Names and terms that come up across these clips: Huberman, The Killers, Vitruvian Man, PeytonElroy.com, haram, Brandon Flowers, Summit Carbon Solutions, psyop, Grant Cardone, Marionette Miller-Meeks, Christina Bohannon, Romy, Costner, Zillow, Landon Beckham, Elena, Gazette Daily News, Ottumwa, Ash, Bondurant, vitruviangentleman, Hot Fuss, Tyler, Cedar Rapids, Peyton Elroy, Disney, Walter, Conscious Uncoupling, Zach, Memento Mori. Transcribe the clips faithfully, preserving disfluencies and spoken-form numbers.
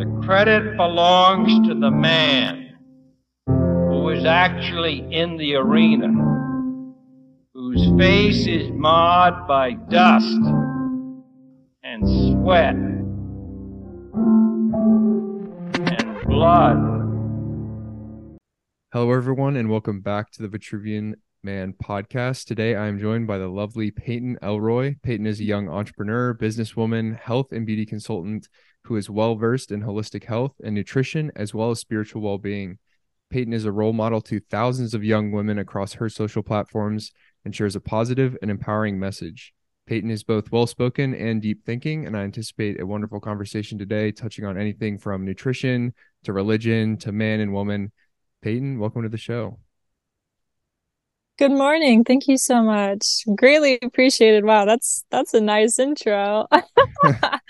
The credit belongs to the man who is actually in the arena, whose face is marred by dust and sweat and blood. Hello, everyone, and welcome back to the Vitruvian Man podcast. Today, I am joined by the lovely Peyton Elroy. Peyton is a young entrepreneur, businesswoman, health and beauty consultant who is well-versed in holistic health and nutrition, as well as spiritual well-being. Peyton is a role model to thousands of young women across her social platforms and shares a positive and empowering message. Peyton is both well-spoken and deep thinking, and I anticipate a wonderful conversation today touching on anything from nutrition to religion to man and woman. Peyton, welcome to the show. Good morning. Thank you so much. Greatly appreciated. Wow, that's that's a nice intro. I, appreciate...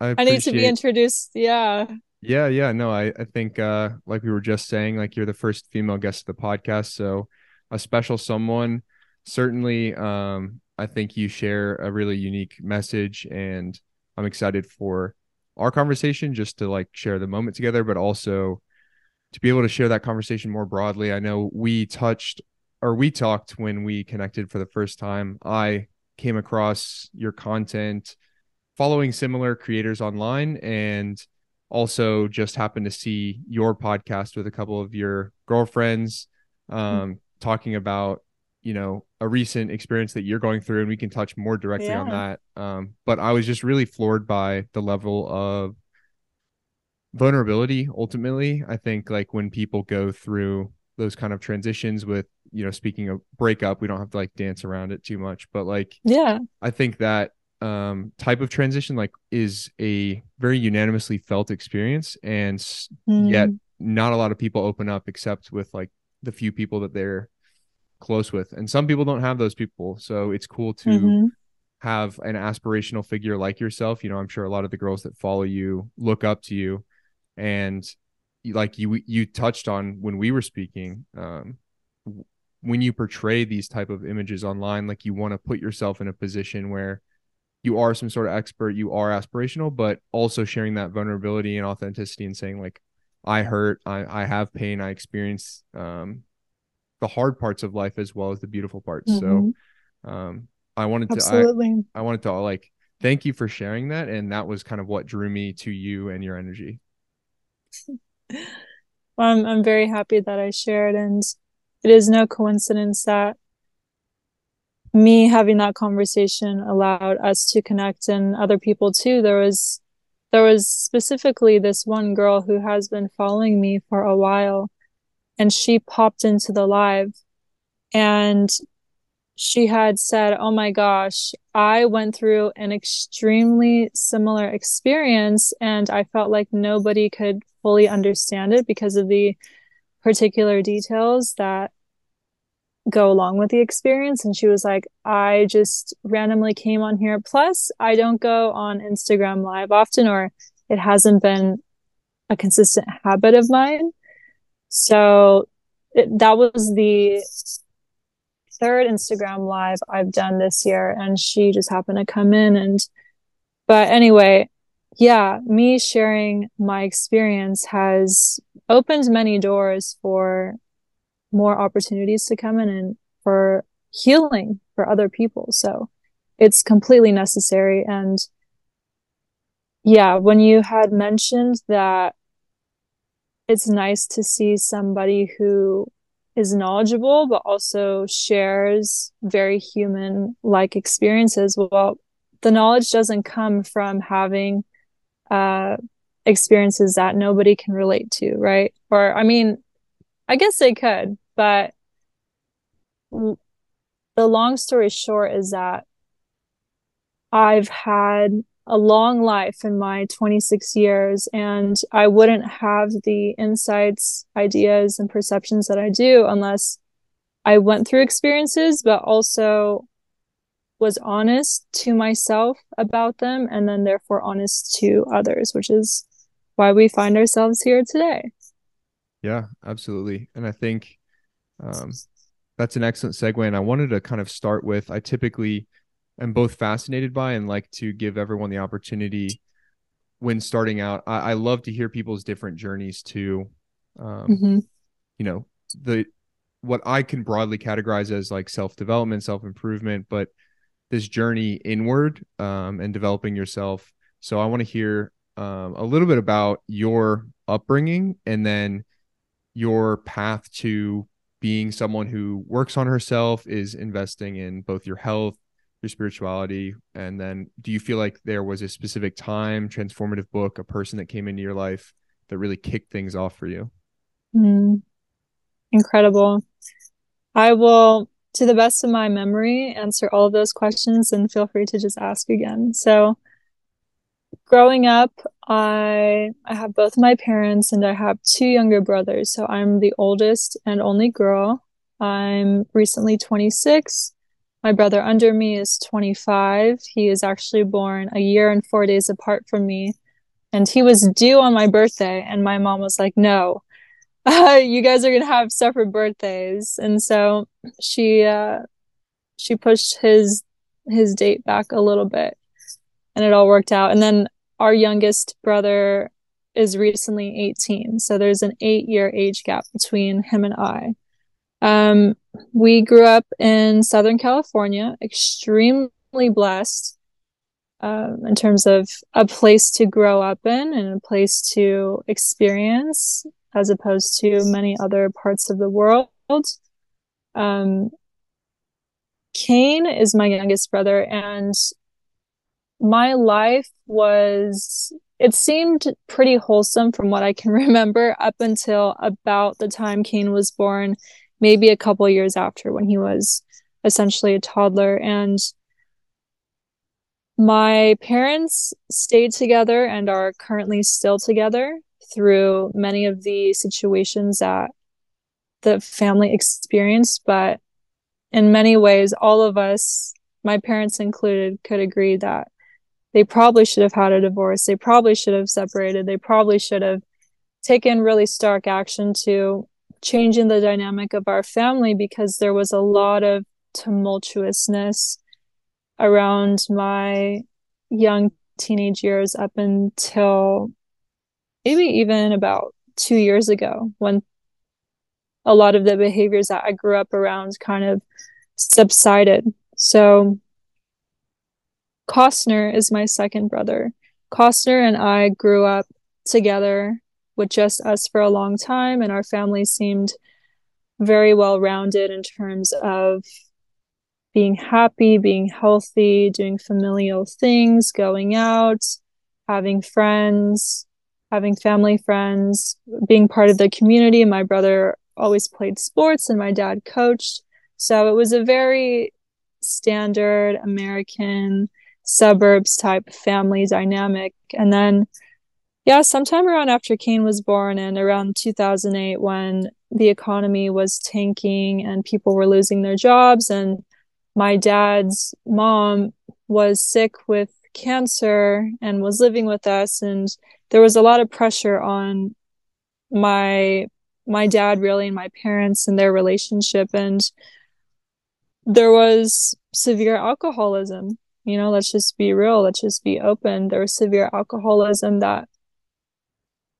I need to be introduced. Yeah. Yeah, yeah. No, I, I think uh, like we were just saying, like you're the first female guest of the podcast. So a special someone. Certainly, um, I think you share a really unique message, and I'm excited for our conversation just to like share the moment together, but also to be able to share that conversation more broadly. I know we touched or we talked when we connected for the first time. I came across your content following similar creators online, and also just happened to see your podcast with a couple of your girlfriends um, mm-hmm. talking about, you know, a recent experience that you're going through, and we can touch more directly yeah. on that. Um, but I was just really floored by the level of vulnerability. Ultimately, I think like when people go through those kind of transitions with, you know, speaking of breakup, we don't have to like dance around it too much, but like, yeah, I think that um, type of transition like is a very unanimously felt experience, and mm. yet not a lot of people open up except with like the few people that they're close with. And some people don't have those people. So it's cool to mm-hmm. have an aspirational figure like yourself. You know, I'm sure a lot of the girls that follow you look up to you. And like you, you touched on when we were speaking, um, when you portray these type of images online, like you want to put yourself in a position where you are some sort of expert, you are aspirational, but also sharing that vulnerability and authenticity and saying like, I hurt, I, I have pain, I experience um, the hard parts of life as well as the beautiful parts. Mm-hmm. So um, I wanted Absolutely. to, I, I wanted to like, thank you for sharing that. And that was kind of what drew me to you and your energy. Well, I'm, I'm very happy that I shared, and it is no coincidence that me having that conversation allowed us to connect, and other people too. There was there was specifically this one girl who has been following me for a while, and she popped into the live, and she had said, "Oh my gosh, I went through an extremely similar experience, and I felt like nobody could fully understand it because of the particular details that go along with the experience." And she was like, "I just randomly came on here. Plus, I don't go on Instagram Live often, or it hasn't been a consistent habit of mine." So it, that was the third Instagram Live I've done this year, and she just happened to come in. And but anyway, yeah, me sharing my experience has opened many doors for more opportunities to come in and for healing for other people. So it's completely necessary. And yeah, when you had mentioned that it's nice to see somebody who is knowledgeable but also shares very human-like experiences. Well, the knowledge doesn't come from having uh, experiences that nobody can relate to, right? Or, I mean, I guess they could, but the long story short is that I've had a long life in my twenty-six years, and I wouldn't have the insights, ideas, and perceptions that I do unless I went through experiences, but also was honest to myself about them, and then therefore honest to others, which is why we find ourselves here today. Yeah, absolutely. And I think um, that's an excellent segue. And I wanted to kind of start with, I typically I'm both fascinated by and like to give everyone the opportunity when starting out, I, I love to hear people's different journeys too. Um, mm-hmm. You know, the what I can broadly categorize as like self-development, self-improvement, but this journey inward um, and developing yourself. So I want to hear um, a little bit about your upbringing and then your path to being someone who works on herself, is investing in both your health, your spirituality. And then do you feel like there was a specific time, transformative book, a person that came into your life that really kicked things off for you? Mm. Incredible. I will, to the best of my memory, answer all of those questions, and feel free to just ask again. So growing up, I I have both my parents, and I have two younger brothers. So I'm the oldest and only girl. I'm recently twenty-six. My brother under me is twenty-five. He is actually born a year and four days apart from me. And he was due on my birthday. And my mom was like, no, uh, you guys are going to have separate birthdays. And so she uh, she pushed his his date back a little bit. And it all worked out. And then our youngest brother is recently eighteen. So there's an eight-year age gap between him and I. Um, we grew up in Southern California, extremely blessed um, in terms of a place to grow up in and a place to experience, as opposed to many other parts of the world. Um, Cain is my youngest brother, and my life was, it seemed pretty wholesome from what I can remember up until about the time Cain was born, maybe a couple years after, when he was essentially a toddler. And my parents stayed together and are currently still together through many of the situations that the family experienced. But in many ways, all of us, my parents included, could agree that they probably should have had a divorce. They probably should have separated. They probably should have taken really stark action to changing the dynamic of our family, because there was a lot of tumultuousness around my young teenage years up until maybe even about two years ago, when a lot of the behaviors that I grew up around kind of subsided. So Costner is my second brother. Costner and I grew up together with just us for a long time, and our family seemed very well-rounded in terms of being happy, being healthy, doing familial things, going out, having friends, having family friends, being part of the community. My brother always played sports, and my dad coached. So it was a very standard American suburbs type family dynamic. And then yeah sometime around after Cain was born, and around two thousand eight, when the economy was tanking and people were losing their jobs, and my dad's mom was sick with cancer and was living with us, and there was a lot of pressure on my my dad really, and my parents and their relationship. And there was severe alcoholism. You know, let's just be real. Let's just be open. There was severe alcoholism that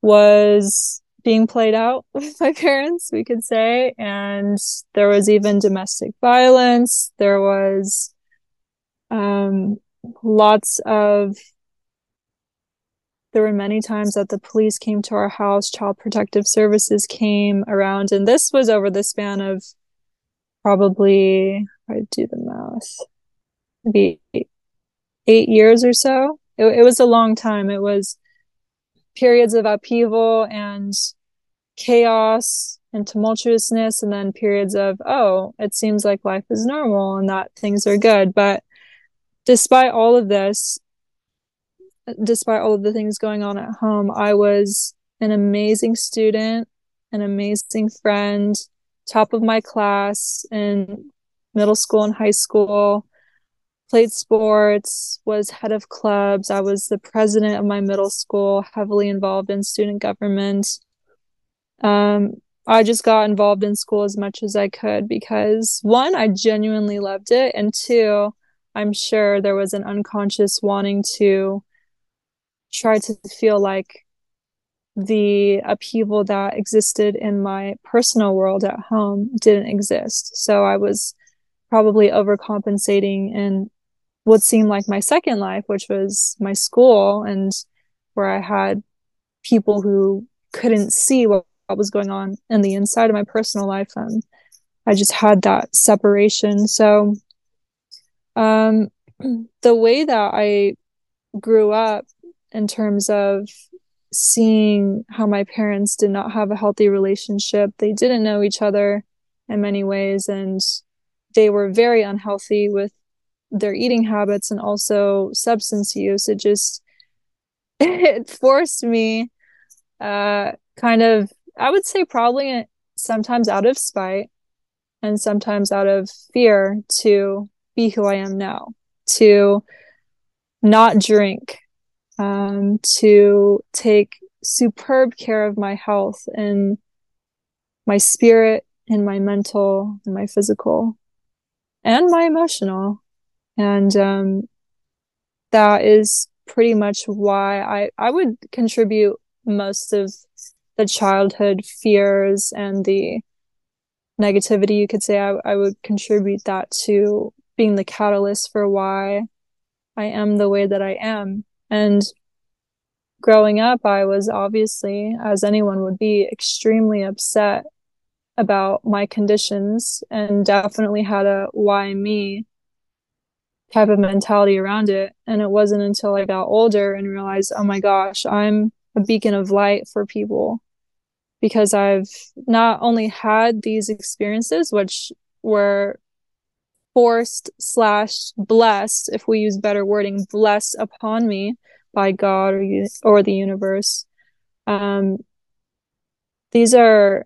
was being played out with my parents, we could say. And there was even domestic violence. There was um, lots of, there were many times that the police came to our house. Child Protective Services came around. And this was over the span of probably, I do the math, maybe eight, eight years or so. It, it was a long time. It was periods of upheaval and chaos and tumultuousness, and then periods of, oh, it seems like life is normal and that things are good. But despite all of this, despite all of the things going on at home, I was an amazing student, an amazing friend, top of my class in middle school and high school, played sports, was head of clubs. I was the president of my middle school, heavily involved in student government. Um, I just got involved in school as much as I could because, one, I genuinely loved it. And two, I'm sure there was an unconscious wanting to try to feel like the upheaval that existed in my personal world at home didn't exist. So I was probably overcompensating in what seemed like my second life, which was my school, and where I had people who couldn't see what, what was going on in the inside of my personal life. And I just had that separation. So um, the way that I grew up in terms of seeing how my parents did not have a healthy relationship, they didn't know each other in many ways, and they were very unhealthy with their eating habits and also substance use. It just, it forced me uh, kind of, I would say probably sometimes out of spite and sometimes out of fear, to be who I am now, to not drink, um, to take superb care of my health and my spirit and my mental and my physical and my emotional. And um, that is pretty much why I, I would contribute most of the childhood fears and the negativity, you could say. I, I would contribute that to being the catalyst for why I am the way that I am. And growing up, I was obviously, as anyone would be, extremely upset about my conditions, and definitely had a why me type of mentality around it. And it wasn't until I got older and realized, oh my gosh, I'm a beacon of light for people, because I've not only had these experiences, which were forced slash blessed, if we use better wording, blessed upon me by God or, or the universe. Um, these are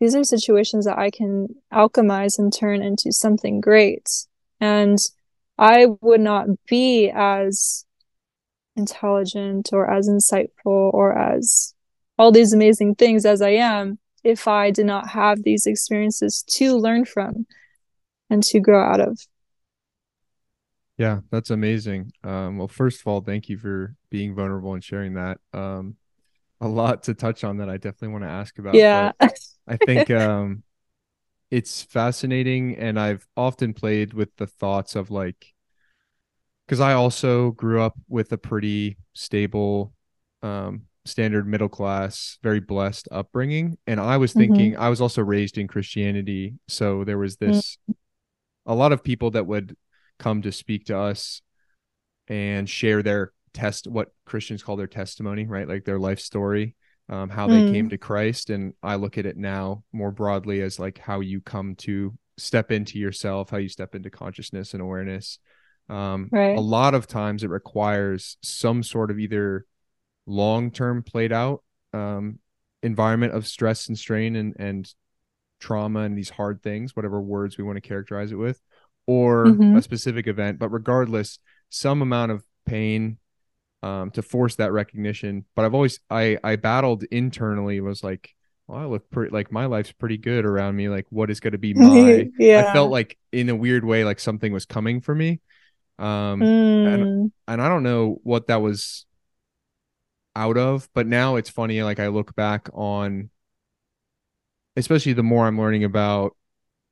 these are situations that I can alchemize and turn into something great. And I would not be as intelligent or as insightful or as all these amazing things as I am if I did not have these experiences to learn from and to grow out of. Yeah, that's amazing. Um, well, first of all, thank you for being vulnerable and sharing that. Um, a lot to touch on that I definitely want to ask about. Yeah, I think um, it's fascinating. And I've often played with the thoughts of like, because I also grew up with a pretty stable, um, standard middle class, very blessed upbringing. And I was thinking, mm-hmm. I was also raised in Christianity. So there was this, mm-hmm. a lot of people that would come to speak to us and share their test, what Christians call their testimony, right? Like their life story, um, how mm-hmm. they came to Christ. And I look at it now more broadly as like how you come to step into yourself, how you step into consciousness and awareness. Um, right. A lot of times it requires some sort of either long-term played out um, environment of stress and strain and, and trauma and these hard things, whatever words we want to characterize it with, or mm-hmm. a specific event, but regardless, some amount of pain um, to force that recognition. But I've always, I, I battled internally, was like, well, I look pretty, like my life's pretty good around me. Like what is going to be my, yeah. I felt like in a weird way, like something was coming for me. Um, mm. and, and I don't know what that was out of, but now it's funny. Like I look back on, especially the more I'm learning about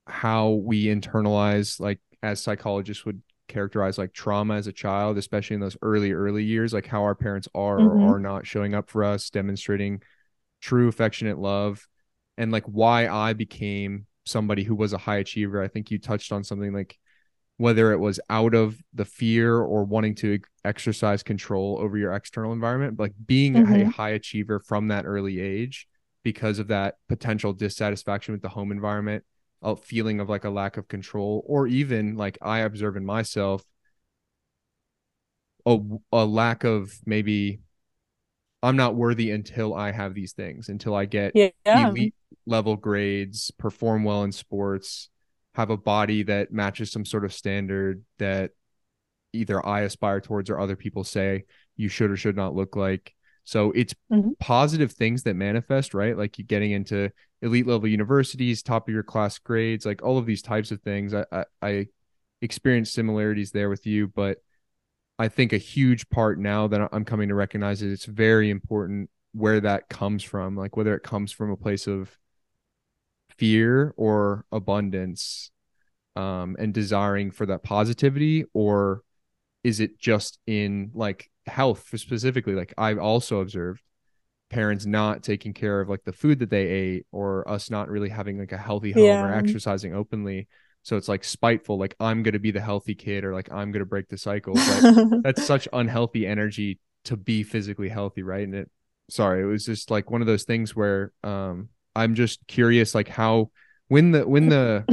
how we internalize, like as psychologists would characterize like trauma as a child, especially in those early, early years, like how our parents are mm-hmm. or are not showing up for us, demonstrating true affectionate love, and like why I became somebody who was a high achiever. I think you touched on something like whether it was out of the fear or wanting to exercise control over your external environment, like being mm-hmm. a high achiever from that early age because of that potential dissatisfaction with the home environment, a feeling of like a lack of control, or even like I observe in myself a, a lack of maybe I'm not worthy until I have these things, until I get yeah. elite level grades, perform well in sports, have a body that matches some sort of standard that either I aspire towards or other people say you should or should not look like. So it's mm-hmm. positive things that manifest, right? Like you getting into elite level universities, top of your class grades, like all of these types of things. I, I, I experienced similarities there with you, but I think a huge part now that I'm coming to recognize is it's very important where that comes from, like whether it comes from a place of fear or abundance, um, and desiring for that positivity, or is it just in like health specifically? Like I've also observed parents not taking care of like the food that they ate, or us not really having like a healthy home, yeah. or exercising openly. So it's like spiteful, like I'm going to be the healthy kid, or like I'm going to break the cycle. But that's such unhealthy energy to be physically healthy, right? And it, sorry, it was just like one of those things where um, I'm just curious, like how, when the, when the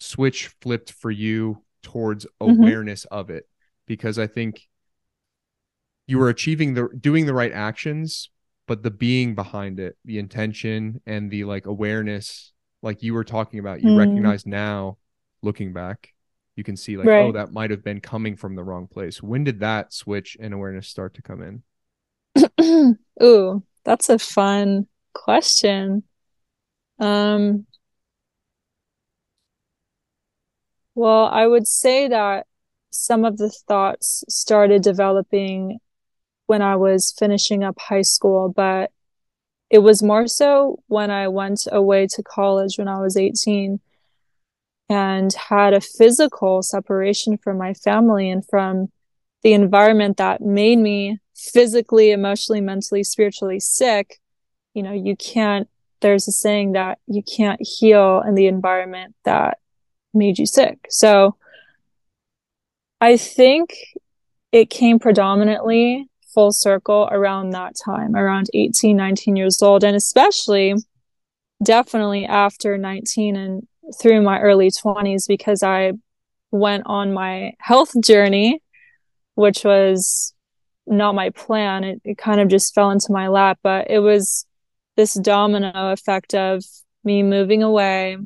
switch flipped for you towards awareness mm-hmm. of it, because I think you were achieving the, doing the right actions, but the being behind it, the intention and the like awareness, like you were talking about, you mm. recognize now, looking back, you can see like, right. oh, that might have been coming from the wrong place. When did that switch and awareness start to come in? Ooh, that's a fun question. Um, well, I would say that some of the thoughts started developing when I was finishing up high school, but it was more so when I went away to college when I was eighteen and had a physical separation from my family and from the environment that made me physically, emotionally, mentally, spiritually sick. You know, you can't, there's a saying that you can't heal in the environment that made you sick. So I think it came predominantly full circle around that time, around eighteen, nineteen years old, and especially definitely after nineteen and through my early twenties, because I went on my health journey, which was not my plan. It, it kind of just fell into my lap, but it was this domino effect of me moving away,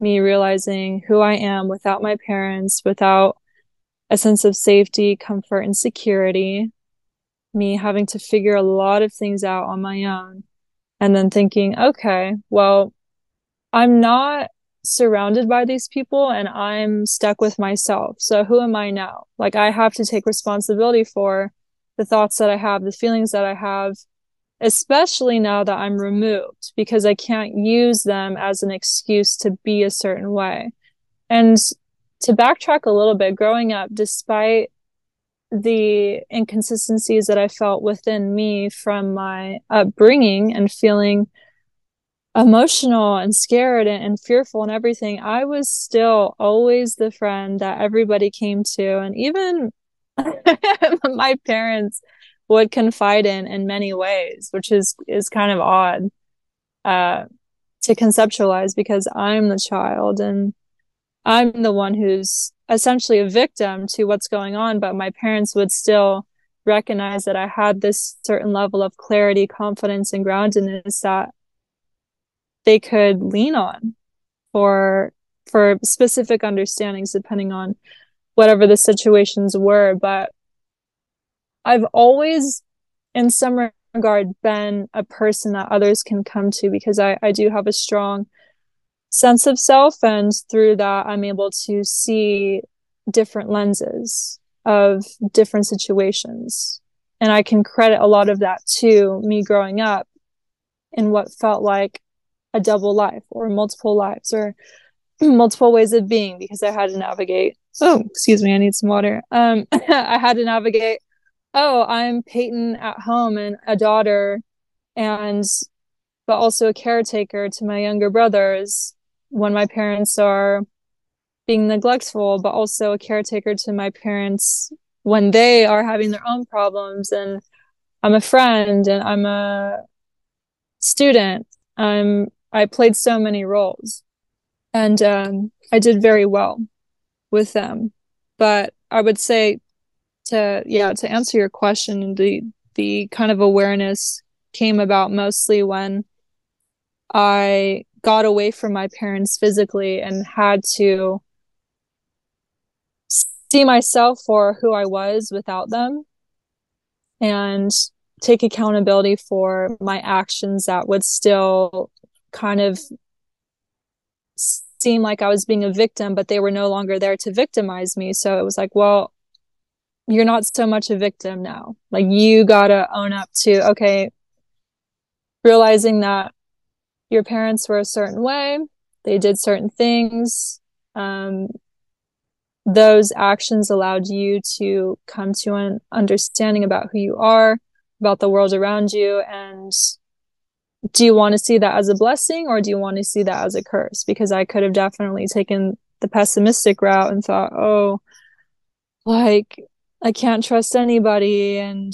me realizing who I am without my parents, without a sense of safety, comfort, and security. Me having to figure a lot of things out on my own, and then thinking, okay, well, I'm not surrounded by these people and I'm stuck with myself. So who am I now? Like I have to take responsibility for the thoughts that I have, the feelings that I have, especially now that I'm removed, because I can't use them as an excuse to be a certain way. And to backtrack a little bit, growing up, despite the inconsistencies that I felt within me from my upbringing and feeling emotional and scared and, and fearful and everything, I was still always the friend that everybody came to. And even my parents would confide in in many ways, which is, is kind of odd uh, to conceptualize, because I'm the child and I'm the one who's essentially a victim to what's going on, but my parents would still recognize that I had this certain level of clarity, confidence, and groundedness that they could lean on for, for specific understandings, depending on whatever the situations were. But I've always, in some regard, been a person that others can come to, because I, I do have a strong sense of self, and through that I'm able to see different lenses of different situations, and I can credit a lot of that to me growing up in what felt like a double life or multiple lives or multiple ways of being, because I had to navigate oh excuse me I need some water um I had to navigate oh I'm Peyton at home and a daughter, and but also a caretaker to my younger brothers when my parents are being neglectful, but also a caretaker to my parents when they are having their own problems. And I'm a friend and I'm a student. I'm, I played so many roles, and um, I did very well with them. But I would say to, yeah, to answer your question, the, the kind of awareness came about mostly when I got away from my parents physically and had to see myself for who I was without them and take accountability for my actions that would still kind of seem like I was being a victim, but they were no longer there to victimize me. So it was like, well, you're not so much a victim now. Like, you gotta own up to, okay, realizing that your parents were a certain way, they did certain things, um, those actions allowed you to come to an understanding about who you are, about the world around you. And do you want to see that as a blessing, or do you want to see that as a curse? Because I could have definitely taken the pessimistic route and thought, oh, like, I can't trust anybody, and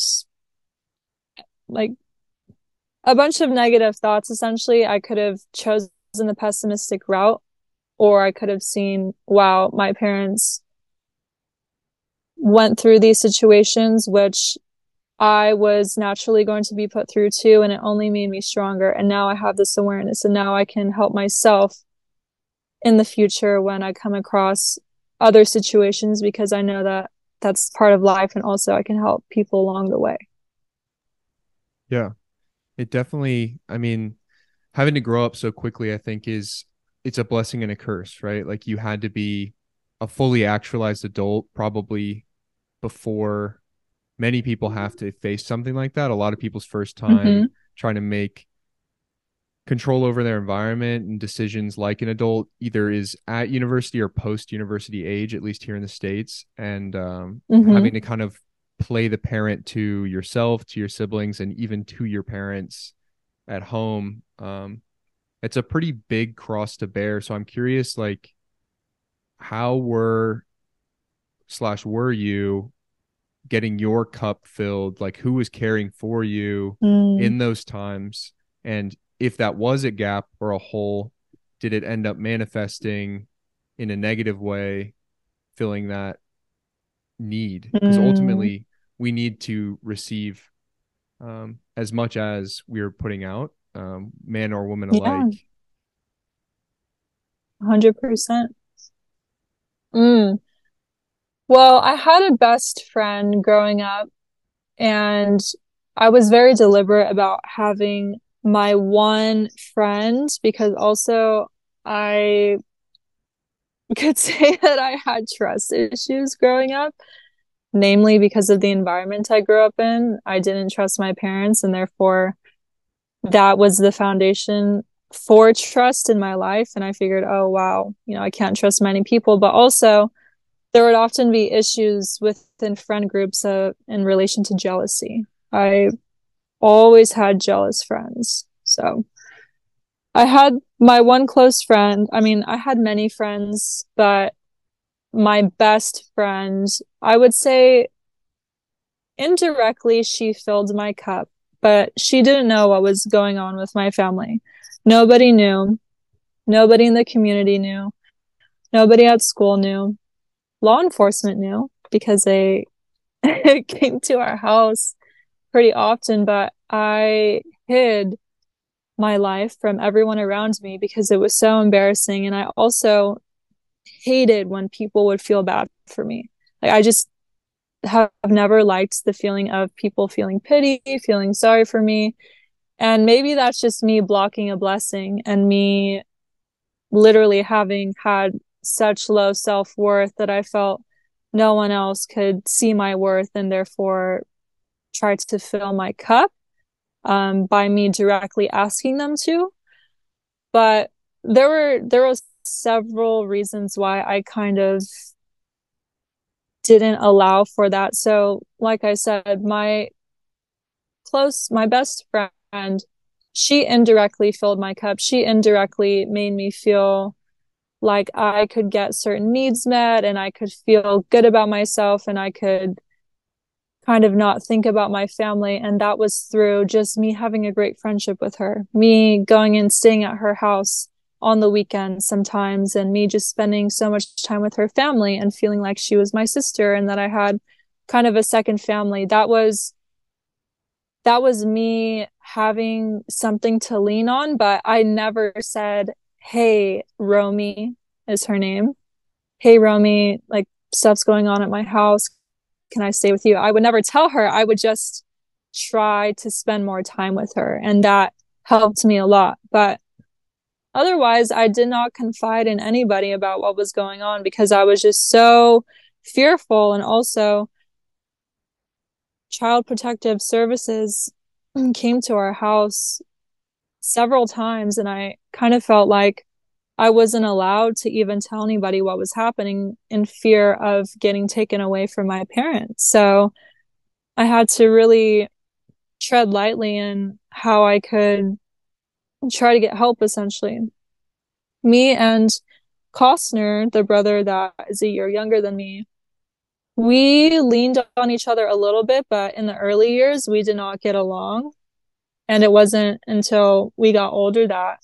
like a bunch of negative thoughts. Essentially, I could have chosen the pessimistic route, or I could have seen, wow, my parents went through these situations, which I was naturally going to be put through too, and it only made me stronger. And now I have this awareness, and now I can help myself in the future when I come across other situations, because I know that that's part of life, and also I can help people along the way. Yeah, it definitely, I mean, having to grow up so quickly, I think, is, it's a blessing and a curse, right? Like, you had to be a fully actualized adult probably before many people have to face something like that. A lot of people's first time mm-hmm. trying to make control over their environment and decisions like an adult, either is at university or post-university age, at least here in the States. And um, mm-hmm. having to kind of play the parent to yourself, to your siblings, and even to your parents at home. Um, it's a pretty big cross to bear. So I'm curious, like, how were slash were you getting your cup filled? Like, who was caring for you mm. in those times? And if that was a gap or a hole, did it end up manifesting in a negative way, filling that need? Because mm. ultimately we need to receive um, as much as we're putting out, um, man or woman alike. Yeah. one hundred percent. Mm. Well, I had a best friend growing up, and I was very deliberate about having my one friend, because also I could say that I had trust issues growing up, namely because of the environment I grew up in. I didn't trust my parents, and therefore that was the foundation for trust in my life. And I figured, oh, wow, you know, I can't trust many people. But also there would often be issues within friend groups uh, in relation to jealousy. I always had jealous friends. So I had my one close friend. I mean, I had many friends, but my best friend, I would say indirectly, she filled my cup, but she didn't know what was going on with my family. Nobody knew. Nobody in the community knew. Nobody at school knew. Law enforcement knew, because they came to our house pretty often, but I hid my life from everyone around me because it was so embarrassing. And I also hated when people would feel bad for me. Like, I just have never liked the feeling of people feeling pity, feeling sorry for me. And maybe that's just me blocking a blessing, and me literally having had such low self-worth that I felt no one else could see my worth, and therefore tried to fill my cup um, by me directly asking them to. But there were there were several reasons why I kind of didn't allow for that. So, like I said, my close, my best friend, she indirectly filled my cup. She indirectly made me feel like I could get certain needs met, and I could feel good about myself, and I could kind of not think about my family. And that was through just me having a great friendship with her, me going and staying at her house on the weekend sometimes, and me just spending so much time with her family and feeling like she was my sister, and that I had kind of a second family. That was, that was me having something to lean on. But I never said, hey, Romy is her name. Hey, Romy, like, stuff's going on at my house, can I stay with you? I would never tell her. I would just try to spend more time with her, and that helped me a lot. But otherwise, I did not confide in anybody about what was going on, because I was just so fearful. And also Child Protective Services came to our house several times, and I kind of felt like I wasn't allowed to even tell anybody what was happening in fear of getting taken away from my parents. So I had to really tread lightly in how I could try to get help, essentially. Me and Costner, the brother that is a year younger than me, we leaned on each other a little bit, but in the early years, we did not get along. And it wasn't until we got older that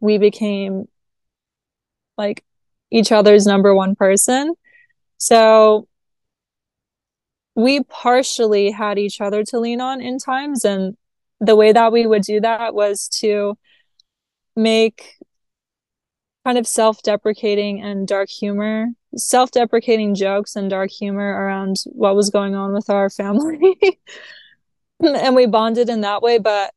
we became like each other's number one person. So we partially had each other to lean on in times. And the way that we would do that was to make kind of self-deprecating and dark humor, self-deprecating jokes and dark humor around what was going on with our family. And we bonded in that way. But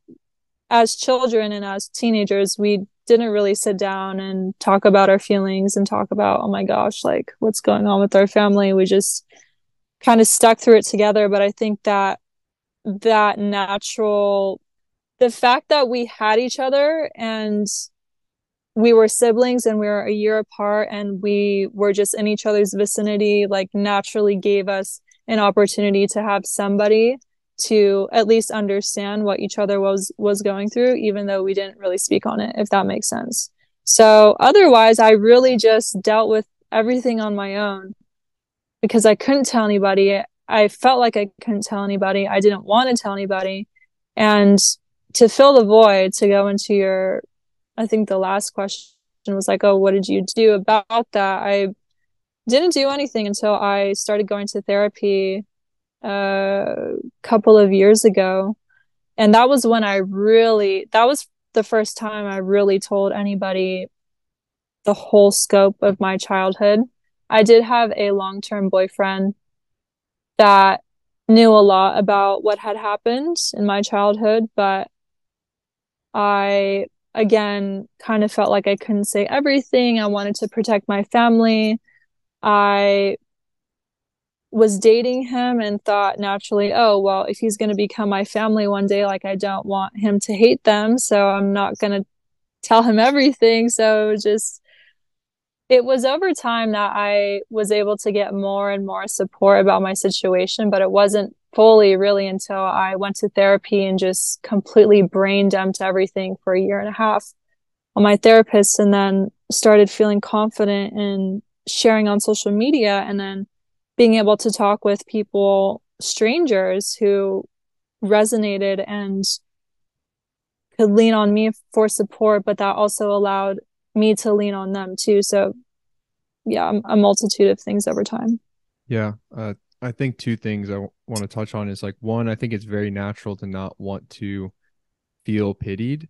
as children and as teenagers, we didn't really sit down and talk about our feelings and talk about, oh my gosh, like what's going on with our family. We just kind of stuck through it together. But I think that that natural, the fact that we had each other and we were siblings and we were a year apart and we were just in each other's vicinity, like naturally gave us an opportunity to have somebody to at least understand what each other was was going through, even though we didn't really speak on it, if that makes sense. So otherwise, I really just dealt with everything on my own because I couldn't tell anybody. I felt like I couldn't tell anybody. I didn't want to tell anybody. And to fill the void, to go into your, I think the last question was like, oh, what did you do about that? I didn't do anything until I started going to therapy a couple of years ago, and that was when I really that was the first time I really told anybody the whole scope of my childhood. I did have a long-term boyfriend that knew a lot about what had happened in my childhood, but I again kind of felt like I couldn't say everything. I wanted to protect my family. I was dating him and thought naturally, oh, well, if he's going to become my family one day, like I don't want him to hate them. So I'm not going to tell him everything. So just, it was over time that I was able to get more and more support about my situation, but it wasn't fully really until I went to therapy and just completely brain dumped everything for a year and a half on my therapist, and then started feeling confident in sharing on social media, and then being able to talk with people, strangers who resonated and could lean on me for support, but that also allowed me to lean on them too. So yeah, a multitude of things over time. Yeah. Uh, I think two things I w- want to touch on is like, one, I think it's very natural to not want to feel pitied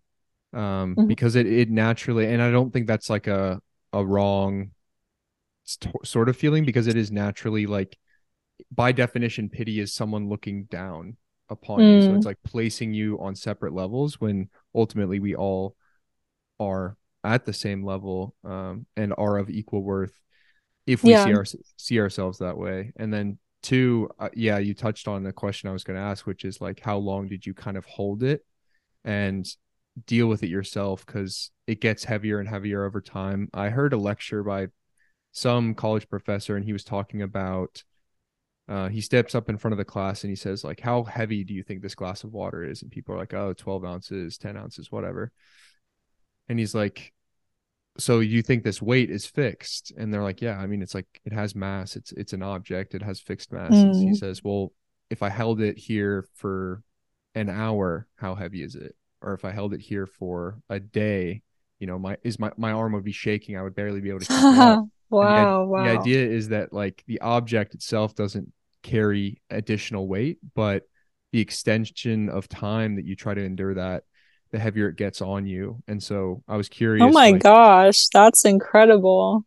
um, mm-hmm. because it, it naturally, and I don't think that's like a, a wrong sort of feeling, because it is naturally, like by definition, pity is someone looking down upon mm. you. So it's like placing you on separate levels when ultimately we all are at the same level um, and are of equal worth if we yeah. see, our, see ourselves that way. And then two, uh, yeah, you touched on the question I was going to ask, which is like, how long did you kind of hold it and deal with it yourself? Because it gets heavier and heavier over time. I heard a lecture by some college professor, and he was talking about uh he steps up in front of the class and he says, like, how heavy do you think this glass of water is? And people are like, oh, twelve ounces, ten ounces, whatever. And he's like, so you think this weight is fixed? And they're like, yeah, I mean, it's like, it has mass, it's it's an object, it has fixed mass. Mm. And he says, well, if I held it here for an hour, how heavy is it? Or if I held it here for a day, you know, my is my my arm would be shaking, I would barely be able to keep it up. Wow, the, wow. The idea is that like the object itself doesn't carry additional weight, but the extension of time that you try to endure that, the heavier it gets on you. And so I was curious. Oh my like, gosh, that's incredible.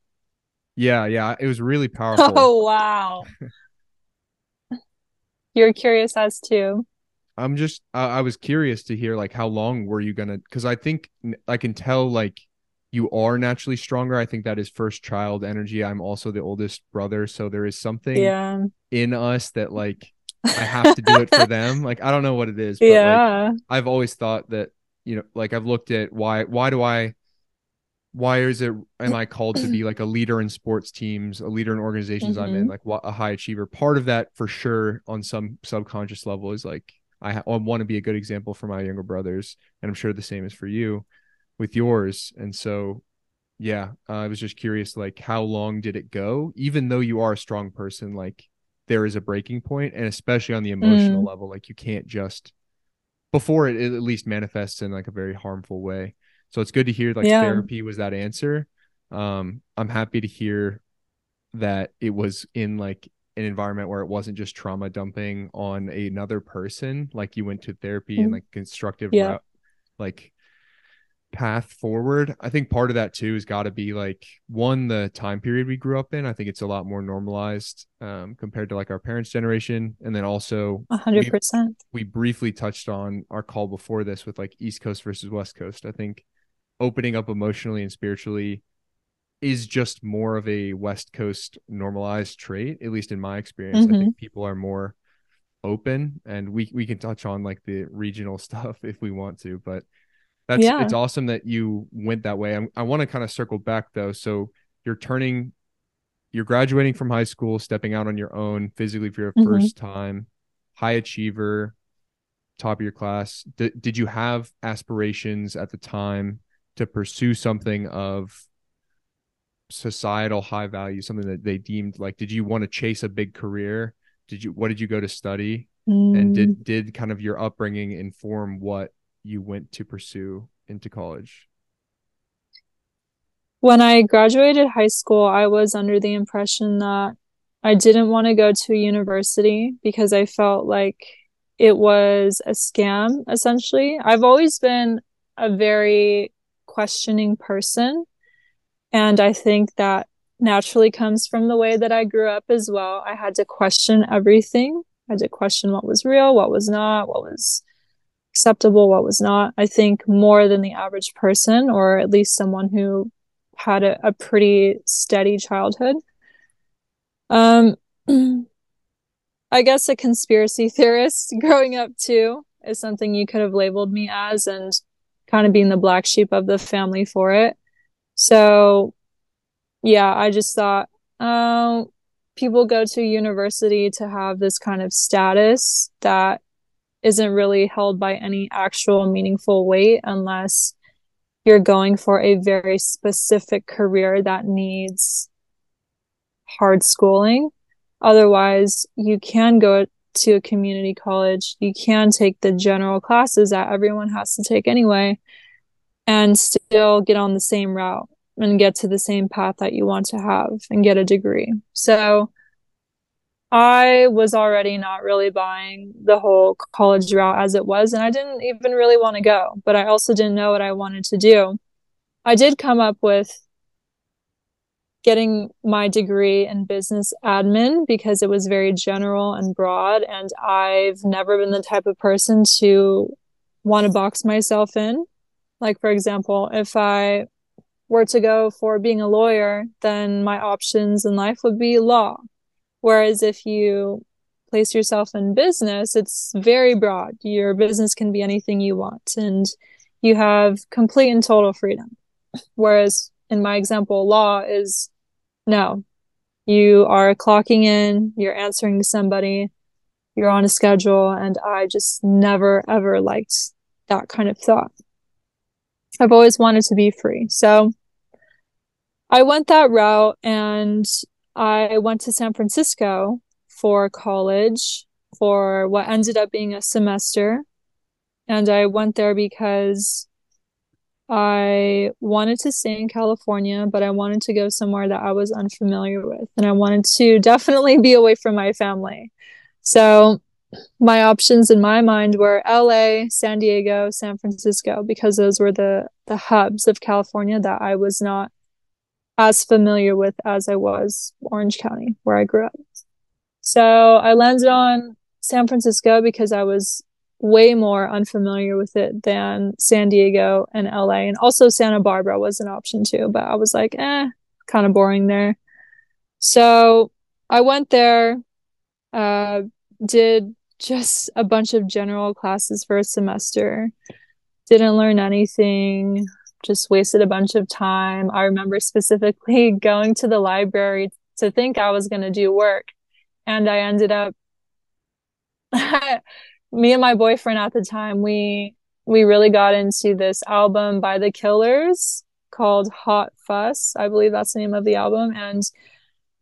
Yeah, yeah. It was really powerful. Oh, wow. You're curious as to? I'm just, I, I was curious to hear like how long were you going to, because I think I can tell like you are naturally stronger. I think that is first child energy. I'm also the oldest brother. So there is something yeah. in us that like I have to do it for them. Like, I don't know what it is, but yeah. like, I've always thought that, you know, like I've looked at why, why do I, why is it, am I called to be like a leader in sports teams, a leader in organizations mm-hmm. I'm in, like a high achiever? Part of that for sure on some subconscious level is like, I, ha- I want to be a good example for my younger brothers. And I'm sure the same is for you with yours. And so, yeah, uh, I was just curious, like, how long did it go? Even though you are a strong person, like there is a breaking point, and especially on the emotional mm. level, like you can't just before it, it at least manifests in like a very harmful way. So it's good to hear like yeah. therapy was that answer. Um, I'm happy to hear that it was in like an environment where it wasn't just trauma dumping on another person. Like you went to therapy mm. and like constructive yeah. route, like path forward. I think part of that too has got to be like one, the time period we grew up in. I think it's a lot more normalized um, compared to like our parents' generation. And then also one hundred percent we, we briefly touched on our call before this with like East Coast versus West Coast. I think opening up emotionally and spiritually is just more of a West Coast normalized trait, at least in my experience. Mm-hmm. I think people are more open, and we we can touch on like the regional stuff if we want to, but that's yeah. it's awesome that you went that way. I, I want to kind of circle back though. So you're turning, you're graduating from high school, stepping out on your own physically for your mm-hmm. first time, high achiever, top of your class. D- did you have aspirations at the time to pursue something of societal high value, something that they deemed like, did you want to chase a big career? Did you, what did you go to study? Mm. And did, did kind of your upbringing inform what you went to pursue into college? When I graduated high school, I was under the impression that I didn't want to go to university because I felt like it was a scam, essentially. I've always been a very questioning person, and I think that naturally comes from the way that I grew up as well. I had to question everything. I had to question what was real, what was not, what was acceptable, what was not. I think more than the average person, or at least someone who had a, a pretty steady childhood. Um, I guess a conspiracy theorist growing up too is something you could have labeled me as, and kind of being the black sheep of the family for it. So yeah, I just thought, oh, people go to university to have this kind of status that isn't really held by any actual meaningful weight unless you're going for a very specific career that needs hard schooling. Otherwise, you can go to a community college. You can take the general classes that everyone has to take anyway and still get on the same route and get to the same path that you want to have and get a degree. So I was already not really buying the whole college route as it was, and I didn't even really want to go, but I also didn't know what I wanted to do. I did come up with getting my degree in business admin because it was very general and broad, and I've never been the type of person to want to box myself in. Like, for example, if I were to go for being a lawyer, then my options in life would be law. Whereas if you place yourself in business, it's very broad. Your business can be anything you want, and you have complete and total freedom. Whereas in my example, law is no. You are clocking in, you're answering to somebody, you're on a schedule, and I just never, ever liked that kind of thought. I've always wanted to be free. So I went that route, and I went to San Francisco for college for what ended up being a semester. And I went there because I wanted to stay in California, but I wanted to go somewhere that I was unfamiliar with. And I wanted to definitely be away from my family. So my options in my mind were L A, San Diego, San Francisco, because those were the, the hubs of California that I was not as familiar with as I was Orange County, where I grew up. So I landed on San Francisco because I was way more unfamiliar with it than San Diego and L A. And also Santa Barbara was an option too, but I was like, eh, kind of boring there. So I went there, uh, did just a bunch of general classes for a semester. Didn't learn anything. Just wasted a bunch of time. I remember specifically going to the library to think I was going to do work. And I ended up, me and my boyfriend at the time, we we really got into this album by The Killers called Hot Fuss. I believe that's the name of the album. And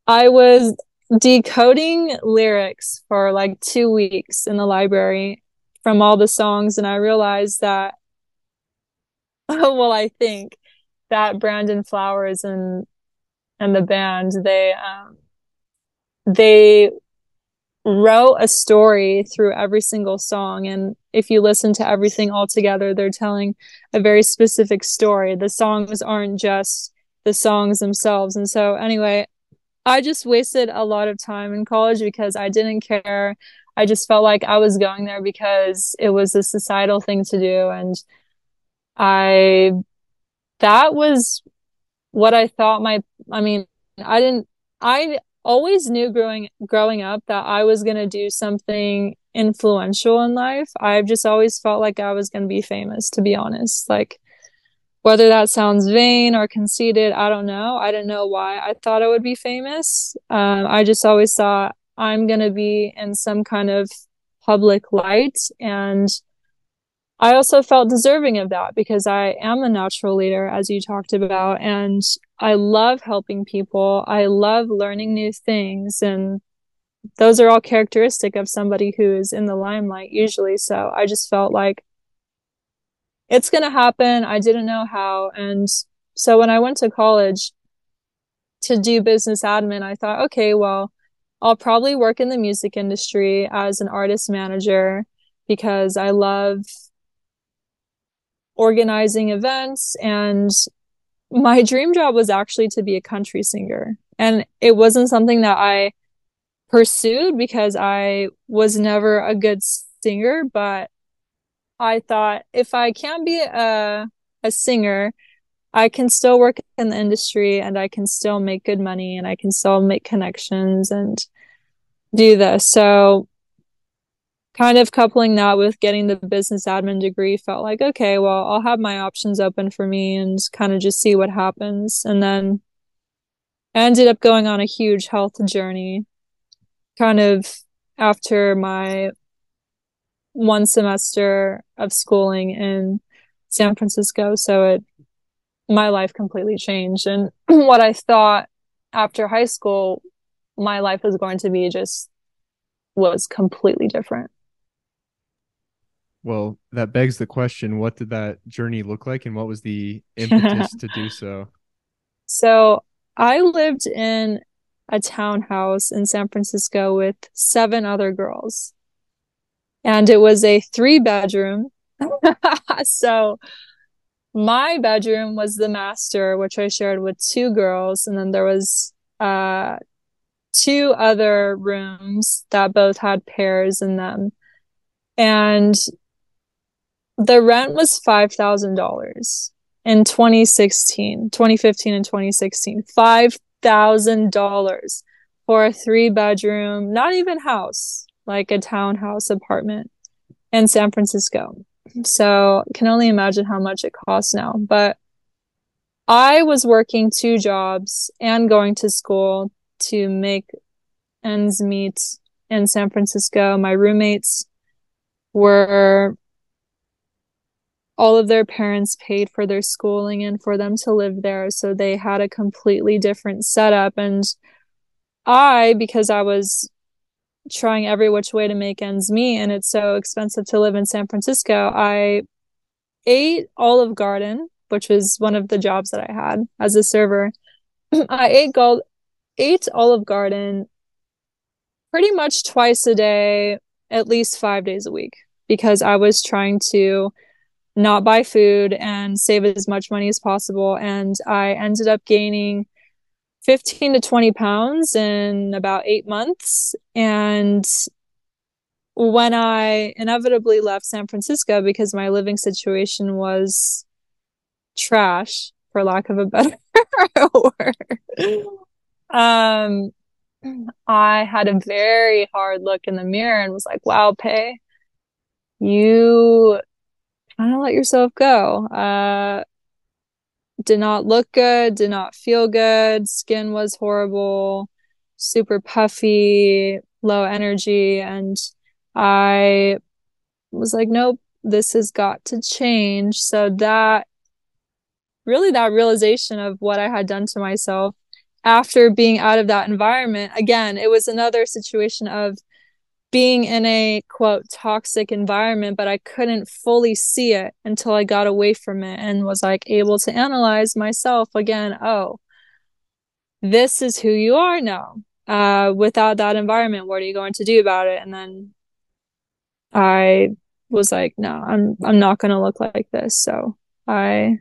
I was decoding lyrics for like two weeks in the library from all the songs. And I realized that, well, I think that Brandon Flowers and and the band, they um, they wrote a story through every single song. And if you listen to everything all together, they're telling a very specific story. The songs aren't just the songs themselves. And so anyway, I just wasted a lot of time in college because I didn't care. I just felt like I was going there because it was a societal thing to do. And I, that was what I thought my, I mean, I didn't, I always knew growing, growing up that I was going to do something influential in life. I've just always felt like I was going to be famous, to be honest. Like, whether that sounds vain or conceited, I don't know. I don't know why I thought I would be famous. Um, I just always thought I'm going to be in some kind of public light. And I also felt deserving of that because I am a natural leader, as you talked about, and I love helping people. I love learning new things, and those are all characteristic of somebody who is in the limelight usually. So I just felt like it's going to happen. I didn't know how. And so when I went to college to do business admin, I thought, okay, well, I'll probably work in the music industry as an artist manager because I love organizing events, and my dream job was actually to be a country singer. And it wasn't something that I pursued because I was never a good singer, but I thought if I can be a a singer, I can still work in the industry and I can still make good money and I can still make connections and do this. So kind of coupling that with getting the business admin degree felt like, okay, well, I'll have my options open for me and kind of just see what happens. And then I ended up going on a huge health journey kind of after my one semester of schooling in San Francisco. So it, my life completely changed. And what I thought after high school, my life was going to be just was completely different. Well, that begs the question, what did that journey look like and what was the impetus to do so? So I lived in a townhouse in San Francisco with seven other girls. And it was a three bedroom. So my bedroom was the master, which I shared with two girls. And then there was uh, two other rooms that both had pairs in them. And the rent was five thousand dollars in twenty sixteen, twenty fifteen and twenty sixteen, five thousand dollars for a three bedroom, not even house, like a townhouse apartment in San Francisco. So can only imagine how much it costs now. But I was working two jobs and going to school to make ends meet in San Francisco. My roommates were, all of their parents paid for their schooling and for them to live there. So they had a completely different setup. And I, because I was trying every which way to make ends meet and it's so expensive to live in San Francisco, I ate Olive Garden, which was one of the jobs that I had as a server. I ate, gold, ate Olive Garden pretty much twice a day, at least five days a week, because I was trying to not buy food and save as much money as possible. And I ended up gaining fifteen to twenty pounds in about eight months. And when I inevitably left San Francisco, because my living situation was trash, for lack of a better word, um, I had a very hard look in the mirror and was like, wow, Pey, you kind of let yourself go. Uh, did not look good, did not feel good. Skin was horrible, super puffy, low energy. And I was like, nope, this has got to change. So that really that realization of what I had done to myself after being out of that environment, again, it was another situation of being in a, quote, toxic environment, but I couldn't fully see it until I got away from it and was like able to analyze myself again. Oh, this is who you are now. Uh, without that environment, what are you going to do about it? And then I was like, no, I'm I'm not going to look like this. So I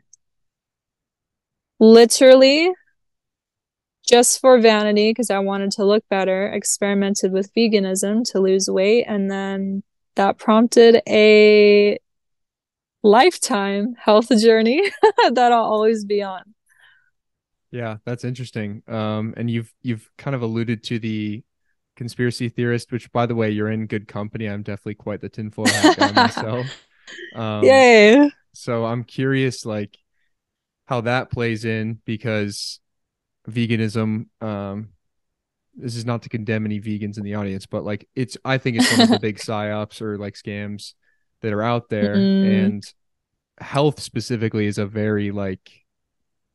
literally, just for vanity, because I wanted to look better, experimented with veganism to lose weight. And then that prompted a lifetime health journey that I'll always be on. Yeah, that's interesting. Um, and you've you've kind of alluded to the conspiracy theorist, which, by the way, you're in good company. I'm definitely quite the tinfoil hat guy myself. Um, Yay! So I'm curious, like, how that plays in, because veganism, um this is not to condemn any vegans in the audience, but like it's I think it's one of the big psyops or like scams that are out there. Mm-hmm. And health specifically is a very like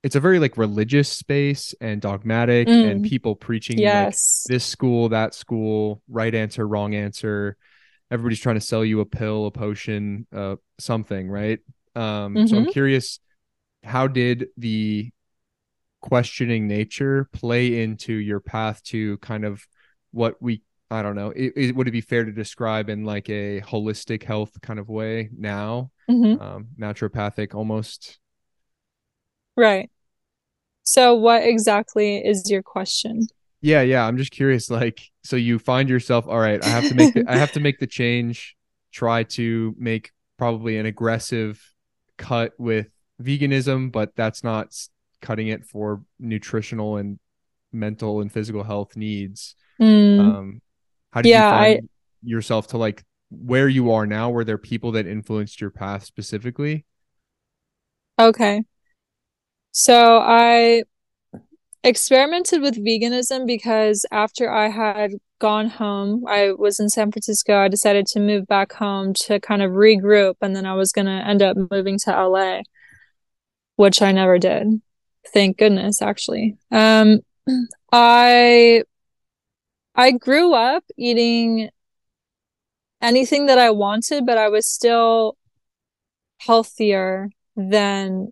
it's a very like religious space and dogmatic, mm. and people preaching, yes, like, this school, that school, right answer, wrong answer. Everybody's trying to sell you a pill, a potion, uh something, right? Um mm-hmm. So I'm curious, how did the questioning nature play into your path to kind of what we, I don't know, it, it, would it be fair to describe in like a holistic health kind of way now, mm-hmm. um, naturopathic almost? Right. So what exactly is your question? Yeah. Yeah. I'm just curious. Like, so you find yourself, all right, I have to make, the, I have to make the change, try to make probably an aggressive cut with veganism, but that's not cutting it for nutritional and mental and physical health needs. Mm. Um, how did yeah, you find I, yourself to like where you are now? Were there people that influenced your path specifically? Okay. So I experimented with veganism because after I had gone home, I was in San Francisco, I decided to move back home to kind of regroup. And then I was going to end up moving to L A, which I never did. Thank goodness, actually. Um, I I grew up eating anything that I wanted, but I was still healthier than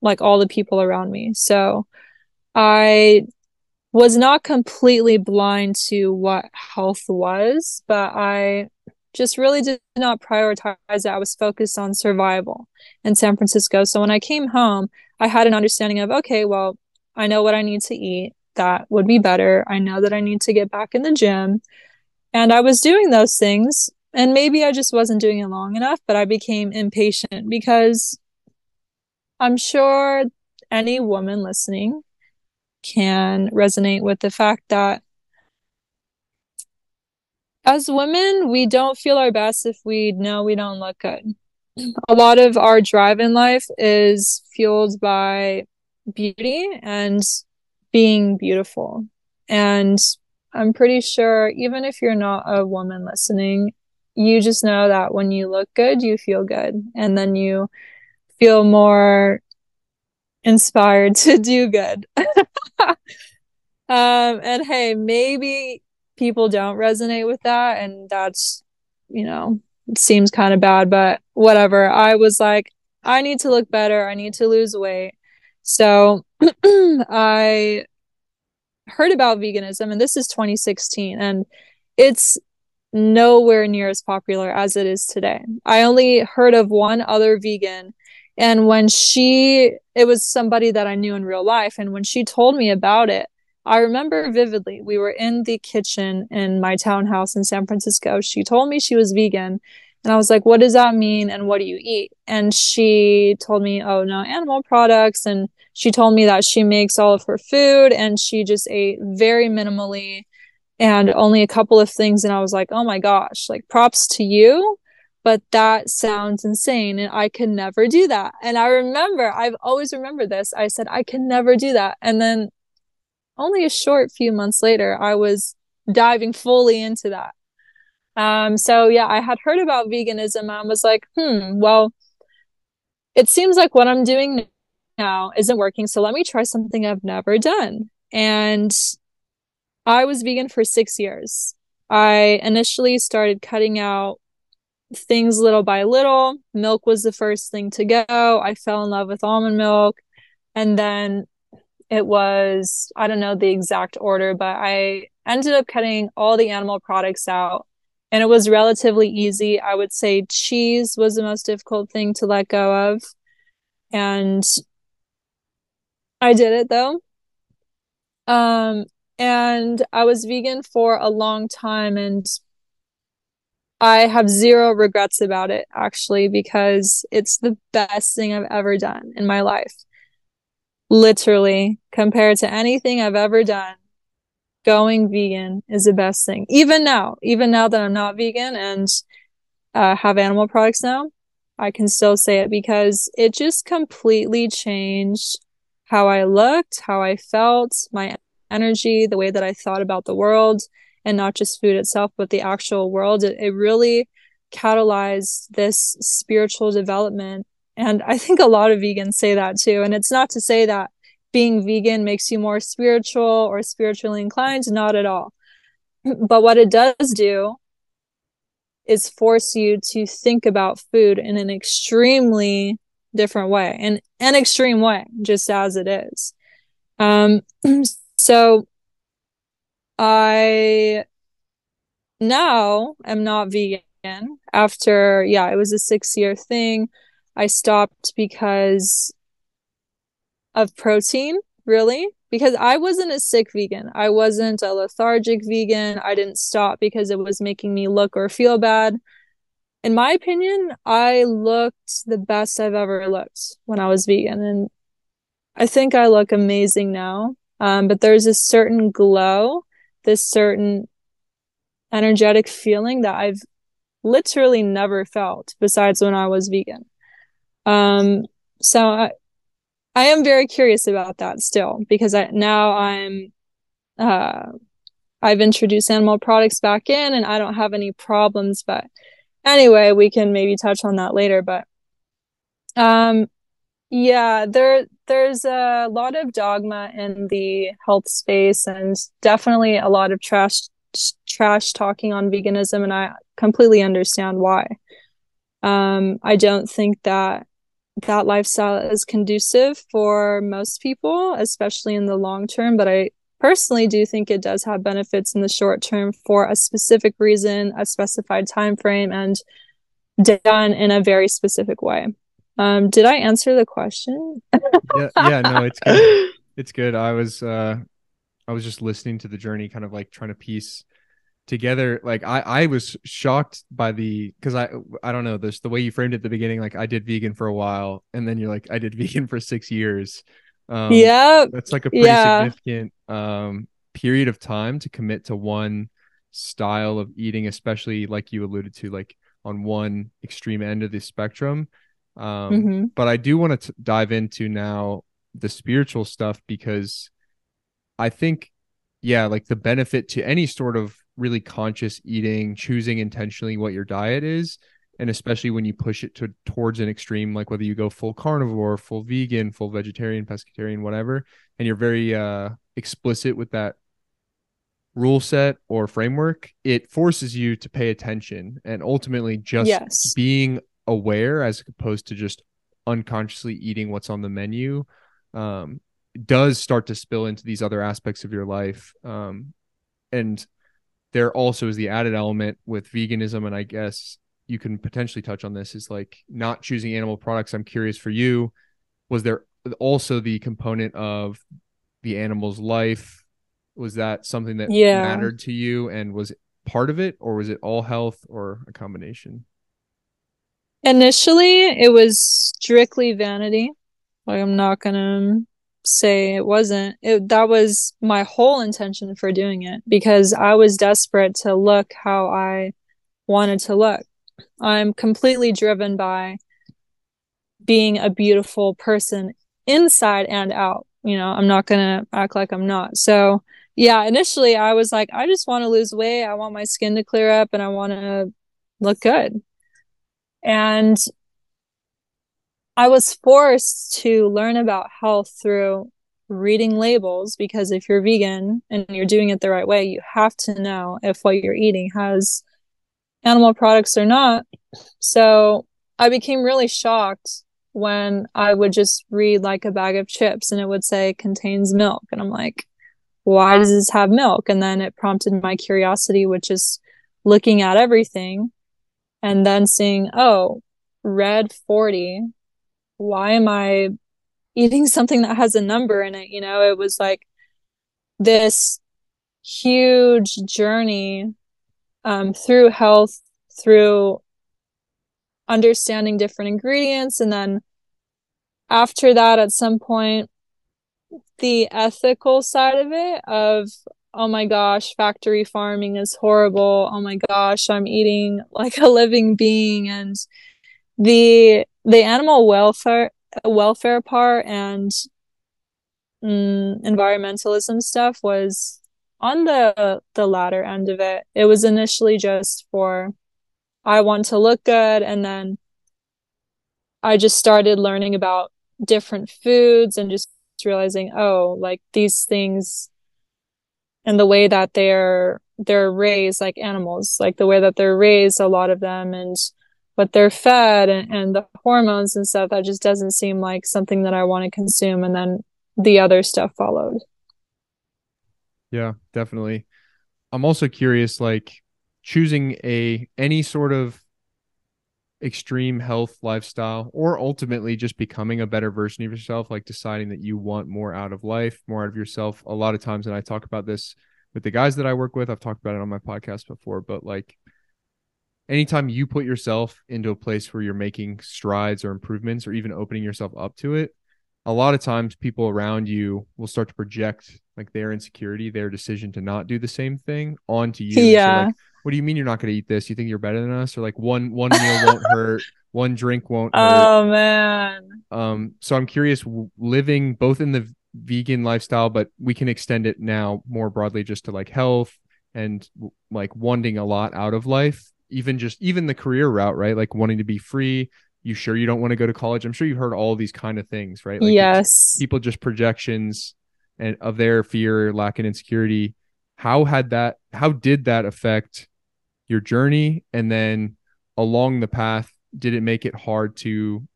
like all the people around me. So I was not completely blind to what health was, but I just really did not prioritize it. I was focused on survival in San Francisco. So when I came home, I had an understanding of, okay, well, I know what I need to eat. That would be better. I know that I need to get back in the gym. And I was doing those things. And maybe I just wasn't doing it long enough, but I became impatient, because I'm sure any woman listening can resonate with the fact that as women, we don't feel our best if we know we don't look good. A lot of our drive in life is fueled by beauty and being beautiful. And I'm pretty sure even if you're not a woman listening, you just know that when you look good, you feel good. And then you feel more inspired to do good. um, and hey, maybe people don't resonate with that. And that's, you know, it seems kind of bad, but whatever. I was like, I need to look better. I need to lose weight. So I heard about veganism, and this is twenty sixteen, and it's nowhere near as popular as it is today. I only heard of one other vegan. And when she, it was somebody that I knew in real life. And when she told me about it, I remember vividly, we were in the kitchen in my townhouse in San Francisco. She told me she was vegan, and I was like, what does that mean? And what do you eat? And she told me, oh, no animal products. And she told me that she makes all of her food, and she just ate very minimally and only a couple of things. And I was like, oh my gosh, like props to you, but that sounds insane. And I can never do that. And I remember, I've always remembered this. I said, I can never do that. And then only a short few months later, I was diving fully into that. Um, so yeah, I had heard about veganism. And I was like, hmm, well, it seems like what I'm doing now isn't working. So let me try something I've never done. And I was vegan for six years. I initially started cutting out things little by little. Milk was the first thing to go. I fell in love with almond milk. And then it was, I don't know the exact order, but I ended up cutting all the animal products out. And it was relatively easy. I would say cheese was the most difficult thing to let go of. And I did it though. Um, and I was vegan for a long time, and I have zero regrets about it, actually, because it's the best thing I've ever done in my life. Literally, compared to anything I've ever done, going vegan is the best thing. Even now, even now that I'm not vegan and uh, have animal products now, I can still say it because it just completely changed how I looked, how I felt, my energy, the way that I thought about the world, and not just food itself, but the actual world. It, it really catalyzed this spiritual development. And I think a lot of vegans say that too. And it's not to say that being vegan makes you more spiritual or spiritually inclined, not at all. But what it does do is force you to think about food in an extremely different way, in an extreme way, just as it is. Um, so I now am not vegan after, yeah, it was a six year thing. I stopped because of protein, really, because I wasn't a sick vegan. I wasn't a lethargic vegan. I didn't stop because it was making me look or feel bad. In my opinion, I looked the best I've ever looked when I was vegan. And I think I look amazing now. Um, but there's a certain glow, this certain energetic feeling that I've literally never felt besides when I was vegan. Um, so I, I am very curious about that still, because I, now I'm, uh, I've introduced animal products back in and I don't have any problems, but anyway, we can maybe touch on that later. But, um, yeah, there, there's a lot of dogma in the health space and definitely a lot of trash, trash talking on veganism. And I completely understand why. Um, I don't think that that lifestyle is conducive for most people, especially in the long term. But I personally do think it does have benefits in the short term for a specific reason, a specified time frame, and done in a very specific way. Um, did I answer the question? yeah, yeah, no, it's good. It's good. I was, uh, I was just listening to the journey, kind of like trying to piece together. Like I, I was shocked by the, cause I, I don't know this, the way you framed it at the beginning, like I did vegan for a while and then you're like, I did vegan for six years. Um, yeah. That's like a pretty yeah. significant um, period of time to commit to one style of eating, especially like you alluded to, like on one extreme end of the spectrum. Um, mm-hmm. But I do want to dive into now the spiritual stuff, because I think, yeah, like the benefit to any sort of really conscious eating, choosing intentionally what your diet is, and especially when you push it to towards an extreme, like whether you go full carnivore, full vegan, full vegetarian, pescatarian, whatever, and you're very uh, explicit with that rule set or framework, it forces you to pay attention and ultimately just yes. being aware as opposed to just unconsciously eating what's on the menu um, does start to spill into these other aspects of your life. Um, and there also is the added element with veganism, and I guess you can potentially touch on this, is like not choosing animal products. I'm curious for you, was there also the component of the animal's life? Was that something that yeah. mattered to you and was part of it, or was it all health or a combination? Initially, it was strictly vanity. Like I'm not going to say it wasn't. It, that was my whole intention for doing it, because I was desperate to look how I wanted to look. I'm completely driven by being a beautiful person inside and out. You know, I'm not going to act like I'm not. So yeah, initially I was like, I just want to lose weight. I want my skin to clear up and I want to look good. And I was forced to learn about health through reading labels, because if you're vegan and you're doing it the right way, you have to know if what you're eating has animal products or not. So I became really shocked when I would just read like a bag of chips and it would say contains milk. And I'm like, why does this have milk? And then it prompted my curiosity, which is looking at everything and then seeing, oh, red forty. Why am I eating something that has a number in it? You know, it was like this huge journey um, through health, through understanding different ingredients. And then after that, at some point, the ethical side of it of, oh my gosh, factory farming is horrible. Oh my gosh, I'm eating like a living being. And the the animal welfare welfare part and mm, environmentalism stuff was on the the latter end of it. It was initially just for, I want to look good. And then I just started learning about different foods and just realizing, oh, like these things and the way that they're, they're raised, like animals, like the way that they're raised, a lot of them, and what they're fed and, and the hormones and stuff, that just doesn't seem like something that I want to consume. And then the other stuff followed. Yeah, definitely. I'm also curious, like, choosing a any sort of extreme health lifestyle, or ultimately just becoming a better version of yourself, like deciding that you want more out of life, more out of yourself. A lot of times, and I talk about this with the guys that I work with, I've talked about it on my podcast before, but like anytime you put yourself into a place where you're making strides or improvements, or even opening yourself up to it, a lot of times people around you will start to project like their insecurity, their decision to not do the same thing onto you. Yeah. So like, what do you mean you're not going to eat this? You think you're better than us? Or like one one meal won't hurt, one drink won't hurt. Oh, man. Um. So I'm curious, living both in the vegan lifestyle, but we can extend it now more broadly just to like health and like wanting a lot out of life, even just even the career route, right? Like wanting to be free. You sure you don't want to go to college? I'm sure you've heard all these kind of things, right? Like yes. People just projections and of their fear, lack, and insecurity. How had that, how did that affect your journey? And then along the path, did it make it hard to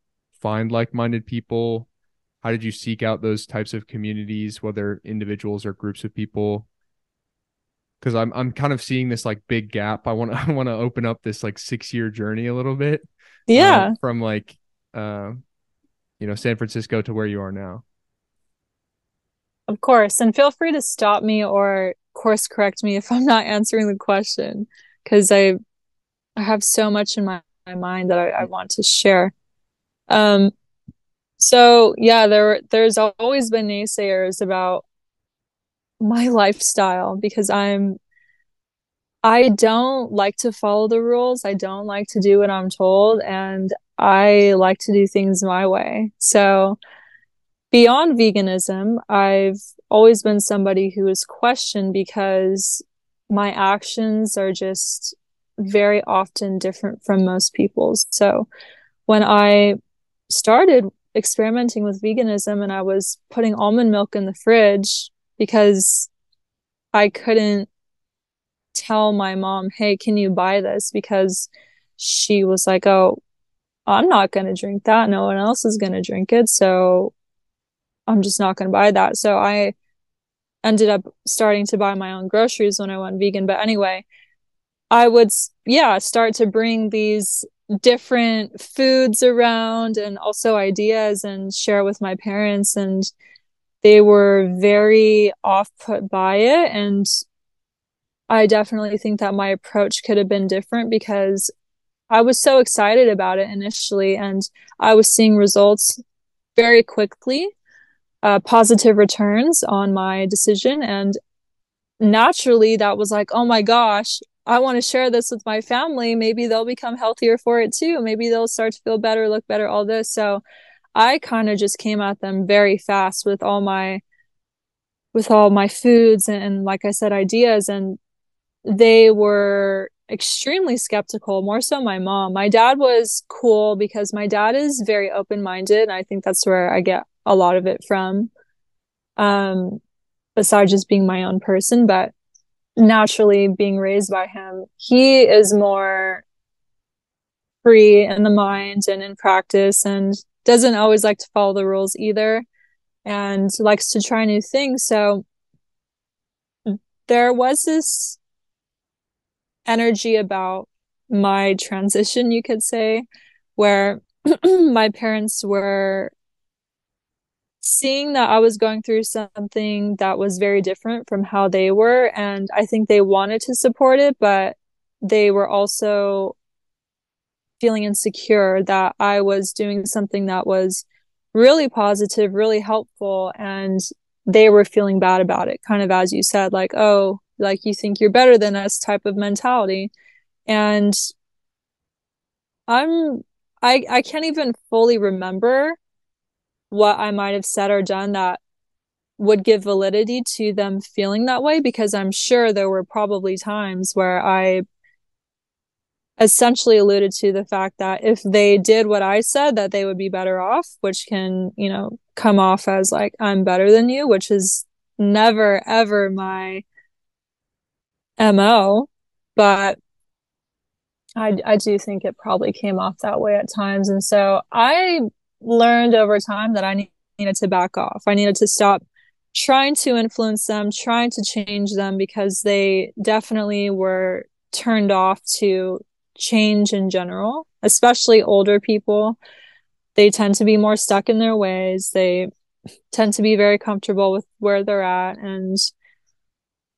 find like-minded people? How did you seek out those types of communities, whether individuals or groups of people? Because I'm I'm kind of seeing this like big gap. I want to I want to open up this like six-year journey a little bit. Yeah. Um, from like, uh, you know, San Francisco to where you are now. Of course. And feel free to stop me or course correct me if I'm not answering the question, because I, I have so much in my, my mind that I, I want to share. Um, so yeah, there there's always been naysayers about my lifestyle, because I'm I don't like to follow the rules. I don't like to do what I'm told, and I like to do things my way. So beyond veganism, I've always been somebody who is questioned because my actions are just very often different from most people's. So when I started experimenting with veganism and I was putting almond milk in the fridge because I couldn't tell my mom, hey, can you buy this? Because she was like, oh, I'm not going to drink that. No one else is going to drink it. So I'm just not going to buy that. So I ended up starting to buy my own groceries when I went vegan. But anyway, I would, yeah, start to bring these different foods around and also ideas and share with my parents. And they were very off-put by it. And I definitely think that my approach could have been different, because I was so excited about it initially and I was seeing results very quickly. uh, positive returns on my decision. And naturally, that was like, oh my gosh, I want to share this with my family. Maybe they'll become healthier for it too. Maybe they'll start to feel better, look better, all this. So I kind of just came at them very fast with all my, with all my foods and, and like I said, ideas. And they were extremely skeptical, more so my mom. My dad was cool because my dad is very open-minded. And I think that's where I get a lot of it from. Um, besides just being my own person, but naturally being raised by him, he is more free in the mind and in practice and doesn't always like to follow the rules either and likes to try new things. So there was this energy about my transition, you could say, where my parents were seeing that I was going through something that was very different from how they were. And I think they wanted to support it, but they were also feeling insecure that I was doing something that was really positive, really helpful. And they were feeling bad about it, kind of, as you said, like, oh, like you think you're better than us type of mentality. And I'm, I, I can't even fully remember what I might have said or done that would give validity to them feeling that way, because I'm sure there were probably times where I essentially alluded to the fact that if they did what I said, that they would be better off, which can, you know, come off as like, I'm better than you, which is never, ever my M O. But I, I do think it probably came off that way at times. And so I learned over time that I need, needed to back off. I needed to stop trying to influence them, trying to change them, because they definitely were turned off to change in general, especially older people. They tend to be more stuck in their ways. They tend to be very comfortable with where they're at. And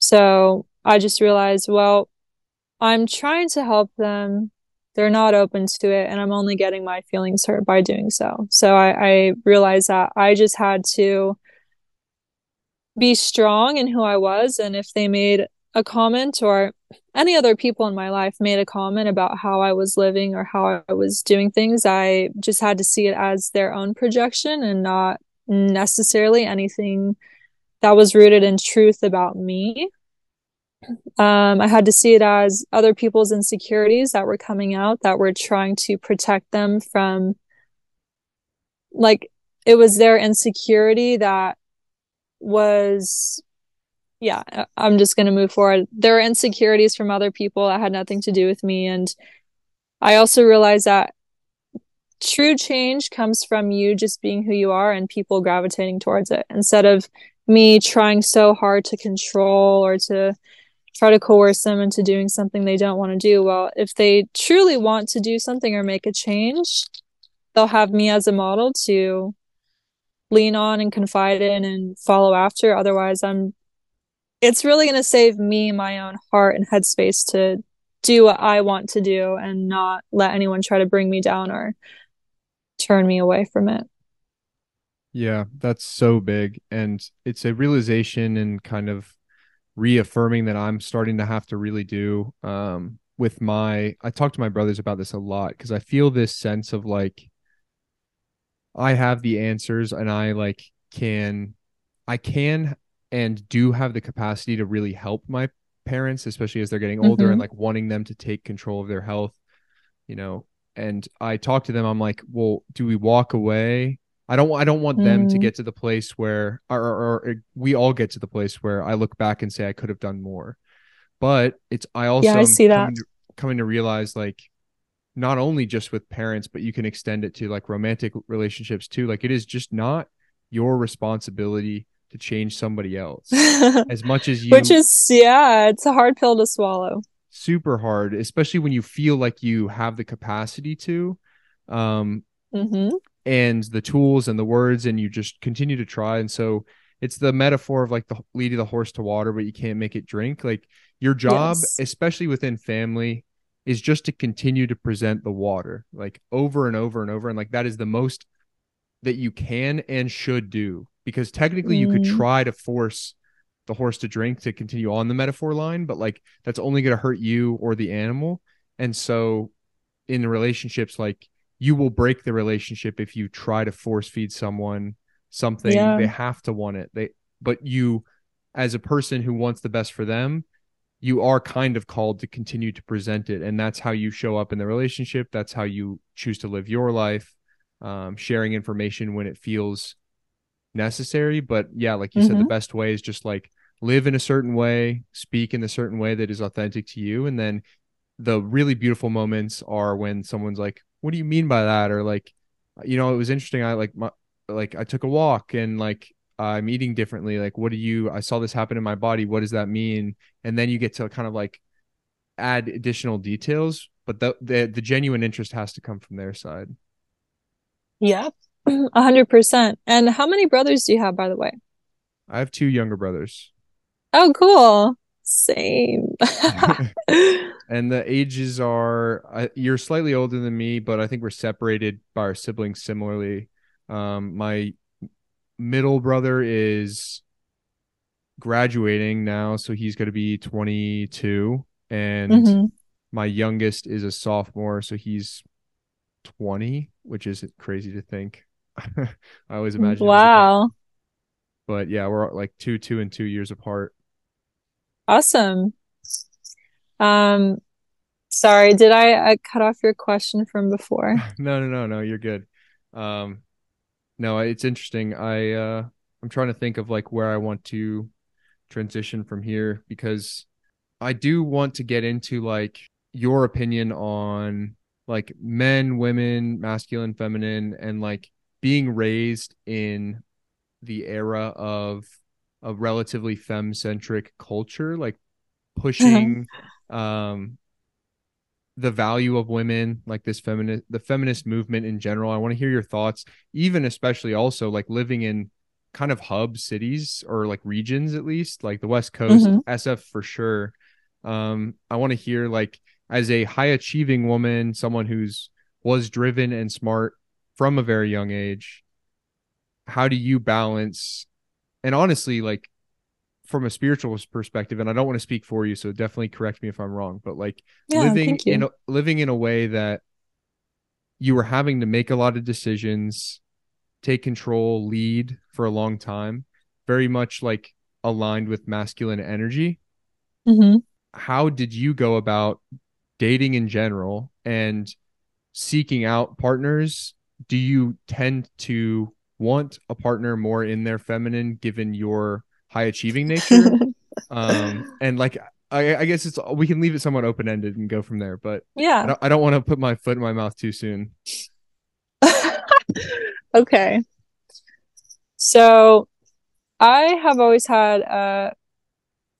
so I just realized, well, I'm trying to help them. They're not open to it, and I'm only getting my feelings hurt by doing so. So I, I realized that I just had to be strong in who I was. And if they made a comment, or any other people in my life made a comment about how I was living or how I was doing things, I just had to see it as their own projection and not necessarily anything that was rooted in truth about me. Um, I had to see it as other people's insecurities that were coming out, that were trying to protect them from, like, it was their insecurity that was, yeah, I'm just going to move forward. There were insecurities from other people that had nothing to do with me. And I also realized that true change comes from you just being who you are and people gravitating towards it, instead of me trying so hard to control or to try to coerce them into doing something they don't want to do. Well, if they truly want to do something or make a change, they'll have me as a model to lean on and confide in and follow after. Otherwise, I'm, it's really going to save me my own heart and headspace to do what I want to do and not let anyone try to bring me down or turn me away from it. Yeah, that's so big. And it's a realization and kind of reaffirming that I'm starting to have to really do um, with my, I talk to my brothers about this a lot, because I feel this sense of like, I have the answers, and I like can, I can and do have the capacity to really help my parents, especially as they're getting older, mm-hmm. and like wanting them to take control of their health, you know. And I talk to them, I'm like, well, do we walk away? I don't I don't want them mm. to get to the place where or, or, or we all get to the place where I look back and say I could have done more. But it's I also yeah, I see that. Coming, to, coming to realize, like, not only just with parents, but you can extend it to like romantic relationships too. Like, it is just not your responsibility to change somebody else as much as you, which is, yeah, it's a hard pill to swallow. Super hard, especially when you feel like you have the capacity to. Um mm-hmm. and the tools and the words, and you just continue to try. And so it's the metaphor of like the leading the horse to water, but you can't make it drink. Like, your job, yes. especially within family, is just to continue to present the water, like, over and over and over. And like, that is the most that you can and should do. because technically mm. you could try to force the horse to drink to continue on the metaphor line, but like that's only going to hurt you or the animal. And so in relationships, like you will break the relationship if you try to force feed someone something. Yeah. They have to want it. They, but you as a person who wants the best for them, you are kind of called to continue to present it. And that's how you show up in the relationship. That's how you choose to live your life, um, sharing information when it feels necessary. But yeah, like you mm-hmm. said, the best way is just like live in a certain way, speak in a certain way that is authentic to you. And then the really beautiful moments are when someone's like, what do you mean by that? Or like, you know, it was interesting. I like my, like I took a walk and like, I'm eating differently. Like, what do you, I saw this happen in my body. What does that mean? And then you get to kind of like add additional details, but the, the, the genuine interest has to come from their side. Yeah. A hundred percent. And how many brothers do you have, by the way? I have two younger brothers. Oh, cool. Same. And the ages are, uh, you're slightly older than me, but I think we're separated by our siblings similarly. Um, my middle brother is graduating now, so he's going to be twenty-two, and mm-hmm. my youngest is a sophomore, so he's twenty, which is crazy to think. I always imagine. Wow. But yeah, we're like two two and two years apart. Awesome. Um sorry, did I, I cut off your question from before? no no no no you're good. um No, it's interesting. I, uh, I'm trying to think of like where I want to transition from here, because I do want to get into like your opinion on like men, women, masculine, feminine, and like being raised in the era of a relatively femme-centric culture, like pushing um, the value of women, like this feminist, the feminist movement in general. I want to hear your thoughts, even especially also like living in kind of hub cities or like regions, at least like the West Coast, mm-hmm. S F for sure. Um, I want to hear like as a high achieving woman, someone who's was driven and smart from a very young age, how do you balance? And honestly, like from a spiritual perspective, and I don't want to speak for you, so definitely correct me if I'm wrong, but like yeah, living in a, living in a way that you were having to make a lot of decisions, take control, lead for a long time, very much like aligned with masculine energy. Mm-hmm. How did you go about dating in general and seeking out partners? Do you tend to want a partner more in their feminine, given your high achieving nature? um and like I, I guess it's, we can leave it somewhat open-ended and go from there, but yeah, I don't, I don't want to put my foot in my mouth too soon. Okay, so I have always had a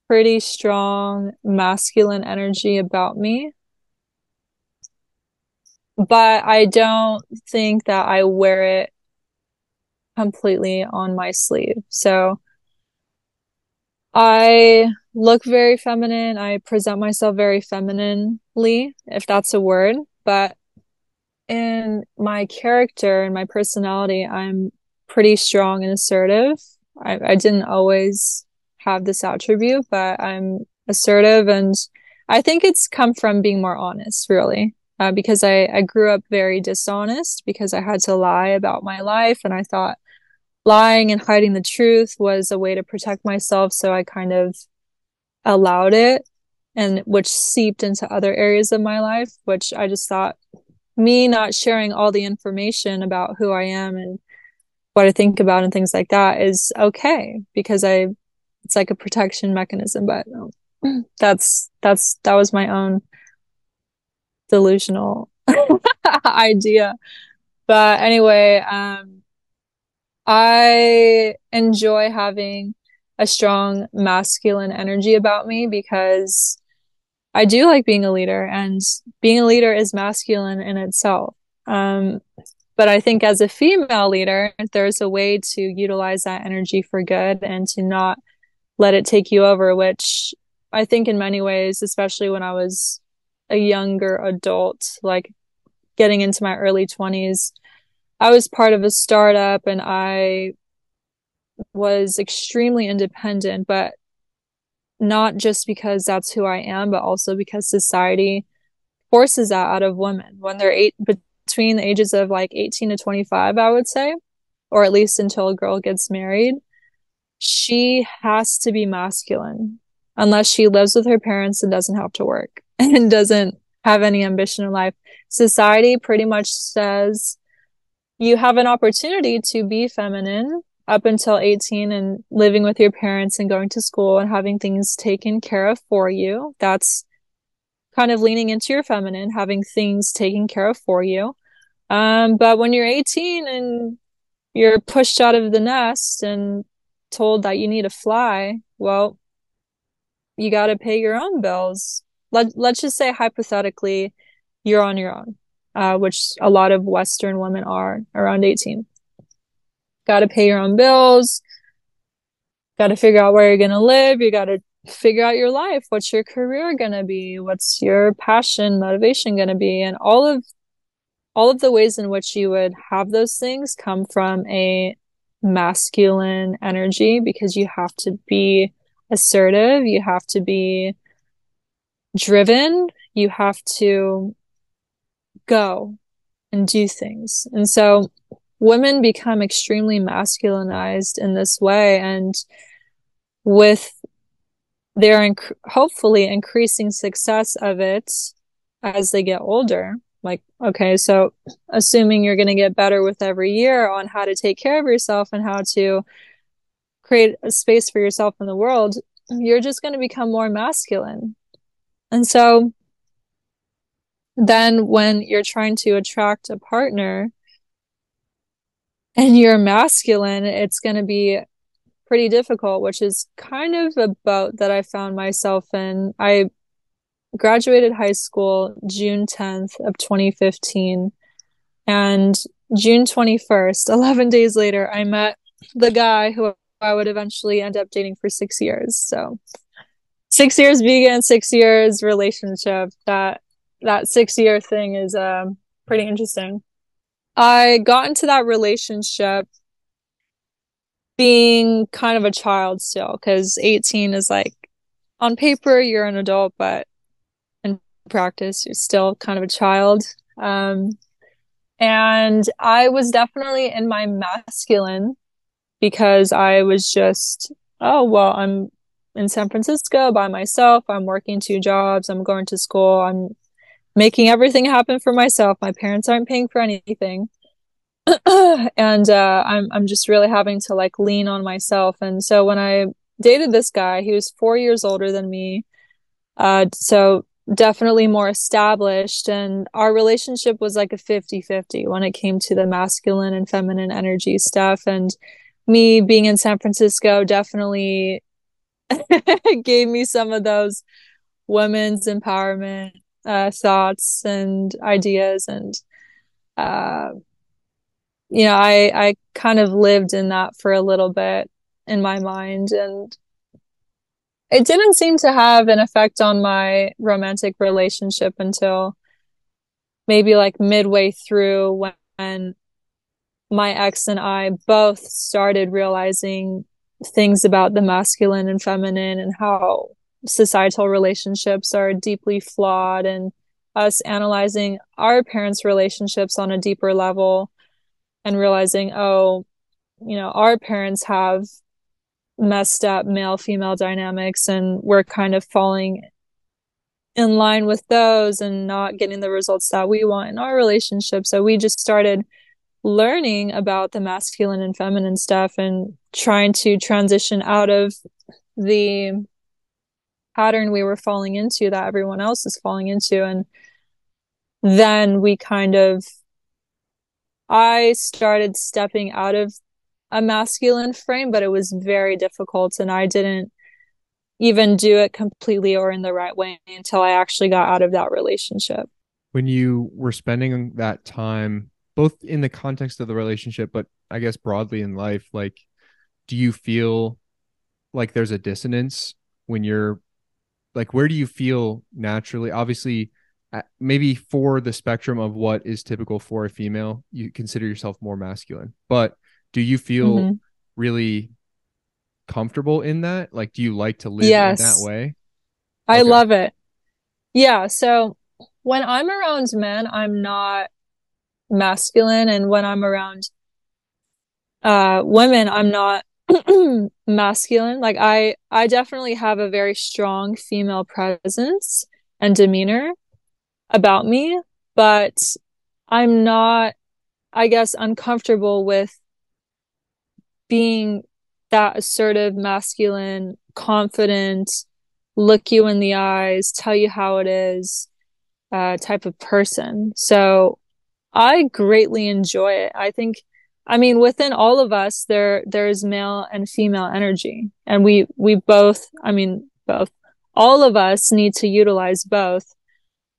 pretty strong masculine energy about me, but I don't think that I wear it completely on my sleeve. So I look very feminine. I present myself very femininely, if that's a word. But in my character and my personality, I'm pretty strong and assertive. I, I didn't always have this attribute, but I'm assertive. And I think it's come from being more honest, really, uh, because I, I grew up very dishonest because I had to lie about my life. And I thought lying and hiding the truth was a way to protect myself, so I kind of allowed it, and which seeped into other areas of my life, which I just thought me not sharing all the information about who I am and what I think about and things like that is okay, because I it's like a protection mechanism. But that's that's that was my own delusional idea. But anyway, um I enjoy having a strong masculine energy about me because I do like being a leader, and being a leader is masculine in itself. Um, but I think as a female leader, there's a way to utilize that energy for good and to not let it take you over, which I think in many ways, especially when I was a younger adult, like getting into my early twenties, I was part of a startup, and I was extremely independent, but not just because that's who I am, but also because society forces that out of women when they're eight, between the ages of like eighteen to twenty-five, I would say, or at least until a girl gets married. She has to be masculine unless she lives with her parents and doesn't have to work and doesn't have any ambition in life. Society pretty much says you have an opportunity to be feminine up until eighteen and living with your parents and going to school and having things taken care of for you. That's kind of leaning into your feminine, having things taken care of for you. Um, but when you're eighteen and you're pushed out of the nest and told that you need to fly, well, you got to pay your own bills. Let, let's just say hypothetically you're on your own, uh, which a lot of Western women are around eighteen. Got to pay your own bills. Got to figure out where you're going to live. You got to figure out your life. What's your career going to be? What's your passion, motivation going to be? And all of all of the ways in which you would have those things come from a masculine energy, because you have to be assertive. You have to be driven. You have to go and do things. And so women become extremely masculinized in this way, and with their inc- hopefully increasing success of it as they get older. Like, okay, so assuming you're going to get better with every year on how to take care of yourself and how to create a space for yourself in the world, you're just going to become more masculine. And so then when you're trying to attract a partner and you're masculine, it's going to be pretty difficult, which is kind of a boat that I found myself in. I graduated high school June tenth of twenty fifteen, and June twenty-first, eleven days later, I met the guy who I would eventually end up dating for six years. So six years vegan, six years relationship. That, that six year thing is um, pretty interesting. I got into that relationship being kind of a child still, because eighteen is like, on paper, you're an adult, but in practice, you're still kind of a child. Um, and I was definitely in my masculine, because I was just, oh, well, I'm in San Francisco by myself. I'm working two jobs. I'm going to school. I'm making everything happen for myself. My parents aren't paying for anything. and uh, I'm I'm just really having to like lean on myself. And so when I dated this guy, he was four years older than me. Uh, so definitely more established. And our relationship was like a fifty-fifty when it came to the masculine and feminine energy stuff. And me being in San Francisco definitely gave me some of those women's empowerment Uh, thoughts and ideas, and uh, you know, I I kind of lived in that for a little bit in my mind, and it didn't seem to have an effect on my romantic relationship until maybe like midway through, when, when my ex and I both started realizing things about the masculine and feminine and how societal relationships are deeply flawed, and us analyzing our parents' relationships on a deeper level and realizing, oh, you know, our parents have messed up male-female dynamics, and we're kind of falling in line with those and not getting the results that we want in our relationship. So we just started learning about the masculine and feminine stuff and trying to transition out of the pattern we were falling into that everyone else is falling into. And then we kind of, I started stepping out of a masculine frame, but it was very difficult, and I didn't even do it completely or in the right way until I actually got out of that relationship. When you were spending that time, both in the context of the relationship, but I guess broadly in life, like, do you feel like there's a dissonance when you're like, where do you feel naturally? Obviously, maybe for the spectrum of what is typical for a female, you consider yourself more masculine. But do you feel mm-hmm. really comfortable in that? Like, do you like to live yes. in that way? I okay. love it. Yeah. So when I'm around men, I'm not masculine. And when I'm around uh, women, I'm not masculine. Like I, I definitely have a very strong female presence and demeanor about me, but I'm not, I guess, uncomfortable with being that assertive, masculine, confident, look you in the eyes, tell you how it is, uh, type of person. So I greatly enjoy it. I think, I mean, within all of us, there, there is male and female energy, and we, we both, I mean, both, all of us need to utilize both.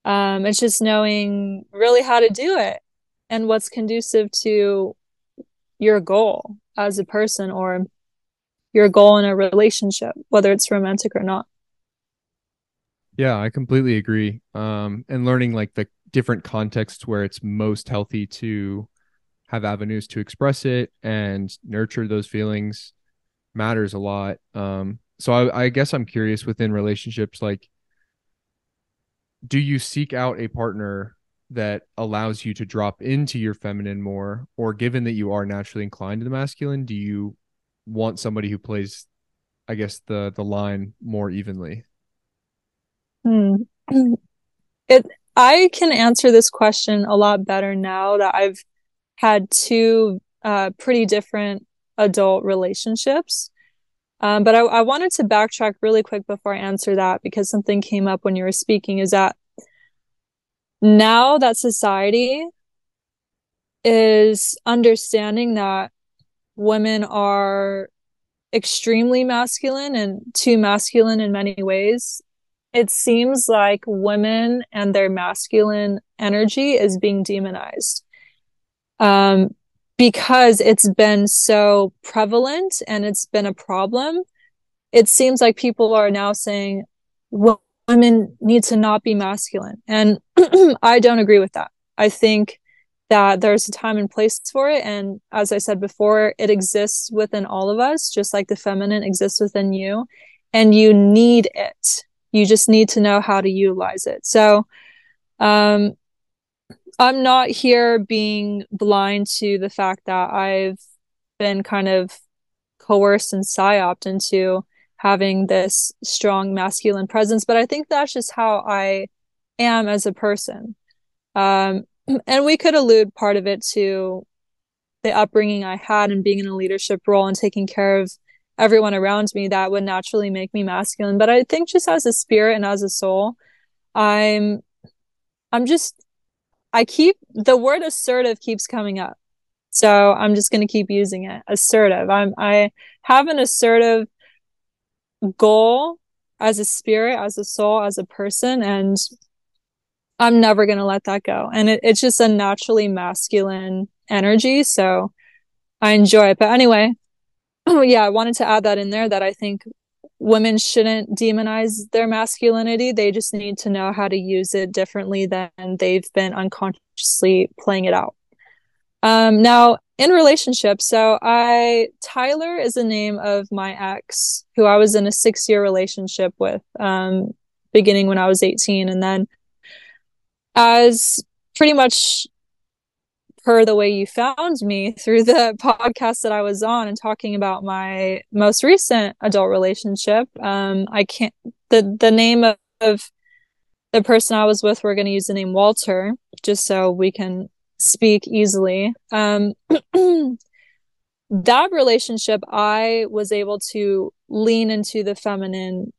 Um, it's just knowing really how to do it and what's conducive to your goal as a person or your goal in a relationship, whether it's romantic or not. Yeah, I completely agree. Um, and learning like the different contexts where it's most healthy to have avenues to express it and nurture those feelings matters a lot. Um, so I, I guess I'm curious within relationships, like, do you seek out a partner that allows you to drop into your feminine more, or given that you are naturally inclined to the masculine, do you want somebody who plays, I guess, the, the line more evenly? Hmm. It, I can answer this question a lot better now that I've had two uh, pretty different adult relationships. Um, but I, I wanted to backtrack really quick before I answer that, because something came up when you were speaking, is that now that society is understanding that women are extremely masculine and too masculine in many ways, it seems like women and their masculine energy is being demonized. Um, Because it's been so prevalent and it's been a problem, it seems like people are now saying, well, women need to not be masculine. And I don't agree with that. I think that there's a time and place for it. And as I said before, it exists within all of us, just like the feminine exists within you. And you need it. You just need to know how to utilize it. So, um, I'm not here being blind to the fact that I've been kind of coerced and psyoped into having this strong masculine presence, but I think that's just how I am as a person. Um, and we could allude part of it to the upbringing I had and being in a leadership role and taking care of everyone around me that would naturally make me masculine. But I think just as a spirit and as a soul, I'm, I'm just... I keep the word assertive keeps coming up. So I'm just going to keep using it. Assertive. I'm, I have an assertive goal as a spirit, as a soul, as a person, and I'm never going to let that go. And it, it's just a naturally masculine energy. So I enjoy it. But anyway, yeah, I wanted to add that in there, that I think women shouldn't demonize their masculinity. They just need to know how to use it differently than they've been unconsciously playing it out. Um, now, in relationships, so I, Tyler is the name of my ex, who I was in a six-year relationship with, um, beginning when I was eighteen. And then, as pretty much per the way you found me through the podcast that I was on and talking about my most recent adult relationship. Um, I can't, the, the name of, of the person I was with, we're going to use the name Walter, just so we can speak easily. Um, that relationship, I was able to lean into the feminine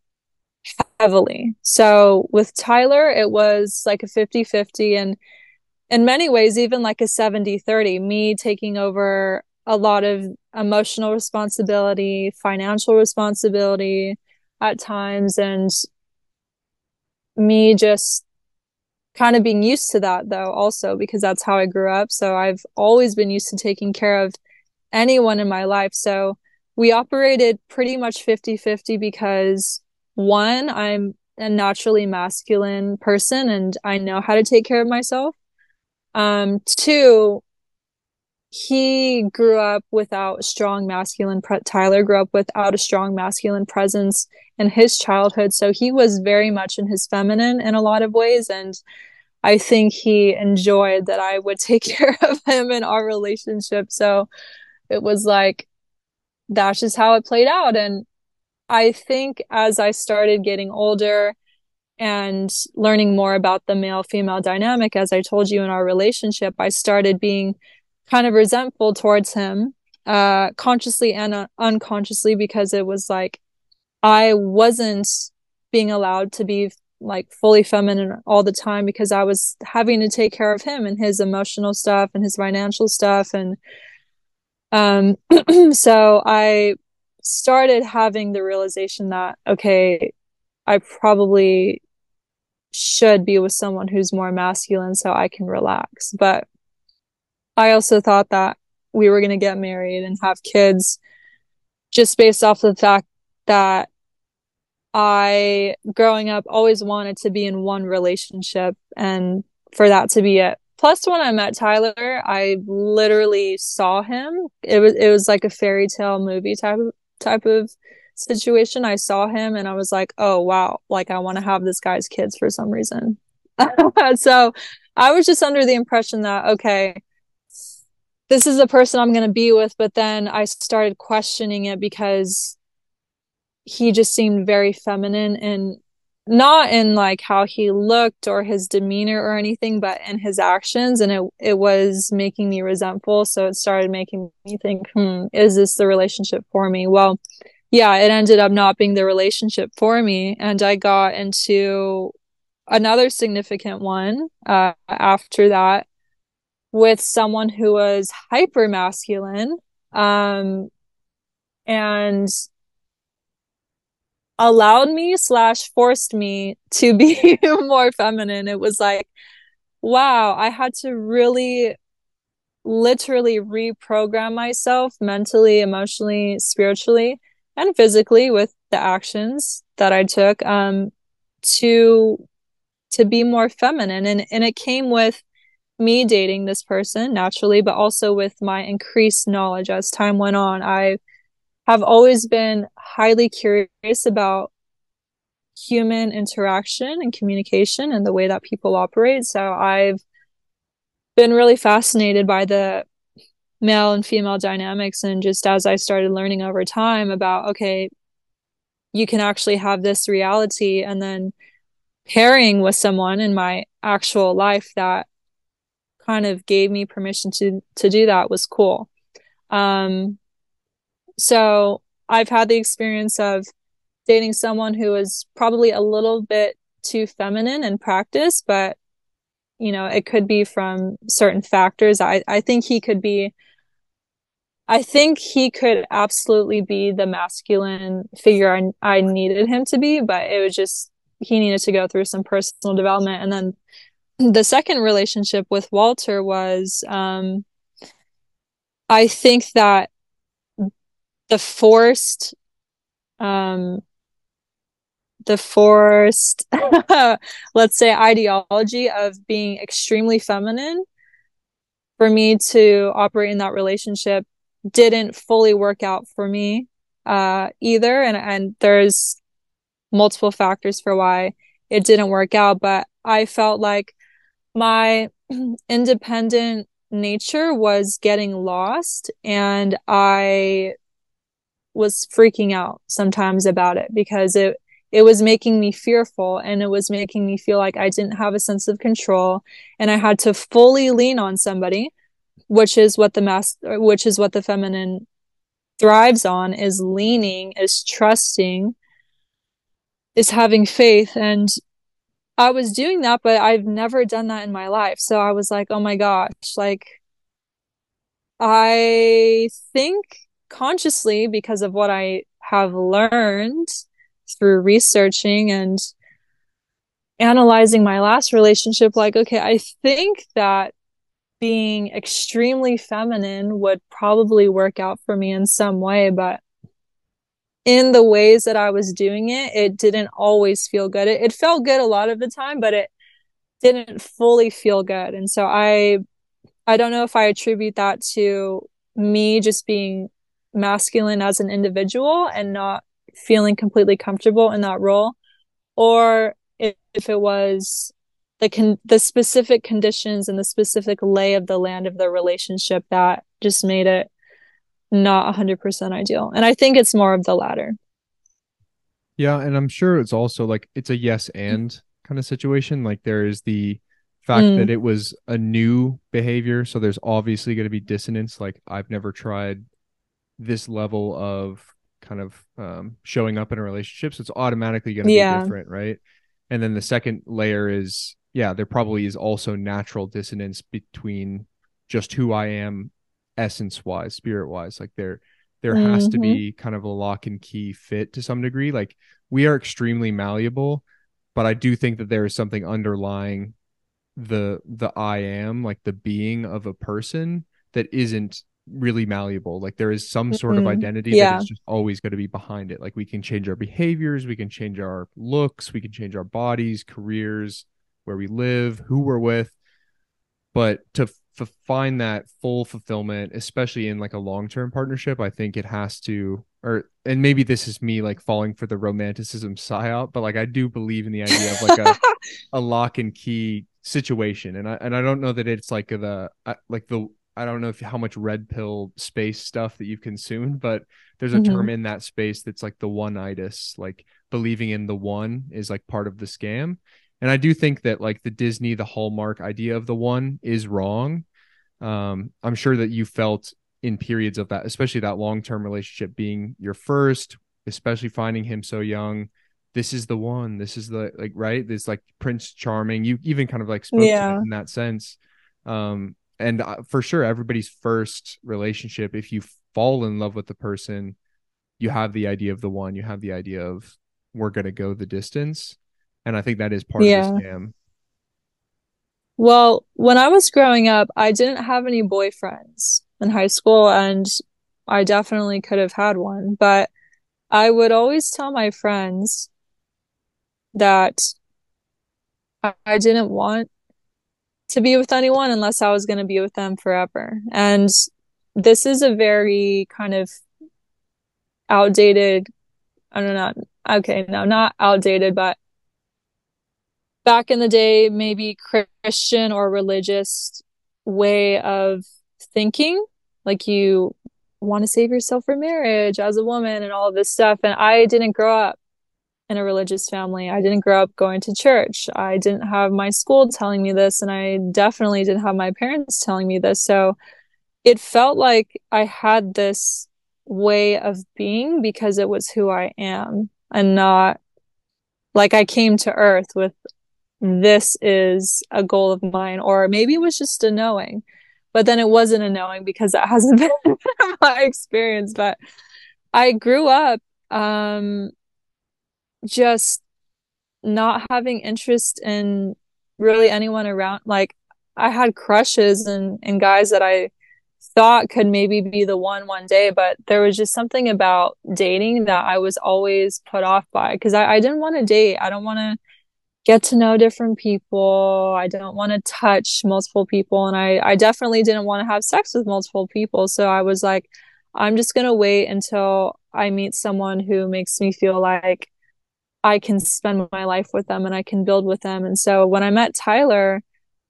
heavily. So with Tyler, it was like a fifty-fifty, and in many ways, even like a seventy-thirty, me taking over a lot of emotional responsibility, financial responsibility at times, and me just kind of being used to that, though, also, because that's how I grew up. So I've always been used to taking care of anyone in my life. So we operated pretty much fifty-fifty because, one, I'm a naturally masculine person and I know how to take care of myself. Um, two, he grew up without strong masculine, pre- Tyler grew up without a strong masculine presence in his childhood. So he was very much in his feminine in a lot of ways. And I think he enjoyed that I would take care of him in our relationship. So it was like, that's just how it played out. And I think as I started getting older and learning more about the male-female dynamic, as I told you in our relationship, I started being kind of resentful towards him, uh, consciously and uh, unconsciously, because it was like, I wasn't being allowed to be like fully feminine all the time because I was having to take care of him and his emotional stuff and his financial stuff. And, um, so I started having the realization that, okay, I probably should be with someone who's more masculine so I can relax. But I also thought that we were going to get married and have kids just based off the fact that I, growing up, always wanted to be in one relationship and for that to be it. Plus, when I met Tyler, I literally saw him. It was it was like a fairy tale movie type of, type of situation. I saw him and I was like, oh, wow, like I want to have this guy's kids for some reason. So I was just under the impression that, okay, this is the person I'm going to be with. But then I started questioning it because he just seemed very feminine, and not in like how he looked or his demeanor or anything, but in his actions. And it, it was making me resentful. So it started making me think, hmm, is this the relationship for me? Well, yeah, it ended up not being the relationship for me. And I got into another significant one uh, after that, with someone who was hyper masculine, um, and allowed me slash forced me to be more feminine. It was like, wow, I had to really literally reprogram myself mentally, emotionally, spiritually, and physically with the actions that I took, um, to, to be more feminine. And, and it came with me dating this person naturally, but also with my increased knowledge as time went on. I have always been highly curious about human interaction and communication and the way that people operate. So I've been really fascinated by the male and female dynamics. And just as I started learning over time about, okay, you can actually have this reality and then pairing with someone in my actual life that kind of gave me permission to to do that, was cool. Um, so I've had the experience of dating someone who was probably a little bit too feminine in practice, but you know, it could be from certain factors. I, I think he could be, I think he could absolutely be the masculine figure I, I needed him to be, but it was just, he needed to go through some personal development. And then the second relationship with Walter was, um, I think that the forced, um, the forced, let's say, ideology of being extremely feminine for me to operate in that relationship didn't fully work out for me, uh, either. And, and there's multiple factors for why it didn't work out, but I felt like my independent nature was getting lost, and I was freaking out sometimes about it because it, it was making me fearful, and it was making me feel like I didn't have a sense of control, and I had to fully lean on somebody, which is what the mas- which is what the feminine thrives on, is leaning, is trusting, is having faith. And I was doing that, but I've never done that in my life. So I was like, oh my gosh, like I think consciously, because of what I have learned through researching and analyzing my last relationship, like, okay, I think that being extremely feminine would probably work out for me in some way, but in the ways that I was doing it, it didn't always feel good. It, it felt good a lot of the time, but it didn't fully feel good. And so I, I don't know if I attribute that to me just being masculine as an individual and not feeling completely comfortable in that role, or if, if it was the con- the specific conditions and the specific lay of the land of the relationship that just made it not one hundred percent ideal. And I think it's more of the latter. Yeah, and I'm sure it's also like it's a yes and kind of situation. Like there is the fact mm. that it was a new behavior, so there's obviously going to be dissonance. Like I've never tried this level of kind of um, showing up in a relationship, so it's automatically going to yeah. be different, right? And then the second layer is, yeah, there probably is also natural dissonance between just who I am essence-wise, spirit-wise. Like there there mm-hmm. has to be kind of a lock and key fit to some degree. Like we are extremely malleable, but I do think that there is something underlying the the I am, like the being of a person that isn't really malleable. Like there is some sort mm-hmm. of identity yeah. that's just always going to be behind it. Like we can change our behaviors, we can change our looks, we can change our bodies, careers, where we live, who we're with, but to f- find that full fulfillment, especially in like a long-term partnership, I think it has to, or and maybe this is me like falling for the romanticism psyop, but like I do believe in the idea of like a, a lock and key situation, and I and I don't know that it's like the like the I don't know if how much red pill space stuff that you've consumed, but there's a mm-hmm. term in that space that's like the one-itis, like believing in the one is like part of the scam. And I do think that like the Disney, the Hallmark idea of the one is wrong. Um, I'm sure that you felt in periods of that, especially that long-term relationship being your first, especially finding him so young. This is the one, this is the like, right. This like Prince Charming, you even kind of like spoke yeah. to it in that sense. Um, And for sure, everybody's first relationship, if you fall in love with the person, you have the idea of the one, you have the idea of we're going to go the distance. And I think that is part yeah. of the scam. Well, when I was growing up, I didn't have any boyfriends in high school, and I definitely could have had one. But I would always tell my friends that I didn't want to be with anyone unless I was going to be with them forever. And this is a very kind of outdated, I don't know, okay, no, not outdated, but back in the day, maybe Christian or religious way of thinking, like you want to save yourself for marriage as a woman and all of this stuff. And I didn't grow up in a religious family. I didn't grow up going to church. I didn't have my school telling me this, and I definitely didn't have my parents telling me this. So it felt like I had this way of being because it was who I am, and not like I came to earth with this is a goal of mine, or maybe it was just a knowing, but then it wasn't a knowing because that hasn't been my experience. But I grew up um just not having interest in really anyone around. Like I had crushes and, and guys that I thought could maybe be the one one day, but there was just something about dating that I was always put off by, because I, I didn't want to date. I don't want to get to know different people. I don't want to touch multiple people. And I, I definitely didn't want to have sex with multiple people. So I was like, I'm just going to wait until I meet someone who makes me feel like I can spend my life with them and I can build with them. And so when I met Tyler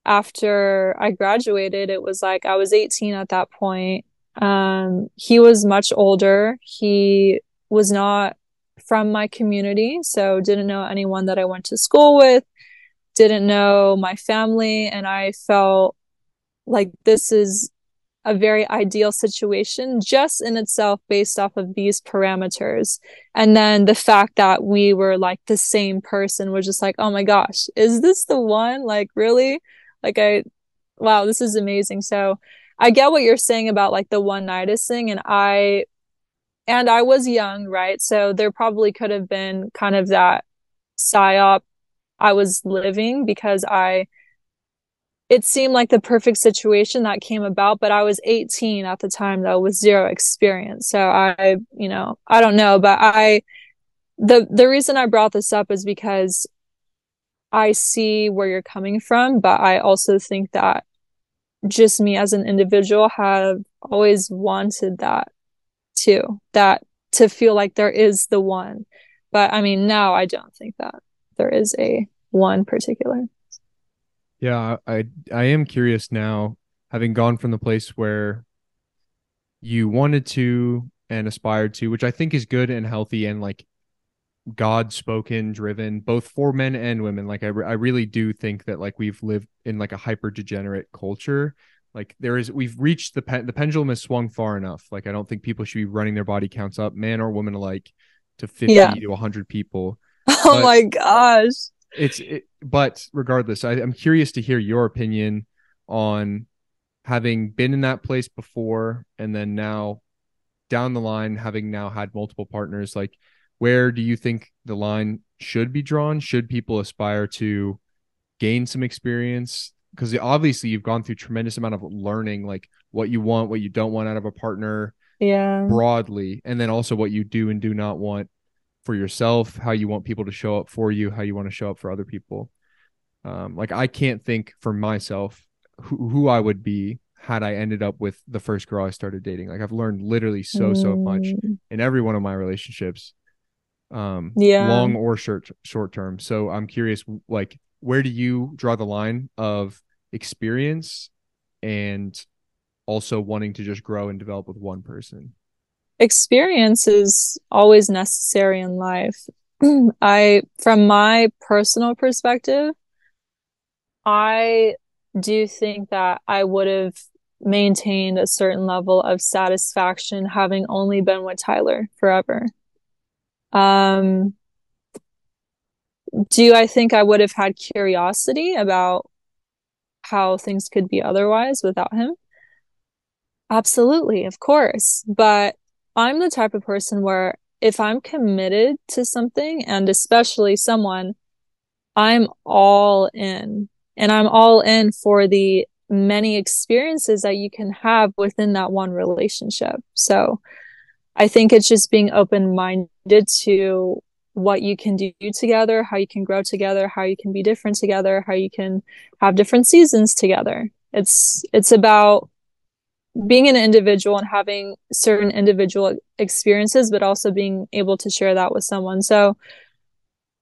after I graduated, it was like I was eighteen at that point. Um, he was much older. He was not from my community, so didn't know anyone that I went to school with, didn't know my family. And I felt like this is a very ideal situation just in itself based off of these parameters. And then the fact that we were like the same person was just like, oh my gosh, is this the one? Like really? Like I, wow, this is amazing. So I get what you're saying about like the one-nightis thing. And I, and I was young, right? So there probably could have been kind of that psyop I was living because I, it seemed like the perfect situation that came about, but I was eighteen at the time though, with zero experience. So I, you know, I don't know, but I, the, the reason I brought this up is because I see where you're coming from, but I also think that just me as an individual have always wanted that too, that to feel like there is the one. But I mean, now I don't think that there is a one particular. Yeah, I I am curious now, having gone from the place where you wanted to and aspired to, which I think is good and healthy and like God spoken driven, both for men and women. Like I, re- I really do think that like we've lived in like a hyper degenerate culture. Like there is, we've reached the pen, the pendulum has swung far enough. Like, I don't think people should be running their body counts up, man or woman alike, to fifty yeah. to a hundred people. Oh but my gosh. It's, it, but regardless, I, I'm curious to hear your opinion on having been in that place before, and then now down the line, having now had multiple partners, like, where do you think the line should be drawn? Should people aspire to gain some experience? Because obviously you've gone through a tremendous amount of learning, like what you want, what you don't want out of a partner, yeah, broadly. And then also what you do and do not want for yourself, how you want people to show up for you, how you want to show up for other people. Um, like I can't think for myself who, who I would be had I ended up with the first girl I started dating. Like I've learned literally so, so much in every one of my relationships. um yeah long or short short term. So I'm curious, like, where do you draw the line of experience and also wanting to just grow and develop with one person? Experience is always necessary in life. I from my personal perspective, I do think that I would have maintained a certain level of satisfaction having only been with Tyler forever. Um, do I think I would have had curiosity about how things could be otherwise without him? Absolutely, of course. But I'm the type of person where if I'm committed to something, and especially someone, I'm all in. And I'm all in for the many experiences that you can have within that one relationship. So I think it's just being open-minded to what you can do together, how you can grow together, how you can be different together, how you can have different seasons together. It's it's about being an individual and having certain individual experiences, but also being able to share that with someone. So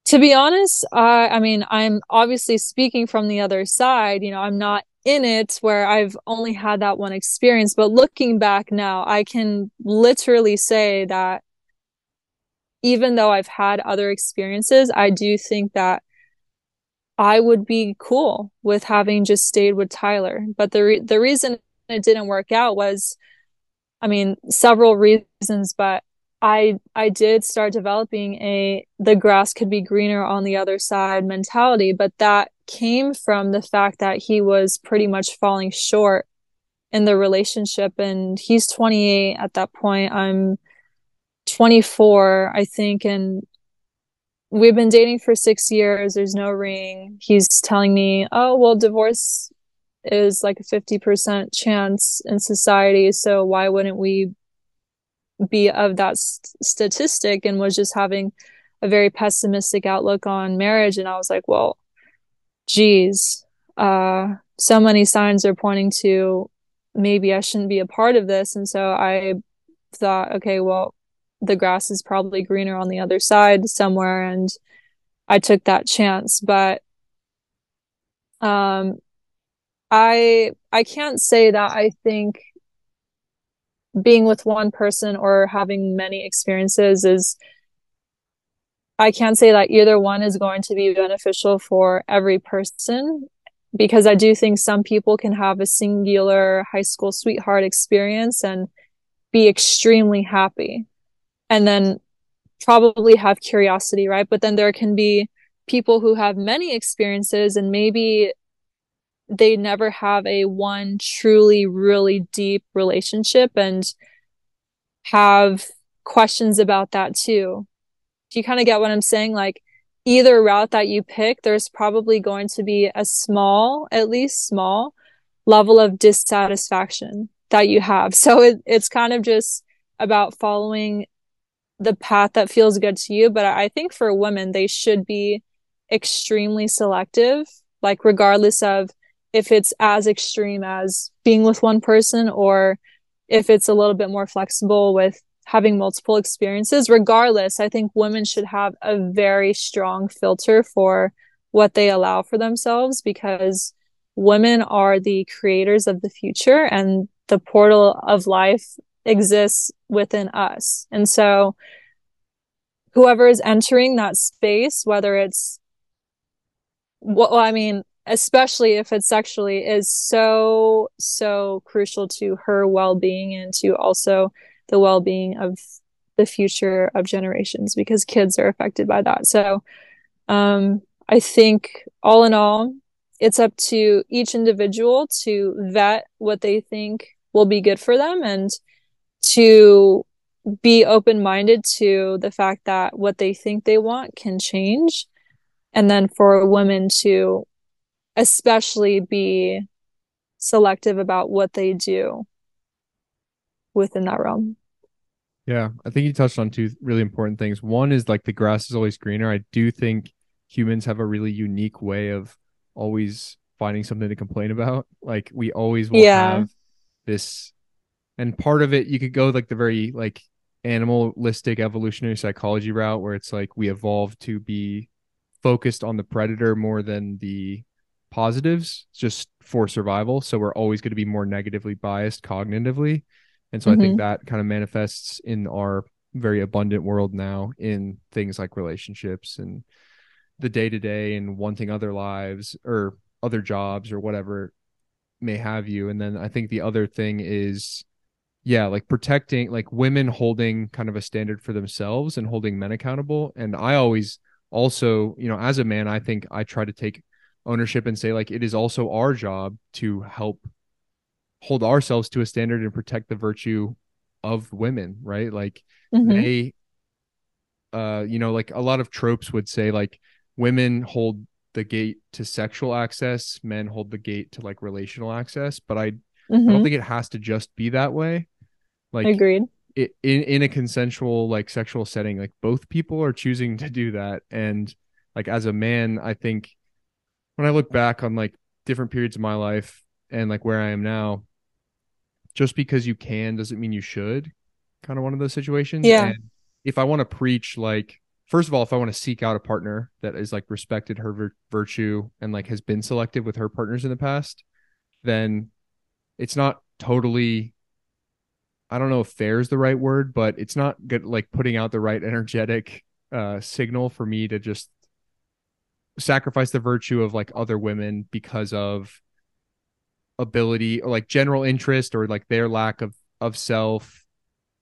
to be honest, I, I mean, I'm obviously speaking from the other side. You know, I'm not in it where I've only had that one experience, but looking back now, I can literally say that even though I've had other experiences, I do think that I would be cool with having just stayed with Tyler. But the re- the reason it didn't work out was, I mean, several reasons, but I I did start developing a the grass could be greener on the other side mentality, but that came from the fact that he was pretty much falling short in the relationship, and he's twenty-eight at that point. I'm twenty-four, I think, and we've been dating for six years. There's no ring. He's telling me, "Oh, well, divorce is like a fifty percent chance in society, so why wouldn't we be of that st- statistic?" And was just having a very pessimistic outlook on marriage. And I was like, well, geez, uh, so many signs are pointing to maybe I shouldn't be a part of this. And so I thought, okay, well, the grass is probably greener on the other side somewhere. And I took that chance, but, um, I, I can't say that I think being with one person or having many experiences is, I can't say that either one is going to be beneficial for every person, because I do think some people can have a singular high school sweetheart experience and be extremely happy and then probably have curiosity, right? But then there can be people who have many experiences and maybe they never have a one truly, really deep relationship and have questions about that too. Do you kind of get what I'm saying? Like, either route that you pick, there's probably going to be a small, at least small, level of dissatisfaction that you have. So it, it's kind of just about following the path that feels good to you. But I think for women, they should be extremely selective, like regardless of if it's as extreme as being with one person, or if it's a little bit more flexible with having multiple experiences. Regardless, I think women should have a very strong filter for what they allow for themselves, because women are the creators of the future, and the portal of life exists within us. And so whoever is entering that space, whether it's, well, I mean, especially if it's sexually, is so, so crucial to her well-being, and to also the well-being of the future of generations, because kids are affected by that. So um, I think all in all, it's up to each individual to vet what they think will be good for them, and to be open-minded to the fact that what they think they want can change. And then for women to especially be selective about what they do within that realm. Yeah, I think you touched on two really important things. One is like the grass is always greener. I do think humans have a really unique way of always finding something to complain about. Like we always will yeah. have this, and part of it, you could go like the very like animalistic evolutionary psychology route, where it's like we evolved to be focused on the predator more than the positives, just for survival. So we're always going to be more negatively biased cognitively. And so mm-hmm. I think that kind of manifests in our very abundant world now, in things like relationships and the day-to-day, and wanting other lives or other jobs or whatever may have you. And then I think the other thing is, yeah, like protecting, like women holding kind of a standard for themselves and holding men accountable. And I always also, you know, as a man, I think I try to take ownership and say, like, it is also our job to help hold ourselves to a standard and protect the virtue of women, right? Like mm-hmm. they, uh, you know, like a lot of tropes would say like women hold the gate to sexual access, men hold the gate to like relational access, but I, mm-hmm. I don't think it has to just be that way. Like agreed. It, in, in a consensual, like sexual setting, like both people are choosing to do that. And like, as a man, I think when I look back on like different periods of my life and like where I am now, just because you can doesn't mean you should, kind of one of those situations. Yeah. And if I want to preach, like, first of all, if I want to seek out a partner that is like respected her vir- virtue and like has been selective with her partners in the past, then it's not totally, I don't know if fair is the right word, but it's not good, like putting out the right energetic uh, signal for me to just sacrifice the virtue of like other women because of ability or like general interest or like their lack of of self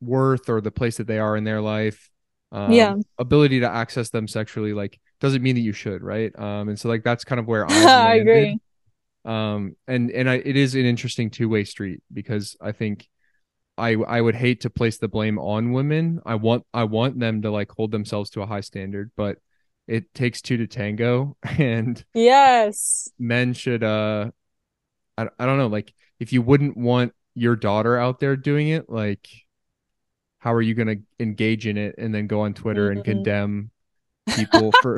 worth or the place that they are in their life. Um, yeah, ability to access them sexually, like, doesn't mean that you should, right? Um, and so like that's kind of where I, I agree. Um, and and I, it is an interesting two way street, because I think I I would hate to place the blame on women. I want I want them to like hold themselves to a high standard, but it takes two to tango, and yes, men should uh. I I don't know, like if you wouldn't want your daughter out there doing it, like how are you going to engage in it and then go on Twitter mm-hmm. and condemn people for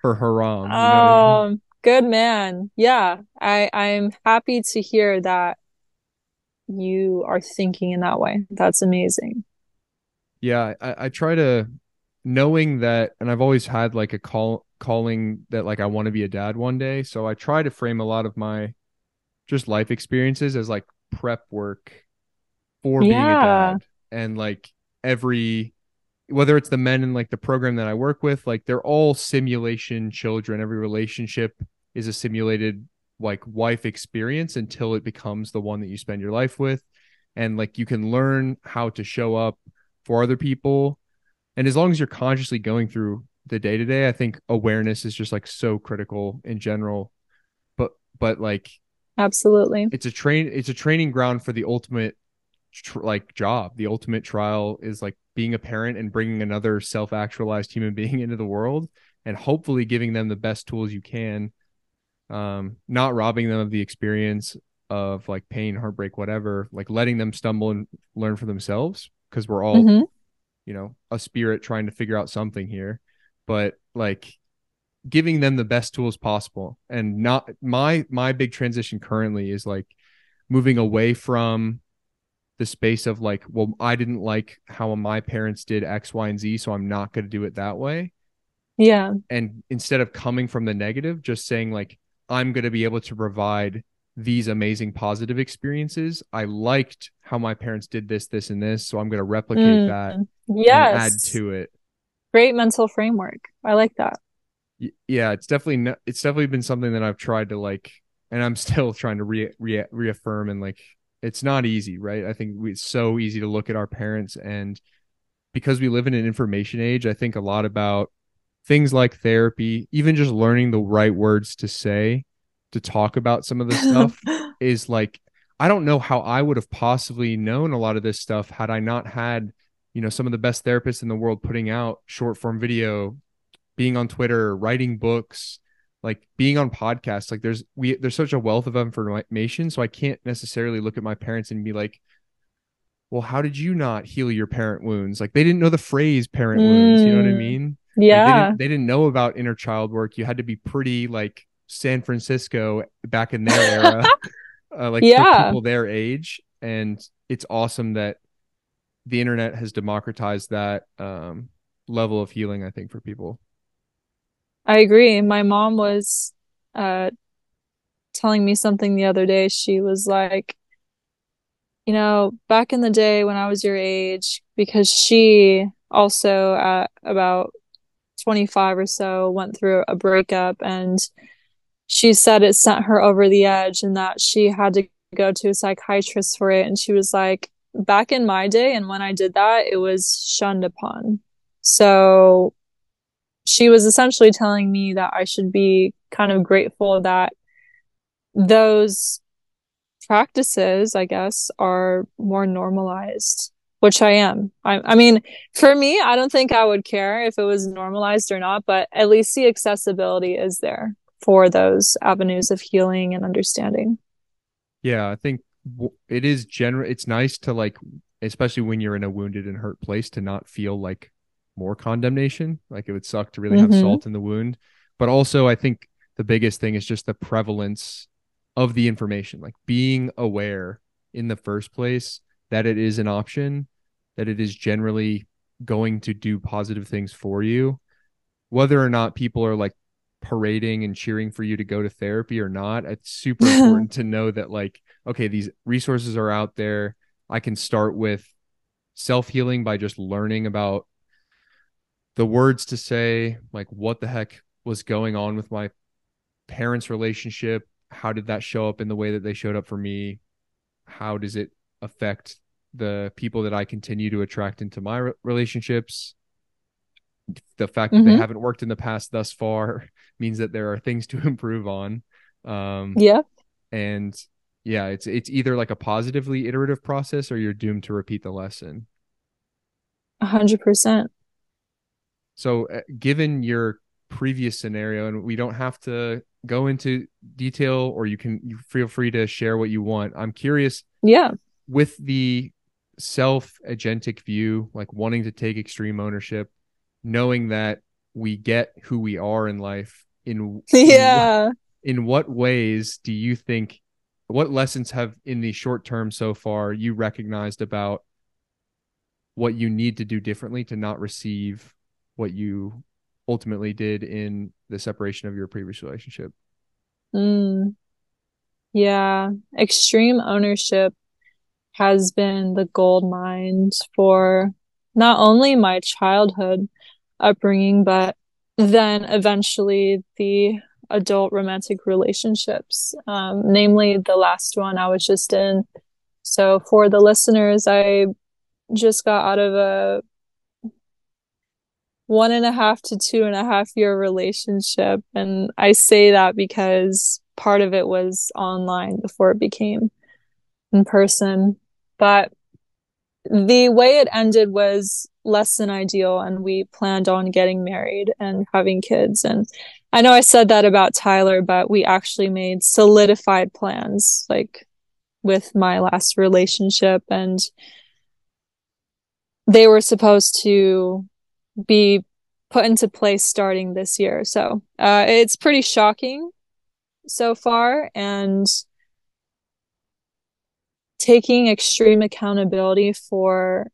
for haram? You know um, what I mean? Good man. Yeah, I I'm happy to hear that you are thinking in that way. That's amazing. Yeah, I, I try to, knowing that, and I've always had like a call calling that like I want to be a dad one day. So I try to frame a lot of my just life experiences as like prep work for being yeah. a dad. And like every, whether it's the men in like the program that I work with, like they're all simulation children. Every relationship is a simulated like wife experience until it becomes the one that you spend your life with. And like you can learn how to show up for other people. And as long as you're consciously going through the day to day, I think awareness is just like so critical in general. But, but like, absolutely. It's a train. It's a training ground for the ultimate tr- like job. The ultimate trial is like being a parent and bringing another self-actualized human being into the world, and hopefully giving them the best tools you can. Um, not robbing them of the experience of like pain, heartbreak, whatever, like letting them stumble and learn for themselves. Cause we're all, mm-hmm. you know, a spirit trying to figure out something here, but like giving them the best tools possible. And not my, my big transition currently is like moving away from the space of like, well, I didn't like how my parents did X, Y, and Z, so I'm not going to do it that way. Yeah. And instead of coming from the negative, just saying like, I'm going to be able to provide these amazing positive experiences. I liked how my parents did this, this, and this, so I'm going to replicate mm, that. Yes. And add to it. Great mental framework. I like that. Y- yeah, it's definitely no- it's definitely been something that I've tried to like, and I'm still trying to re- re- reaffirm. And like, it's not easy, right? I think we, it's so easy to look at our parents, and because we live in an information age, I think a lot about things like therapy, even just learning the right words to say to talk about some of the stuff is like, I don't know how I would have possibly known a lot of this stuff had I not had, you know, some of the best therapists in the world putting out short form video, being on Twitter, writing books, like being on podcasts. Like there's, we, there's such a wealth of information. So I can't necessarily look at my parents and be like, well, how did you not heal your parent wounds? Like they didn't know the phrase parent mm, wounds. You know what I mean? Yeah. Like, they didn't, they didn't know about inner child work. You had to be pretty like San Francisco back in their era, uh, like yeah. for people their age. And it's awesome that the internet has democratized that um, level of healing, I think, for people. I agree. My mom was uh, telling me something the other day. She was like, you know, back in the day when I was your age, because she also at about twenty-five or so went through a breakup, and she said it sent her over the edge and that she had to go to a psychiatrist for it. And she was like, back in my day and when I did that, it was shunned upon. So she was essentially telling me that I should be kind of grateful that those practices, I guess, are more normalized, which I am. I, I mean, for me, I don't think I would care if it was normalized or not, but at least the accessibility is there for those avenues of healing and understanding. Yeah, I think it is general. It's nice to like, especially when you're in a wounded and hurt place, to not feel like more condemnation. Like it would suck to really mm-hmm. have salt in the wound. But also I think the biggest thing is just the prevalence of the information, like being aware in the first place that it is an option, that it is generally going to do positive things for you, whether or not people are like parading and cheering for you to go to therapy or not. It's super important to know that like, okay, these resources are out there. I can start with self-healing by just learning about the words to say, like what the heck was going on with my parents' relationship? How did that show up in the way that they showed up for me? How does it affect the people that I continue to attract into my re- relationships? The fact that mm-hmm. they haven't worked in the past thus far means that there are things to improve on. Um, yeah. And yeah, it's, it's either like a positively iterative process or you're doomed to repeat the lesson. A hundred percent. So uh, given your previous scenario, and we don't have to go into detail, or you can you feel free to share what you want. I'm curious. Yeah. With the self-agentic view, like wanting to take extreme ownership, knowing that we get who we are in life, in, yeah. in in what ways do you think, what lessons have in the short term so far you recognized about what you need to do differently to not receive what you ultimately did in the separation of your previous relationship? Mm. Yeah. Extreme ownership has been the gold mine for not only my childhood upbringing, but then eventually the adult romantic relationships, um, namely the last one I was just in. So for the listeners, I just got out of a one and a half to two and a half year relationship. And I say that because part of it was online before it became in person. But the way it ended was less than ideal, and we planned on getting married and having kids. And I know I said that about Tyler, but we actually made solidified plans, like with my last relationship, and they were supposed to be put into place starting this year. So uh, it's pretty shocking so far, and taking extreme accountability for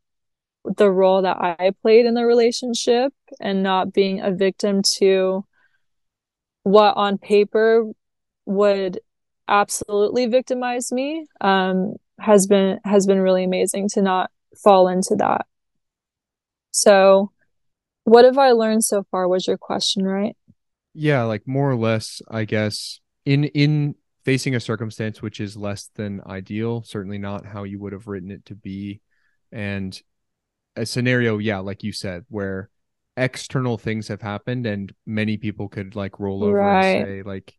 the role that I played in the relationship and not being a victim to what on paper would absolutely victimize me um, has been has been really amazing to not fall into that. So what have I learned so far was your question, right? Yeah, like more or less, I guess, in in facing a circumstance which is less than ideal, certainly not how you would have written it to be, and a scenario, yeah, like you said, where external things have happened and many people could like roll over right. and say like,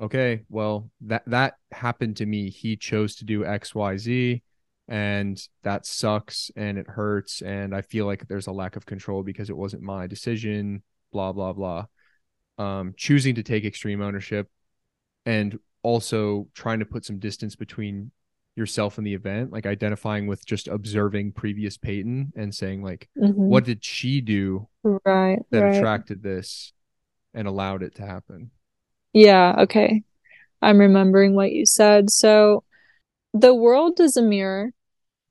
okay, well, that that happened to me. He chose to do X, Y, Z, and that sucks and it hurts. And I feel like there's a lack of control because it wasn't my decision, blah, blah, blah. Um, choosing to take extreme ownership and also trying to put some distance between yourself and the event, like identifying with just observing previous Peyton and saying like, mm-hmm. what did she do right, that right. attracted this and allowed it to happen? Yeah, okay. I'm remembering what you said. So the world is a mirror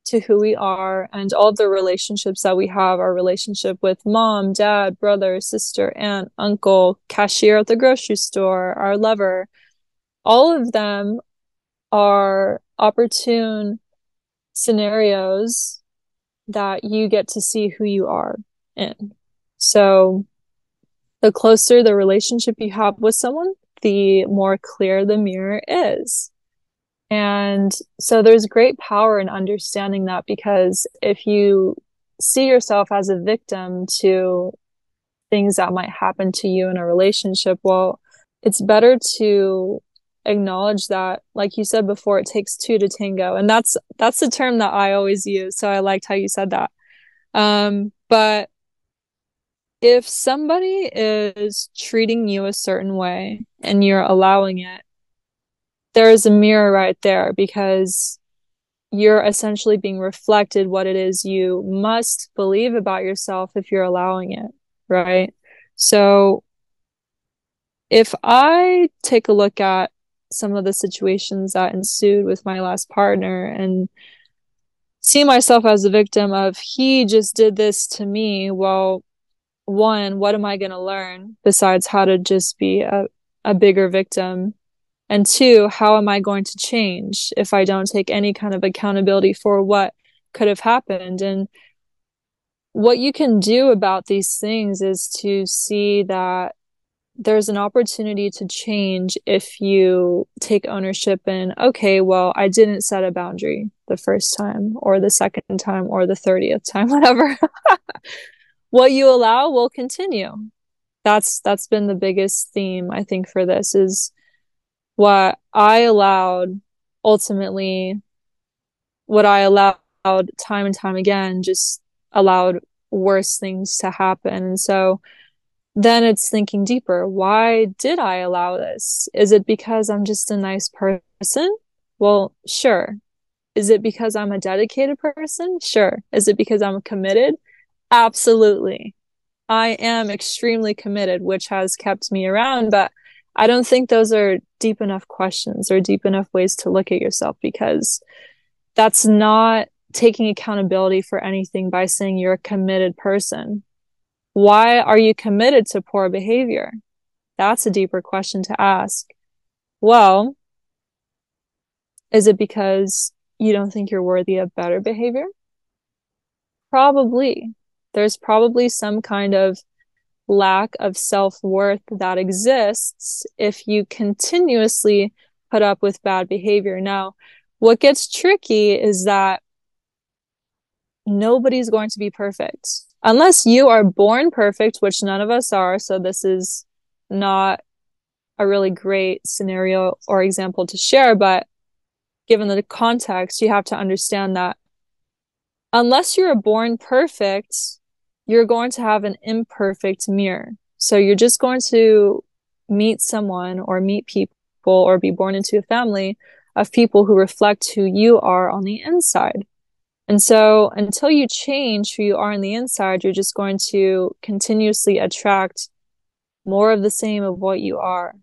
to who we are, and all the relationships that we have, our relationship with mom, dad, brother, sister, aunt, uncle, cashier at the grocery store, our lover, all of them are opportune scenarios that you get to see who you are in. So the closer the relationship you have with someone, the more clear the mirror is. And so there's great power in understanding that, because if you see yourself as a victim to things that might happen to you in a relationship, well, it's better to acknowledge that, like you said before, it takes two to tango. And that's that's the term that I always use, so I liked how you said that. Um, but if somebody is treating you a certain way and you're allowing it, there is a mirror right there, because you're essentially being reflected what it is you must believe about yourself if you're allowing it, right? So if I take a look at some of the situations that ensued with my last partner and see myself as a victim of, he just did this to me, well, one, what am I going to learn besides how to just be a, a bigger victim? And two, how am I going to change if I don't take any kind of accountability for what could have happened? And what you can do about these things is to see that there's an opportunity to change if you take ownership and, okay, well, I didn't set a boundary the first time or the second time or the thirtieth time, whatever. What you allow will continue. That's that's been the biggest theme, I think, for this, is what I allowed ultimately, what I allowed time and time again, just allowed worse things to happen. And so then it's thinking deeper. Why did I allow this? Is it because I'm just a nice person? Well, sure. Is it because I'm a dedicated person? Sure. Is it because I'm committed? Absolutely. I am extremely committed, which has kept me around, but I don't think those are deep enough questions or deep enough ways to look at yourself, because that's not taking accountability for anything by saying you're a committed person. Why are you committed to poor behavior? That's a deeper question to ask. Well, is it because you don't think you're worthy of better behavior? Probably. There's probably some kind of lack of self-worth that exists if you continuously put up with bad behavior. Now, what gets tricky is that nobody's going to be perfect. Unless you are born perfect, which none of us are, so this is not a really great scenario or example to share, but given the context, you have to understand that unless you're born perfect, you're going to have an imperfect mirror. So you're just going to meet someone or meet people or be born into a family of people who reflect who you are on the inside. And so until you change who you are on the inside, you're just going to continuously attract more of the same of what you are.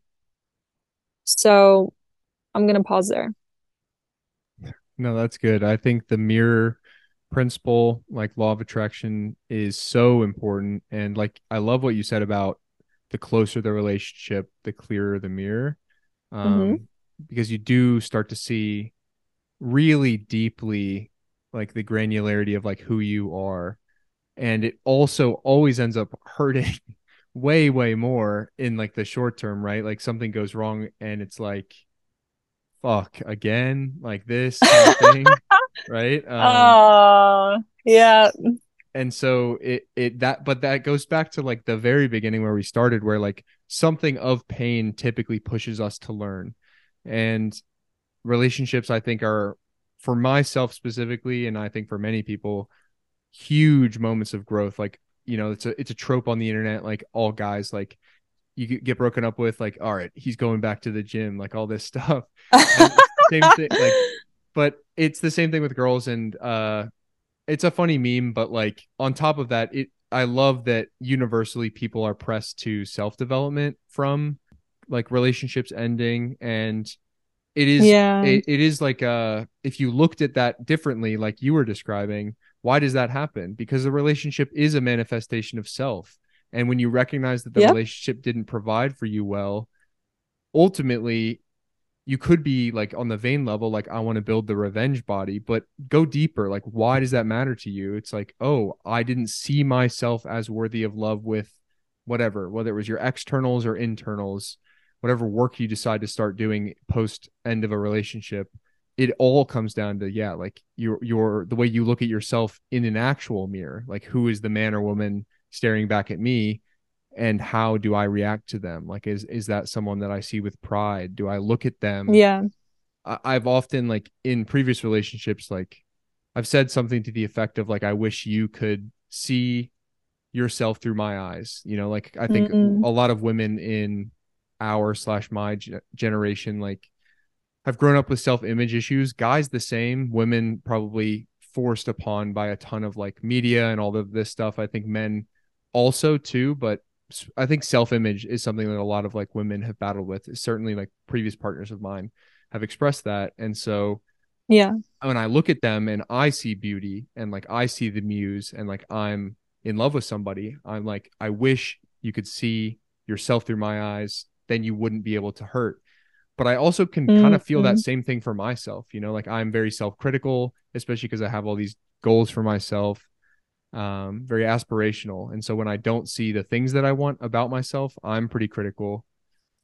So I'm going to pause there. No, that's good. I think the mirror principle, like law of attraction, is so important. And like, I love what you said about the closer the relationship, the clearer the mirror, um, mm-hmm. because you do start to see really deeply like the granularity of like who you are. And it also always ends up hurting way, way more in like the short term, right? Like something goes wrong and it's like, fuck again, like this kind of thing, right? Oh, um, uh, yeah. And so it, it, that, but that goes back to like the very beginning where we started, where like something of pain typically pushes us to learn. And relationships, I think, are, for myself specifically, and I think for many people, huge moments of growth. Like, you know, it's a, it's a trope on the internet, like all guys, like you get broken up with, like, all right, he's going back to the gym, like all this stuff. Same thing, like, but it's the same thing with girls. And uh, it's a funny meme, but like on top of that, it, I love that universally people are pressed to self-development from like relationships ending. And It is yeah. it, it is like uh if you looked at that differently, like you were describing, why does that happen? Because the relationship is a manifestation of self. And when you recognize that the yep. relationship didn't provide for you well, ultimately you could be like on the vain level, like I want to build the revenge body, but go deeper. Like, why does that matter to you? It's like, oh, I didn't see myself as worthy of love with whatever, whether it was your externals or internals. Whatever work you decide to start doing post end of a relationship, it all comes down to, yeah, like your, your, the way you look at yourself in an actual mirror, like who is the man or woman staring back at me and how do I react to them? Like, is, is that someone that I see with pride? Do I look at them? Yeah. I, I've often like in previous relationships, like I've said something to the effect of like, I wish you could see yourself through my eyes. You know, like I think Mm-mm. a lot of women in our slash my generation like have grown up with self-image issues. Guys the same, women probably forced upon by a ton of like media and all of this stuff. I think men also too, but I think self-image is something that a lot of like women have battled with. It's certainly like previous partners of mine have expressed that. And so yeah, when I look at them and I see beauty and like I see the muse and like I'm in love with somebody, I'm like, I wish you could see yourself through my eyes, then you wouldn't be able to hurt. But I also can mm-hmm. kind of feel that same thing for myself. You know, like I'm very self-critical, especially because I have all these goals for myself, um, very aspirational. And so when I don't see the things that I want about myself, I'm pretty critical.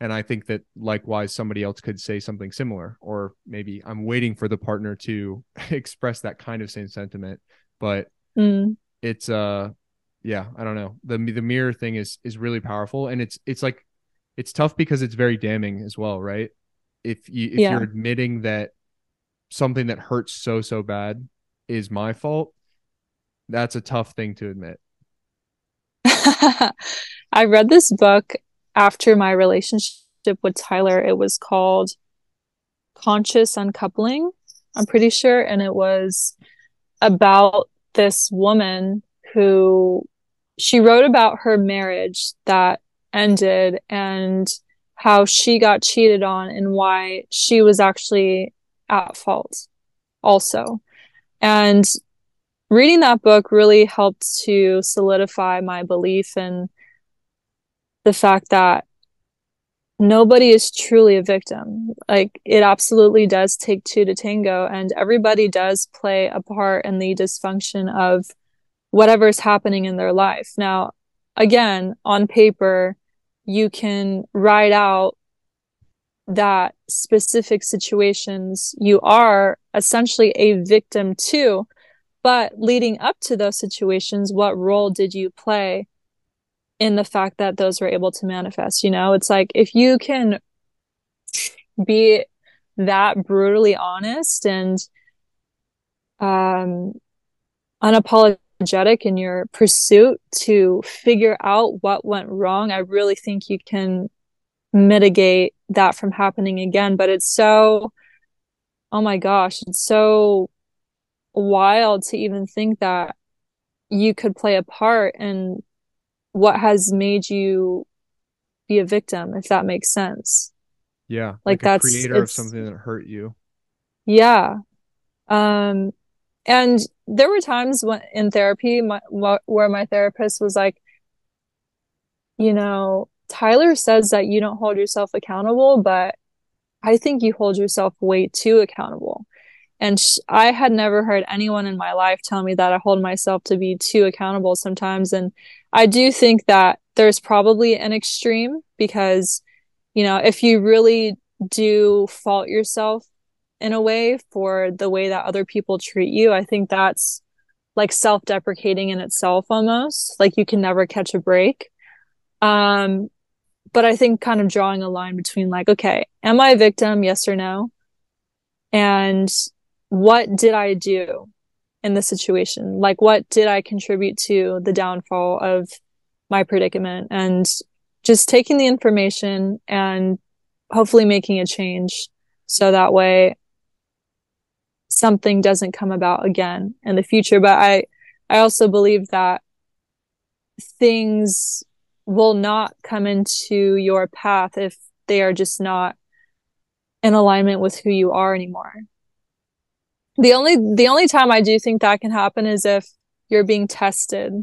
And I think that likewise, somebody else could say something similar, or maybe I'm waiting for the partner to express that kind of same sentiment. But mm. it's, uh, yeah, I don't know. The, the mirror thing is, is really powerful. And it's, it's like, it's tough because it's very damning as well, right? If you if yeah. you're admitting that something that hurts so so bad is my fault, that's a tough thing to admit. I read this book after my relationship with Tyler. It was called Conscious Uncoupling, I'm pretty sure, and it was about this woman who she wrote about her marriage that ended and how she got cheated on and why she was actually at fault also. And reading that book really helped to solidify my belief in the fact that nobody is truly a victim. Like, it absolutely does take two to tango, and everybody does play a part in the dysfunction of whatever is happening in their life. Now, again, on paper, you can write out that specific situations you are essentially a victim to, but leading up to those situations, what role did you play in the fact that those were able to manifest? You know, it's like, if you can be that brutally honest and um, unapologetic in your pursuit to figure out what went wrong, I really think you can mitigate that from happening again. But it's so, oh my gosh, it's so wild to even think that you could play a part in what has made you be a victim, if that makes sense. Yeah. Like, like a that's creator of something that hurt you. Yeah. Um, and there were times when in therapy my, where my therapist was like, you know, Tyler says that you don't hold yourself accountable, but I think you hold yourself way too accountable. And sh- I had never heard anyone in my life tell me that I hold myself to be too accountable sometimes. And I do think that there's probably an extreme, because, you know, if you really do fault yourself in a way for the way that other people treat you, I think that's like self-deprecating in itself almost. Like, you can never catch a break. Um, but I think kind of drawing a line between like, okay, am I a victim? Yes or no? And what did I do in this situation? Like, what did I contribute to the downfall of my predicament? And just taking the information and hopefully making a change, so that way something doesn't come about again in the future. But I, I also believe that things will not come into your path if they are just not in alignment with who you are anymore. The only, the only time I do think that can happen is if you're being tested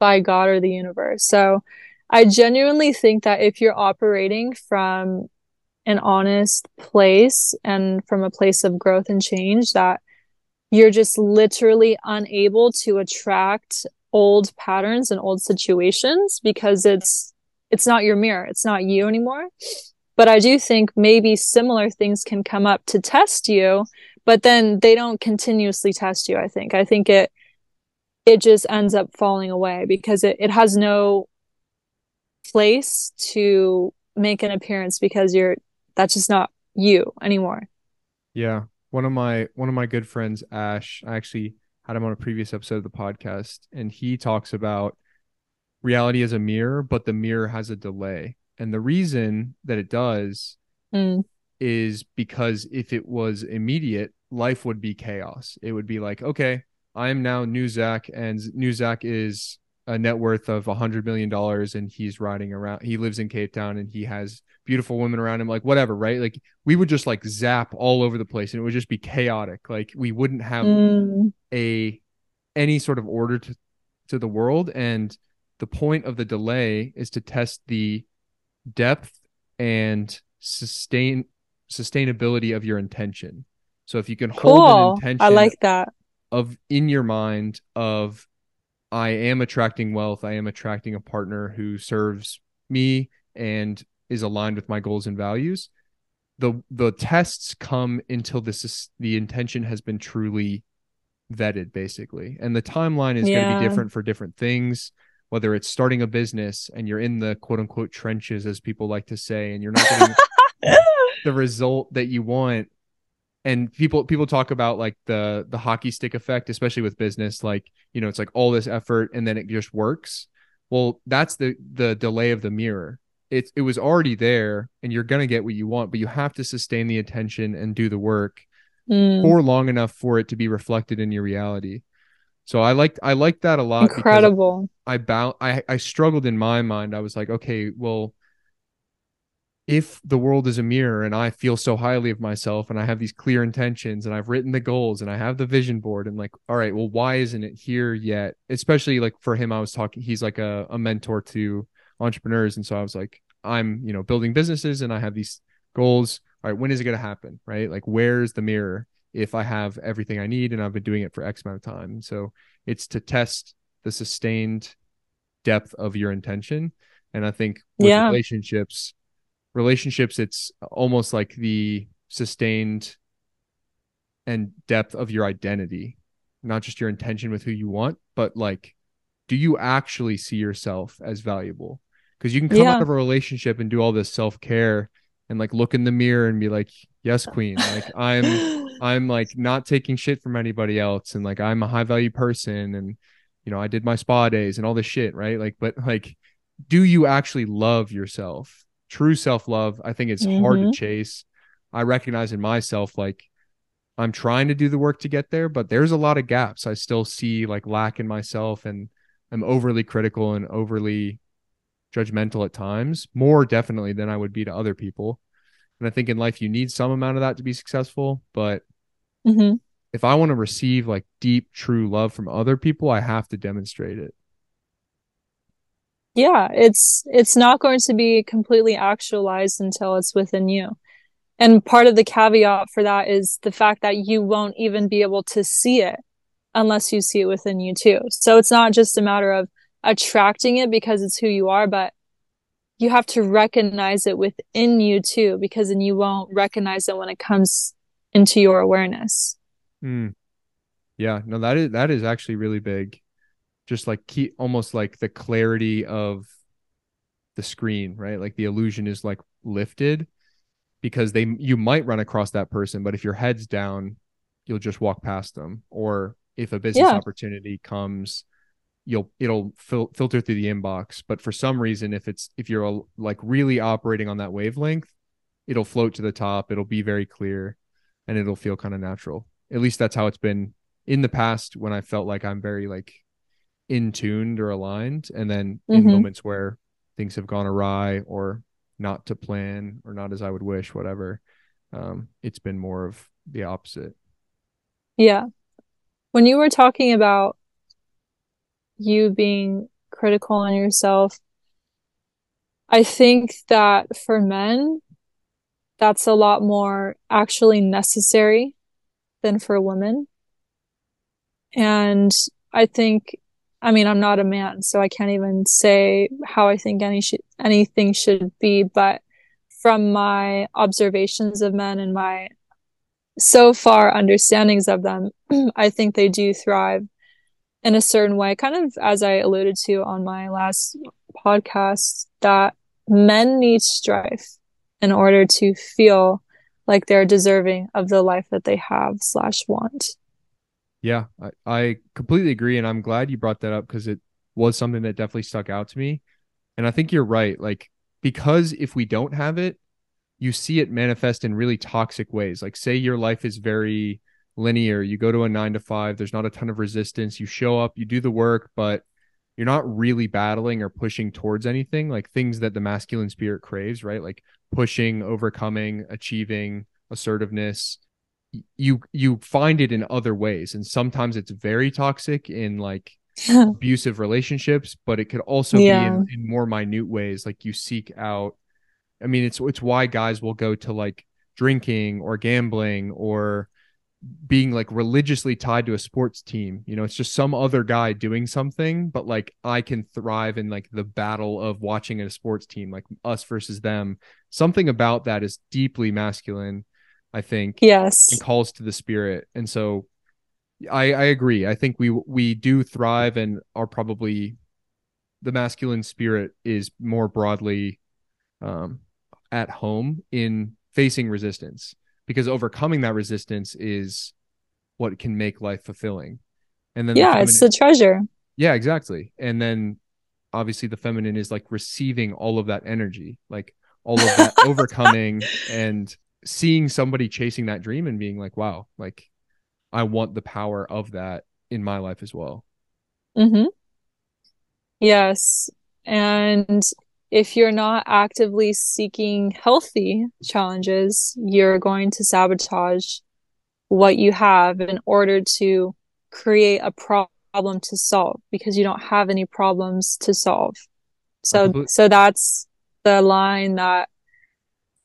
by God or the universe. So I genuinely think that if you're operating from an honest place and from a place of growth and change, that you're just literally unable to attract old patterns and old situations, because it's it's not your mirror, it's not you anymore. But I do think maybe similar things can come up to test you, but then they don't continuously test you. I think I think it it just ends up falling away, because it, it has no place to make an appearance, because you're that's just not you anymore. Yeah. One of my one of my good friends, Ash, I actually had him on a previous episode of the podcast, and he talks about reality as a mirror, but the mirror has a delay. And the reason that it does mm. is because if it was immediate, life would be chaos. It would be like, okay, I am now new Zach, and new Zach is a net worth of a hundred million dollars. And he's riding around, he lives in Cape Town, and he has beautiful women around him, like whatever. Right. Like, we would just like zap all over the place, and it would just be chaotic. Like, we wouldn't have mm. a, any sort of order to, to the world. And the point of the delay is to test the depth and sustain sustainability of your intention. So if you can hold cool. an intention I like that. of in your mind of, I am attracting wealth. I am attracting a partner who serves me and is aligned with my goals and values. The the tests come until this is, the intention has been truly vetted, basically. And the timeline is yeah. going to be different for different things, whether it's starting a business and you're in the quote unquote trenches, as people like to say, and you're not getting the result that you want. And people people talk about like the the hockey stick effect, especially with business. Like, you know, it's like all this effort and then it just works. Well, that's the the delay of the mirror. It it was already there, and you're gonna get what you want, but you have to sustain the attention and do the work mm. for long enough for it to be reflected in your reality. So I liked I liked that a lot. Incredible. I bow, I I struggled in my mind. I was like, okay, well, if the world is a mirror and I feel so highly of myself and I have these clear intentions and I've written the goals and I have the vision board, and like, all right, well, why isn't it here yet? Especially like for him, I was talking, he's like a, a mentor to entrepreneurs. And so I was like, I'm, you know, building businesses and I have these goals. All right, when is it going to happen? Right? Like, where's the mirror if I have everything I need and I've been doing it for X amount of time? And so it's to test the sustained depth of your intention. And I think with yeah. relationships, relationships, it's almost like the sustained and depth of your identity, not just your intention with who you want, but like, do you actually see yourself as valuable? Because you can come yeah. out of a relationship and do all this self-care and like look in the mirror and be like, yes, queen, like I'm, I'm like not taking shit from anybody else. And like, I'm a high value person. And, you know, I did my spa days and all this shit. Right. Like, but like, do you actually love yourself? True self-love, I think it's mm-hmm. hard to chase. I recognize in myself, like, I'm trying to do the work to get there, but there's a lot of gaps. I still see like lack in myself, and I'm overly critical and overly judgmental at times, more definitely than I would be to other people. And I think in life, you need some amount of that to be successful. But mm-hmm. if I want to receive like deep, true love from other people, I have to demonstrate it. Yeah, it's it's not going to be completely actualized until it's within you. And part of the caveat for that is the fact that you won't even be able to see it unless you see it within you too. So it's not just a matter of attracting it because it's who you are, but you have to recognize it within you too, because then you won't recognize it when it comes into your awareness. Mm. Yeah, no, that is that is actually really big. Just like keep almost like the clarity of the screen, right? Like the illusion is like lifted, because they you might run across that person, but if your head's down, you'll just walk past them. Or if a business yeah. opportunity comes, you'll it'll fil- filter through the inbox. But for some reason, if it's if you're a, like really operating on that wavelength, it'll float to the top. It'll be very clear, and it'll feel kind of natural. At least that's how it's been in the past when I felt like I'm very like in tuned or aligned, and then in mm-hmm. moments where things have gone awry or not to plan or not as I would wish, whatever, um it's been more of the opposite. Yeah. When you were talking about you being critical on yourself, I think that for men that's a lot more actually necessary than for women. And I think I mean, I'm not a man, so I can't even say how I think any sh- anything should be. But from my observations of men and my so far understandings of them, I think they do thrive in a certain way. Kind of as I alluded to on my last podcast, that men need strife in order to feel like they're deserving of the life that they have slash want. Yeah, I, I completely agree. And I'm glad you brought that up, because it was something that definitely stuck out to me. And I think you're right. Like, because if we don't have it, you see it manifest in really toxic ways. Like, say your life is very linear. You go to a nine to five. There's not a ton of resistance. You show up, you do the work, but you're not really battling or pushing towards anything, like things that the masculine spirit craves, right? Like pushing, overcoming, achieving, assertiveness. you you find it in other ways, and sometimes it's very toxic in like abusive relationships, but it could also yeah. be in, in more minute ways. Like you seek out, I mean, it's it's why guys will go to like drinking or gambling or being like religiously tied to a sports team. You know, it's just some other guy doing something, but like I can thrive in like the battle of watching a sports team, like us versus them. Something about that is deeply masculine, I think. Yes. And calls to the spirit. And so I, I agree. I think we we do thrive and are probably the masculine spirit is more broadly um, at home in facing resistance, because overcoming that resistance is what can make life fulfilling. And then yeah, the it's the treasure. Yeah, exactly. And then obviously the feminine is like receiving all of that energy, like all of that overcoming and seeing somebody chasing that dream and being like, wow, like I want the power of that in my life as well. Mm-hmm. Yes. And if you're not actively seeking healthy challenges, you're going to sabotage what you have in order to create a pro- problem to solve, because you don't have any problems to solve. So, completely- so that's the line that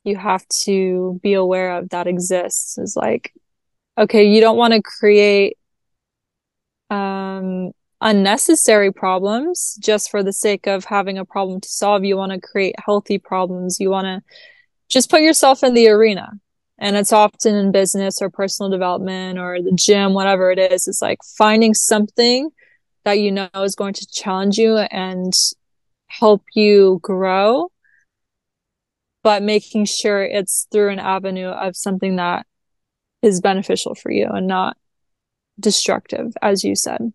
you have to be aware of that exists, is like, okay, you don't want to create um, unnecessary problems just for the sake of having a problem to solve. You want to create healthy problems. You want to just put yourself in the arena. And it's often in business or personal development or the gym, whatever it is. It's like finding something that you know is going to challenge you and help you grow, but making sure it's through an avenue of something that is beneficial for you and not destructive, as you said.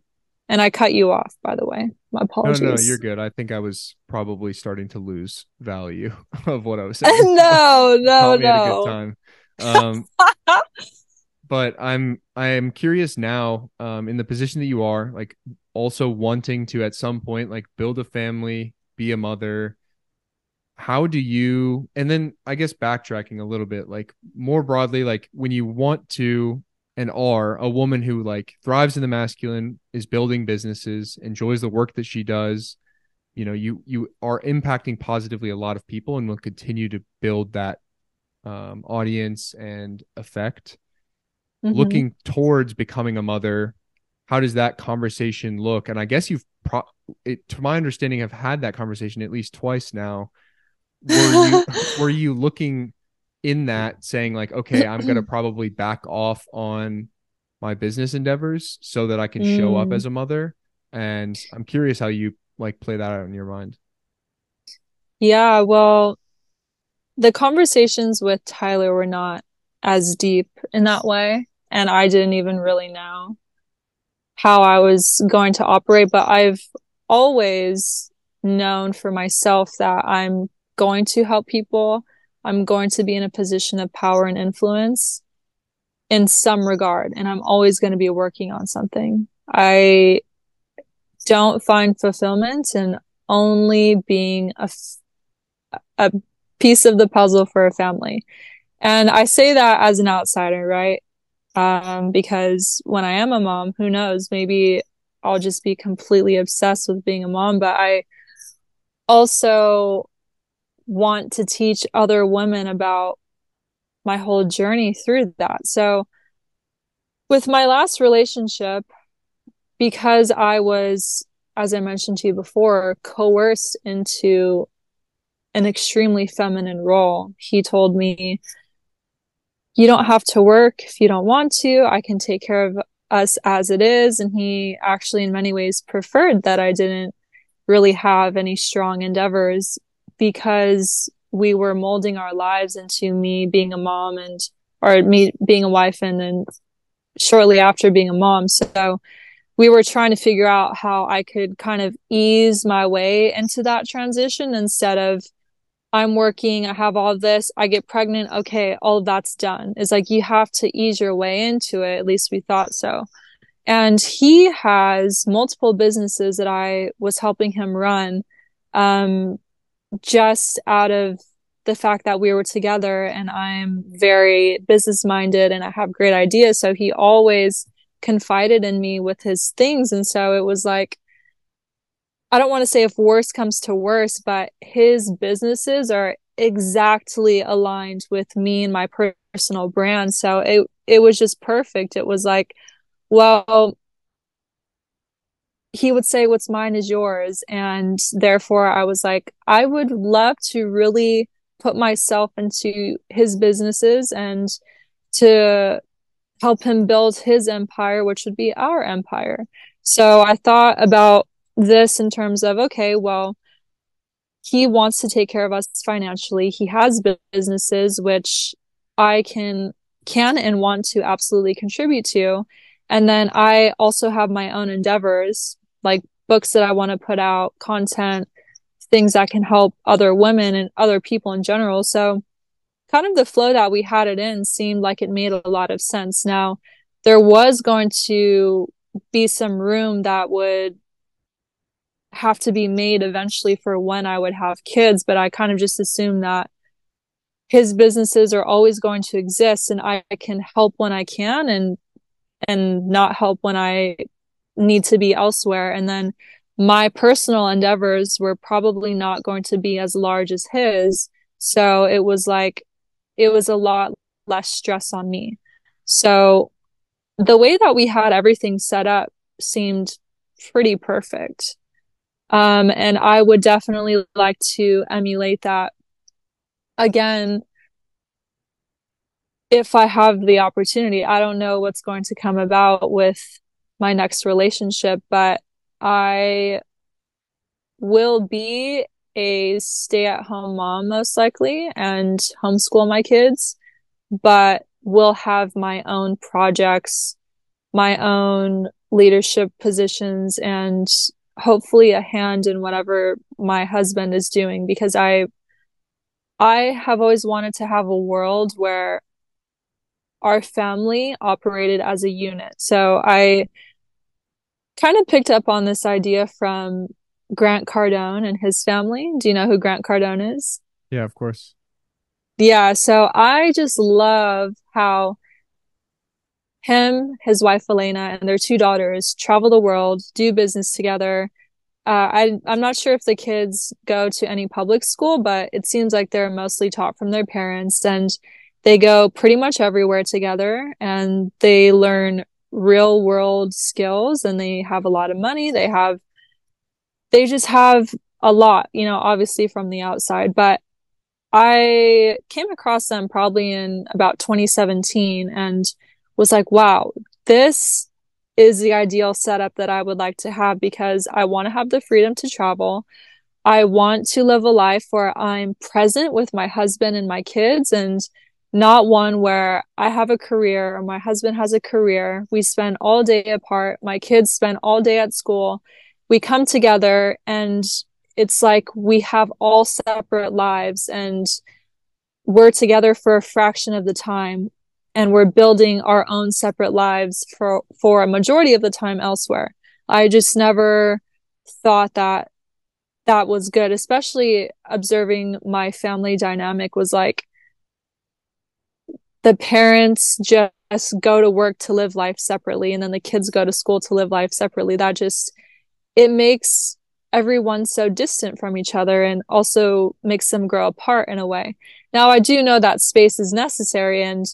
And I cut you off, by the way. My apologies. No, no, you're good. I think I was probably starting to lose value of what I was saying. no, no, no. Probably had a good time. Um, But I'm I'm curious now, um, in the position that you are, like also wanting to at some point like build a family, be a mother. How do you, and then I guess backtracking a little bit, like more broadly, like when you want to and are a woman who like thrives in the masculine, is building businesses, enjoys the work that she does, you know, you, you are impacting positively a lot of people and will continue to build that um, audience and effect. Mm-hmm. Looking towards becoming a mother, how does that conversation look? And I guess you've, pro- it, to my understanding, have had that conversation at least twice now. Were you, were you looking in that saying like, okay, I'm going to probably back off on my business endeavors so that I can mm. show up as a mother? And I'm curious how you like play that out in your mind. Yeah, well, the conversations with Tyler were not as deep in that way. And I didn't even really know how I was going to operate. But I've always known for myself that I'm going to help people. I'm going to be in a position of power and influence in some regard. And I'm always going to be working on something. I don't find fulfillment in only being a, f- a piece of the puzzle for a family. And I say that as an outsider, right? Um, because when I am a mom, who knows, maybe I'll just be completely obsessed with being a mom. But I also want to teach other women about my whole journey through that. So with my last relationship, because I was, as I mentioned to you before, coerced into an extremely feminine role, he told me, you don't have to work if you don't want to. I can take care of us as it is. And he actually in many ways preferred that I didn't really have any strong endeavors, because we were molding our lives into me being a mom and, or me being a wife, and then shortly after being a mom. So we were trying to figure out how I could kind of ease my way into that transition instead of I'm working, I have all this, I get pregnant, okay, all of that's done. It's like you have to ease your way into it. At least we thought so. And he has multiple businesses that I was helping him run, um, just out of the fact that we were together, and I'm very business minded and I have great ideas. So he always confided in me with his things. And so it was like, I don't want to say if worse comes to worse, but his businesses are exactly aligned with me and my personal brand. So it, it was just perfect. It was like, well, he would say what's mine is yours. And therefore I was like, I would love to really put myself into his businesses and to help him build his empire, which would be our empire. So I thought about this in terms of, okay, well, he wants to take care of us financially. He has businesses, which I can, can and want to absolutely contribute to. And then I also have my own endeavors, like books that I want to put out, content, things that can help other women and other people in general. So kind of the flow that we had it in seemed like it made a lot of sense. Now, there was going to be some room that would have to be made eventually for when I would have kids, but I kind of just assumed that his businesses are always going to exist and I can help when I can and and not help when I need to be elsewhere. And then my personal endeavors were probably not going to be as large as his. So it was like, it was a lot less stress on me. So the way that we had everything set up seemed pretty perfect. Um, and I would definitely like to emulate that again, if I have the opportunity. I don't know what's going to come about with my next relationship, but I will be a stay-at-home mom most likely and homeschool my kids, but will have my own projects, my own leadership positions, and hopefully a hand in whatever my husband is doing, because I, I have always wanted to have a world where our family operated as a unit. So I kind of picked up on this idea from Grant Cardone and his family. Do you know who Grant Cardone is? Yeah, of course. Yeah, so I just love how him, his wife Elena, and their two daughters travel the world, do business together. Uh, I, I'm not sure if the kids go to any public school, but it seems like they're mostly taught from their parents, and they go pretty much everywhere together, and they learn real world skills, and they have a lot of money. They have, they just have a lot, you know, obviously from the outside. But I came across them probably in about twenty seventeen and was like, wow, this is the ideal setup that I would like to have, because I want to have the freedom to travel. I want to live a life where I'm present with my husband and my kids, and not one where I have a career or my husband has a career. We spend all day apart. My kids spend all day at school. We come together and it's like we have all separate lives, and we're together for a fraction of the time, and we're building our own separate lives for, for a majority of the time elsewhere. I just never thought that that was good, especially observing my family dynamic was like, the parents just go to work to live life separately, and then the kids go to school to live life separately. That just, it makes everyone so distant from each other and also makes them grow apart in a way. Now, I do know that space is necessary, and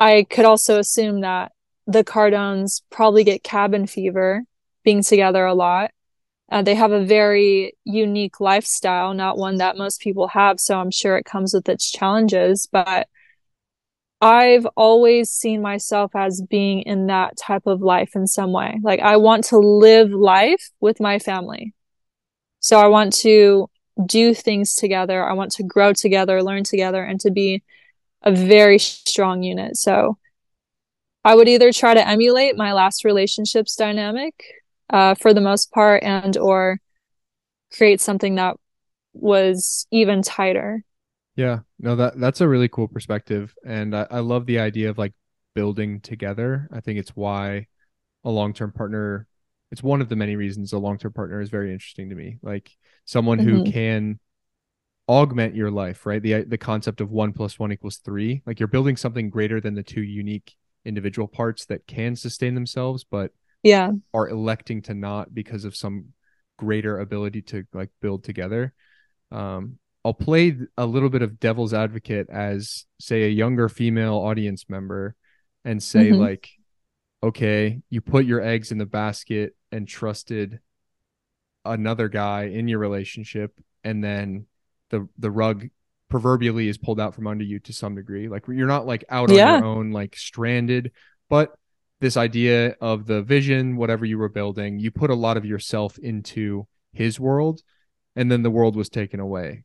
I could also assume that the Cardones probably get cabin fever being together a lot. Uh, they have a very unique lifestyle, not one that most people have, so I'm sure it comes with its challenges. But I've always seen myself as being in that type of life in some way. Like, I want to live life with my family. So I want to do things together. I want to grow together, learn together, and to be a very strong unit. So I would either try to emulate my last relationship's dynamic uh, for the most part, and or create something that was even tighter. Yeah, no, that that's a really cool perspective. And I, I love the idea of like building together. I think it's why a long-term partner, it's one of the many reasons a long-term partner is very interesting to me. Like someone who mm-hmm. can augment your life, right? The the concept of one plus one equals three. Like you're building something greater than the two unique individual parts that can sustain themselves, but yeah, are electing to not because of some greater ability to like build together. Um, I'll play a little bit of devil's advocate as, say, a younger female audience member and say mm-hmm. like, okay, you put your eggs in the basket and trusted another guy in your relationship, and then the the rug proverbially is pulled out from under you to some degree. Like you're not like out yeah. on your own, like stranded, but this idea of the vision, whatever you were building, you put a lot of yourself into his world, and then the world was taken away.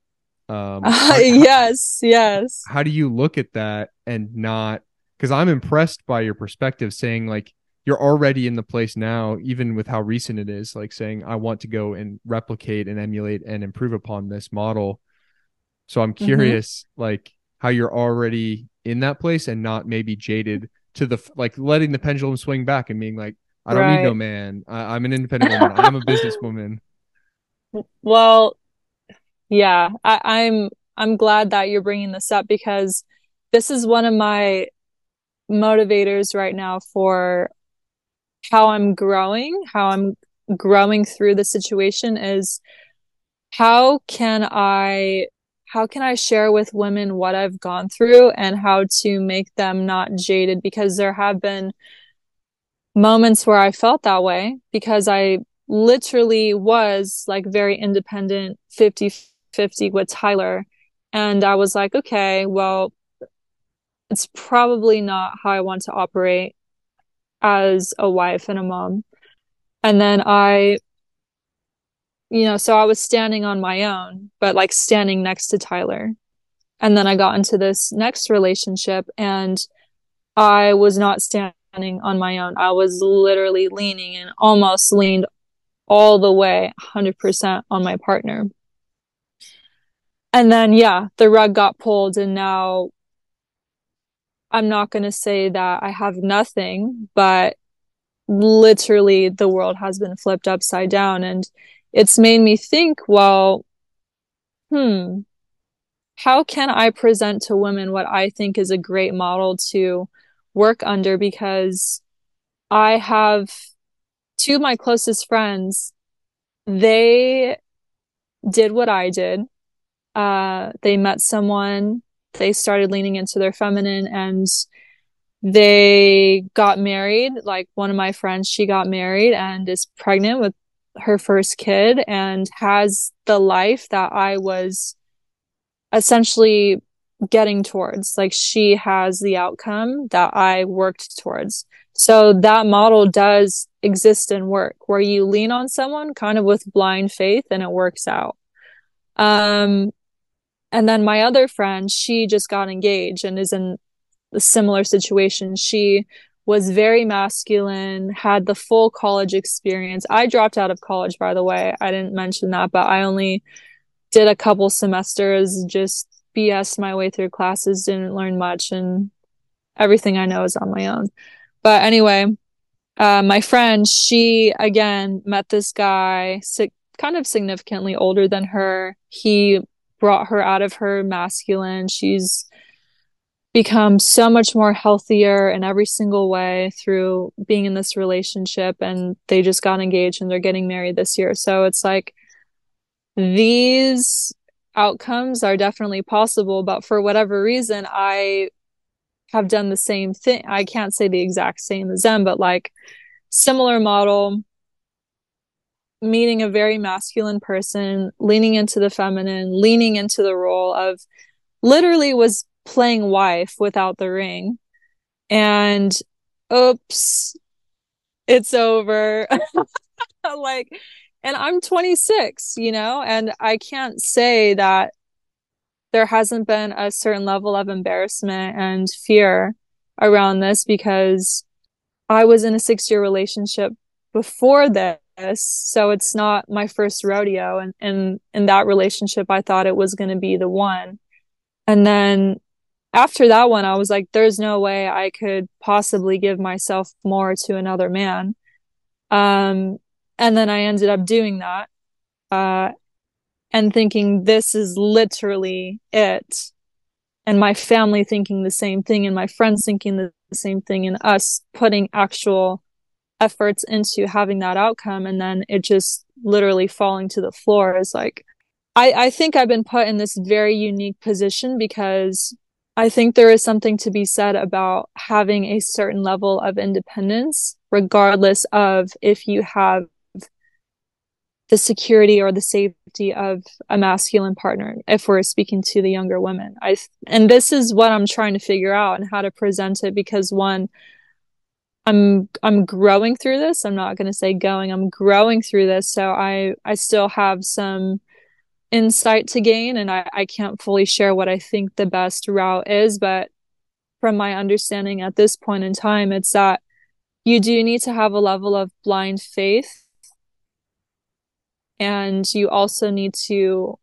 Um, uh, how, yes. Yes. How do you look at that and not, because I'm impressed by your perspective saying like, you're already in the place now, even with how recent it is, like saying, I want to go and replicate and emulate and improve upon this model. So I'm curious, mm-hmm. like how you're already in that place and not maybe jaded to the, like letting the pendulum swing back and being like, I don't right. need no man. I, I'm an independent woman. I'm a businesswoman. Well, yeah, I, I'm, I'm glad that you're bringing this up, because this is one of my motivators right now for how I'm growing, how I'm growing through the situation is how can I How can I share with women what I've gone through and how to make them not jaded? Because there have been moments where I felt that way, because I literally was like very independent, fifty-fifty with Tyler. And I was like, okay, well, it's probably not how I want to operate as a wife and a mom. And then I You know, so I was standing on my own, but like standing next to Tyler. And then I got into this next relationship and I was not standing on my own. I was literally leaning and almost leaned all the way one hundred percent on my partner. And then, yeah, the rug got pulled and now I'm not going to say that I have nothing, but literally the world has been flipped upside down. And it's made me think, well, hmm, how can I present to women what I think is a great model to work under? Because I have two of my closest friends. They did what I did. Uh, they met someone, they started leaning into their feminine, and they got married. Like one of my friends, she got married and is pregnant with her first kid and has the life that I was essentially getting towards. Like she has the outcome that I worked towards. So that model does exist in work, where you lean on someone kind of with blind faith and it works out. Um, and then my other friend, she just got engaged and is in a similar situation. She was very masculine, had the full college experience. I dropped out of college, by the way. I didn't mention that, but I only did a couple semesters, just B S'd my way through classes, didn't learn much, and everything I know is on my own. But anyway, uh, my friend, she, again, met this guy, sick, kind of significantly older than her. He brought her out of her masculine. She's become so much more healthier in every single way through being in this relationship, and they just got engaged and they're getting married this year. So it's like these outcomes are definitely possible, but for whatever reason, I have done the same thing. I can't say the exact same as them, but like similar model, meeting a very masculine person, leaning into the feminine, leaning into the role of literally was playing wife without the ring, and oops, it's over. Like, and I'm twenty-six, you know, and I can't say that there hasn't been a certain level of embarrassment and fear around this, because I was in a six-year relationship before this, so it's not my first rodeo. And in in that relationship, I thought it was going to be the one. And then after that one, I was like, there's no way I could possibly give myself more to another man. Um, and then I ended up doing that. Uh, and thinking this is literally it, and my family thinking the same thing, and my friends thinking the same thing, and us putting actual efforts into having that outcome, and then it just literally falling to the floor is like, I, I think I've been put in this very unique position, because I think there is something to be said about having a certain level of independence, regardless of if you have the security or the safety of a masculine partner, if we're speaking to the younger women. I and this is what I'm trying to figure out and how to present it, because one, I'm I'm growing through this. I'm not going to say going, I'm growing through this. So I, I still have some insight to gain, and I, I can't fully share what I think the best route is. But from my understanding at this point in time, it's that you do need to have a level of blind faith. And you also need to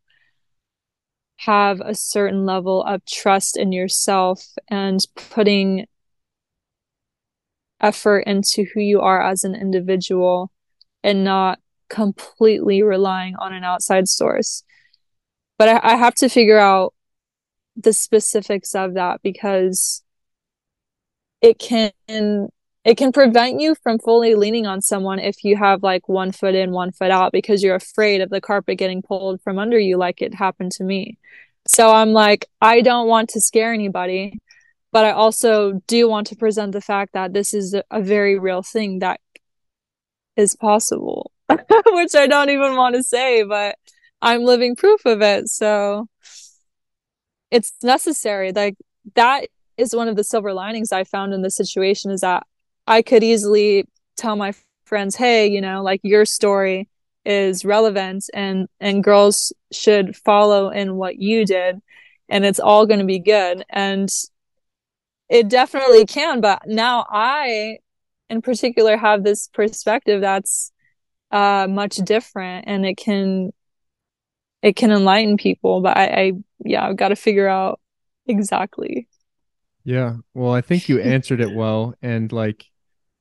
have a certain level of trust in yourself and putting effort into who you are as an individual, and not completely relying on an outside source. But I, I have to figure out the specifics of that, because it can... It can prevent you from fully leaning on someone if you have like one foot in, one foot out, because you're afraid of the carpet getting pulled from under you, like it happened to me. So I'm like, I don't want to scare anybody, but I also do want to present the fact that this is a very real thing that is possible, which I don't even want to say, but I'm living proof of it. So it's necessary. Like, that is one of the silver linings I found in this situation, is that I could easily tell my friends, hey, you know, like your story is relevant, and, and girls should follow in what you did, and it's all going to be good. And it definitely can. But now I, in particular, have this perspective that's uh, much different, and it can, it can enlighten people. But I, I yeah, I've got to figure out exactly. Yeah. Well, I think you answered it well. And like,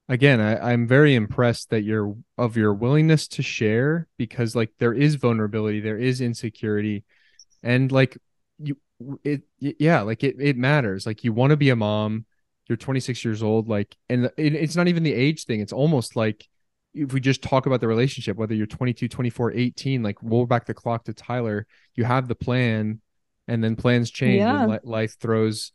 again, I, I'm very impressed that you're of your willingness to share, because like there is vulnerability, there is insecurity, and like you, it, yeah, like it, it matters. Like you want to be a mom, you're twenty-six years old, like, and it, it's not even the age thing. It's almost like if we just talk about the relationship, whether you're twenty-two, twenty-four, eighteen, like roll back the clock to Tyler, you have the plan, and then plans change, yeah. and life throws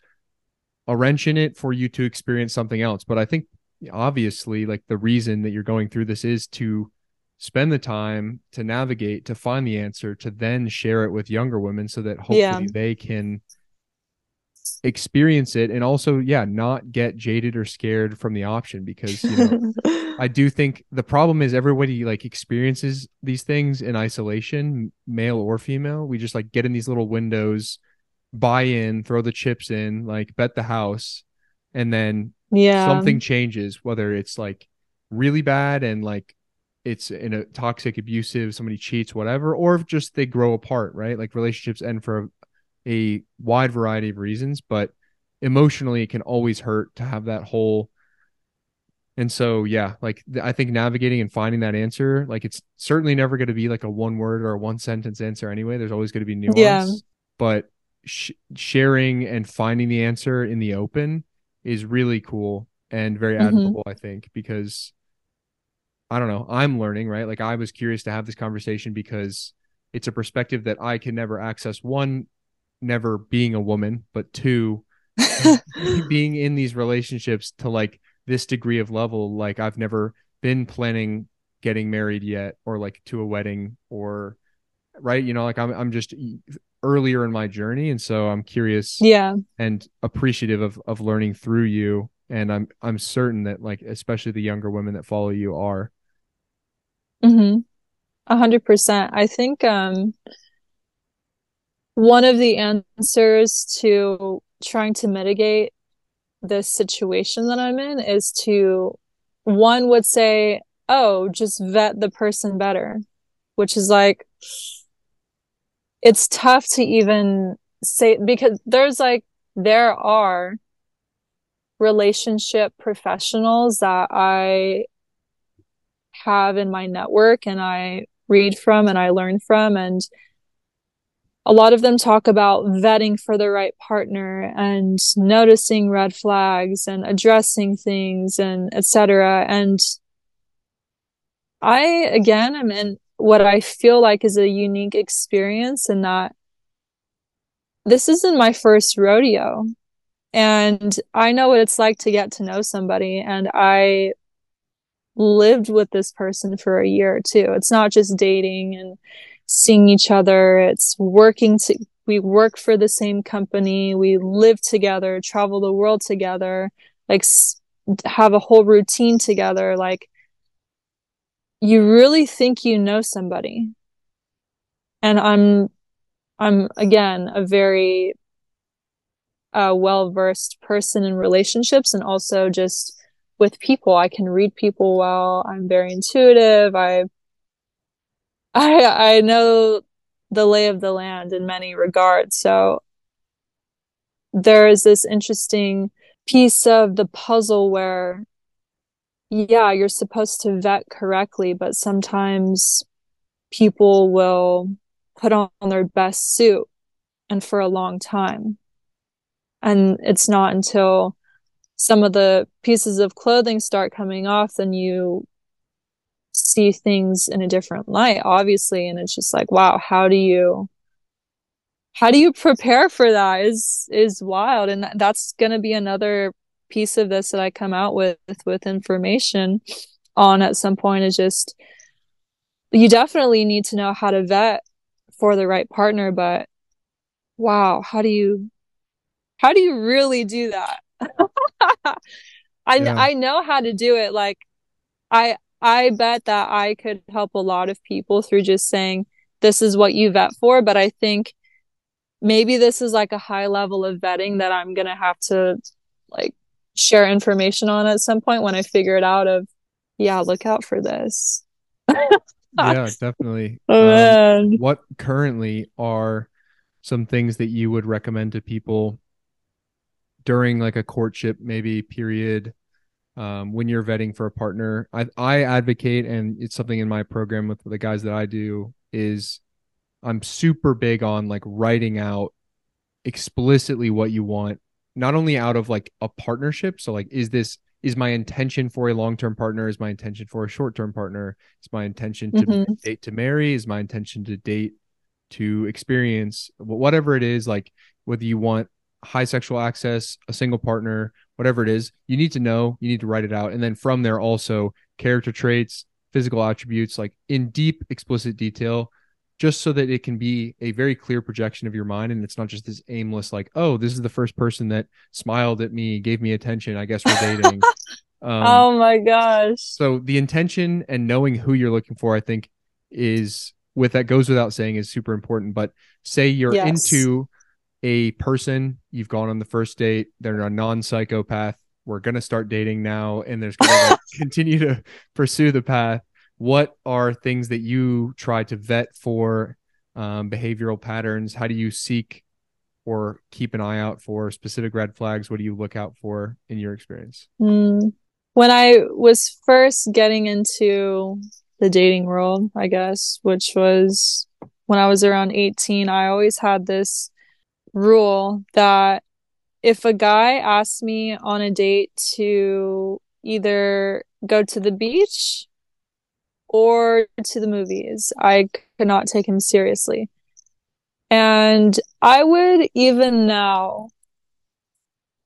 a wrench in it for you to experience something else. But I think, obviously, like the reason that you're going through this is to spend the time to navigate, to find the answer, to then share it with younger women so that hopefully yeah. they can experience it, and also yeah not get jaded or scared from the option, because you know I do think the problem is everybody like experiences these things in isolation, male or female. We just like get in these little windows, buy in, throw the chips in, like bet the house, and then yeah something changes, whether it's like really bad and like it's in a toxic, abusive, somebody cheats, whatever, or just they grow apart, right? Like relationships end for a, a wide variety of reasons, but emotionally it can always hurt to have that hole. And so yeah like I think navigating and finding that answer, like it's certainly never going to be like a one word or a one sentence answer anyway. There's always going to be nuance, yeah. but sh- sharing and finding the answer in the open is really cool and very admirable, mm-hmm. I think, because I don't know, I'm learning, right? Like I was curious to have this conversation because it's a perspective that I can never access. One, never being a woman, but two, being in these relationships to like this degree of level. Like I've never been planning getting married yet, or like to a wedding, or right. You know, like I'm, I'm just earlier in my journey, and so I'm curious yeah and appreciative of of learning through you, and I'm I'm certain that like especially the younger women that follow you are. Mm-hmm. a hundred percent. I think um one of the answers to trying to mitigate this situation that I'm in is to, one would say, oh, just vet the person better, which is like, it's tough to even say, because there's like, there are relationship professionals that I have in my network and I read from and I learn from. And a lot of them talk about vetting for the right partner and noticing red flags and addressing things and et cetera. And I, again, I'm in what I feel like is a unique experience, and that this isn't my first rodeo, and I know what it's like to get to know somebody. And I lived with this person for a year or two. It's not just dating and seeing each other. It's working. To, we work for the same company. We live together, travel the world together, like have a whole routine together. Like, you really think you know somebody. And I'm, I'm again, a very uh, well-versed person in relationships, and also just with people. I can read people well. I'm very intuitive. I, I, I know the lay of the land in many regards. So there is this interesting piece of the puzzle where, yeah, you're supposed to vet correctly, but sometimes people will put on their best suit and for a long time. And it's not until some of the pieces of clothing start coming off, then you see things in a different light, obviously. And it's just like, wow, how do you, how do you prepare for that is, is wild. And that's going to be another piece of this that I come out with with information on at some point, is just, you definitely need to know how to vet for the right partner, but wow, how do you how do you really do that? I yeah. I know how to do it. Like I I bet that I could help a lot of people through just saying, this is what you vet for, but I think maybe this is like a high level of vetting that I'm gonna have to like share information on at some point when I figure it out of, yeah, look out for this. Yeah, definitely. Oh, um, man. What currently are some things that you would recommend to people during like a courtship maybe period, um, when you're vetting for a partner. I, I advocate, and it's something in my program with the guys that I do, is I'm super big on like writing out explicitly what you want, not only out of like a partnership. So like, is this, is my intention for a long-term partner? Is my intention for a short-term partner? Is my intention to mm-hmm. date to marry? Is my intention to date to experience? Whatever it is, like whether you want high sexual access, a single partner, whatever it is, you need to know, you need to write it out. And then from there also character traits, physical attributes, like in deep, explicit detail, just so that it can be a very clear projection of your mind. And it's not just this aimless, like, oh, this is the first person that smiled at me, gave me attention, I guess we're dating. um, oh my gosh. So the intention and knowing who you're looking for, I think is with that goes without saying is super important. But say you're yes. into a person, you've gone on the first date, they're a non-psychopath, we're going to start dating now, and there's going to continue to pursue the path. What are things that you try to vet for, um, behavioral patterns? How do you seek or keep an eye out for specific red flags? What do you look out for in your experience? Mm. When I was first getting into the dating world, I guess, which was when I was around eighteen, I always had this rule that if a guy asked me on a date to either go to the beach or to the movies, I could not take him seriously. And I would even now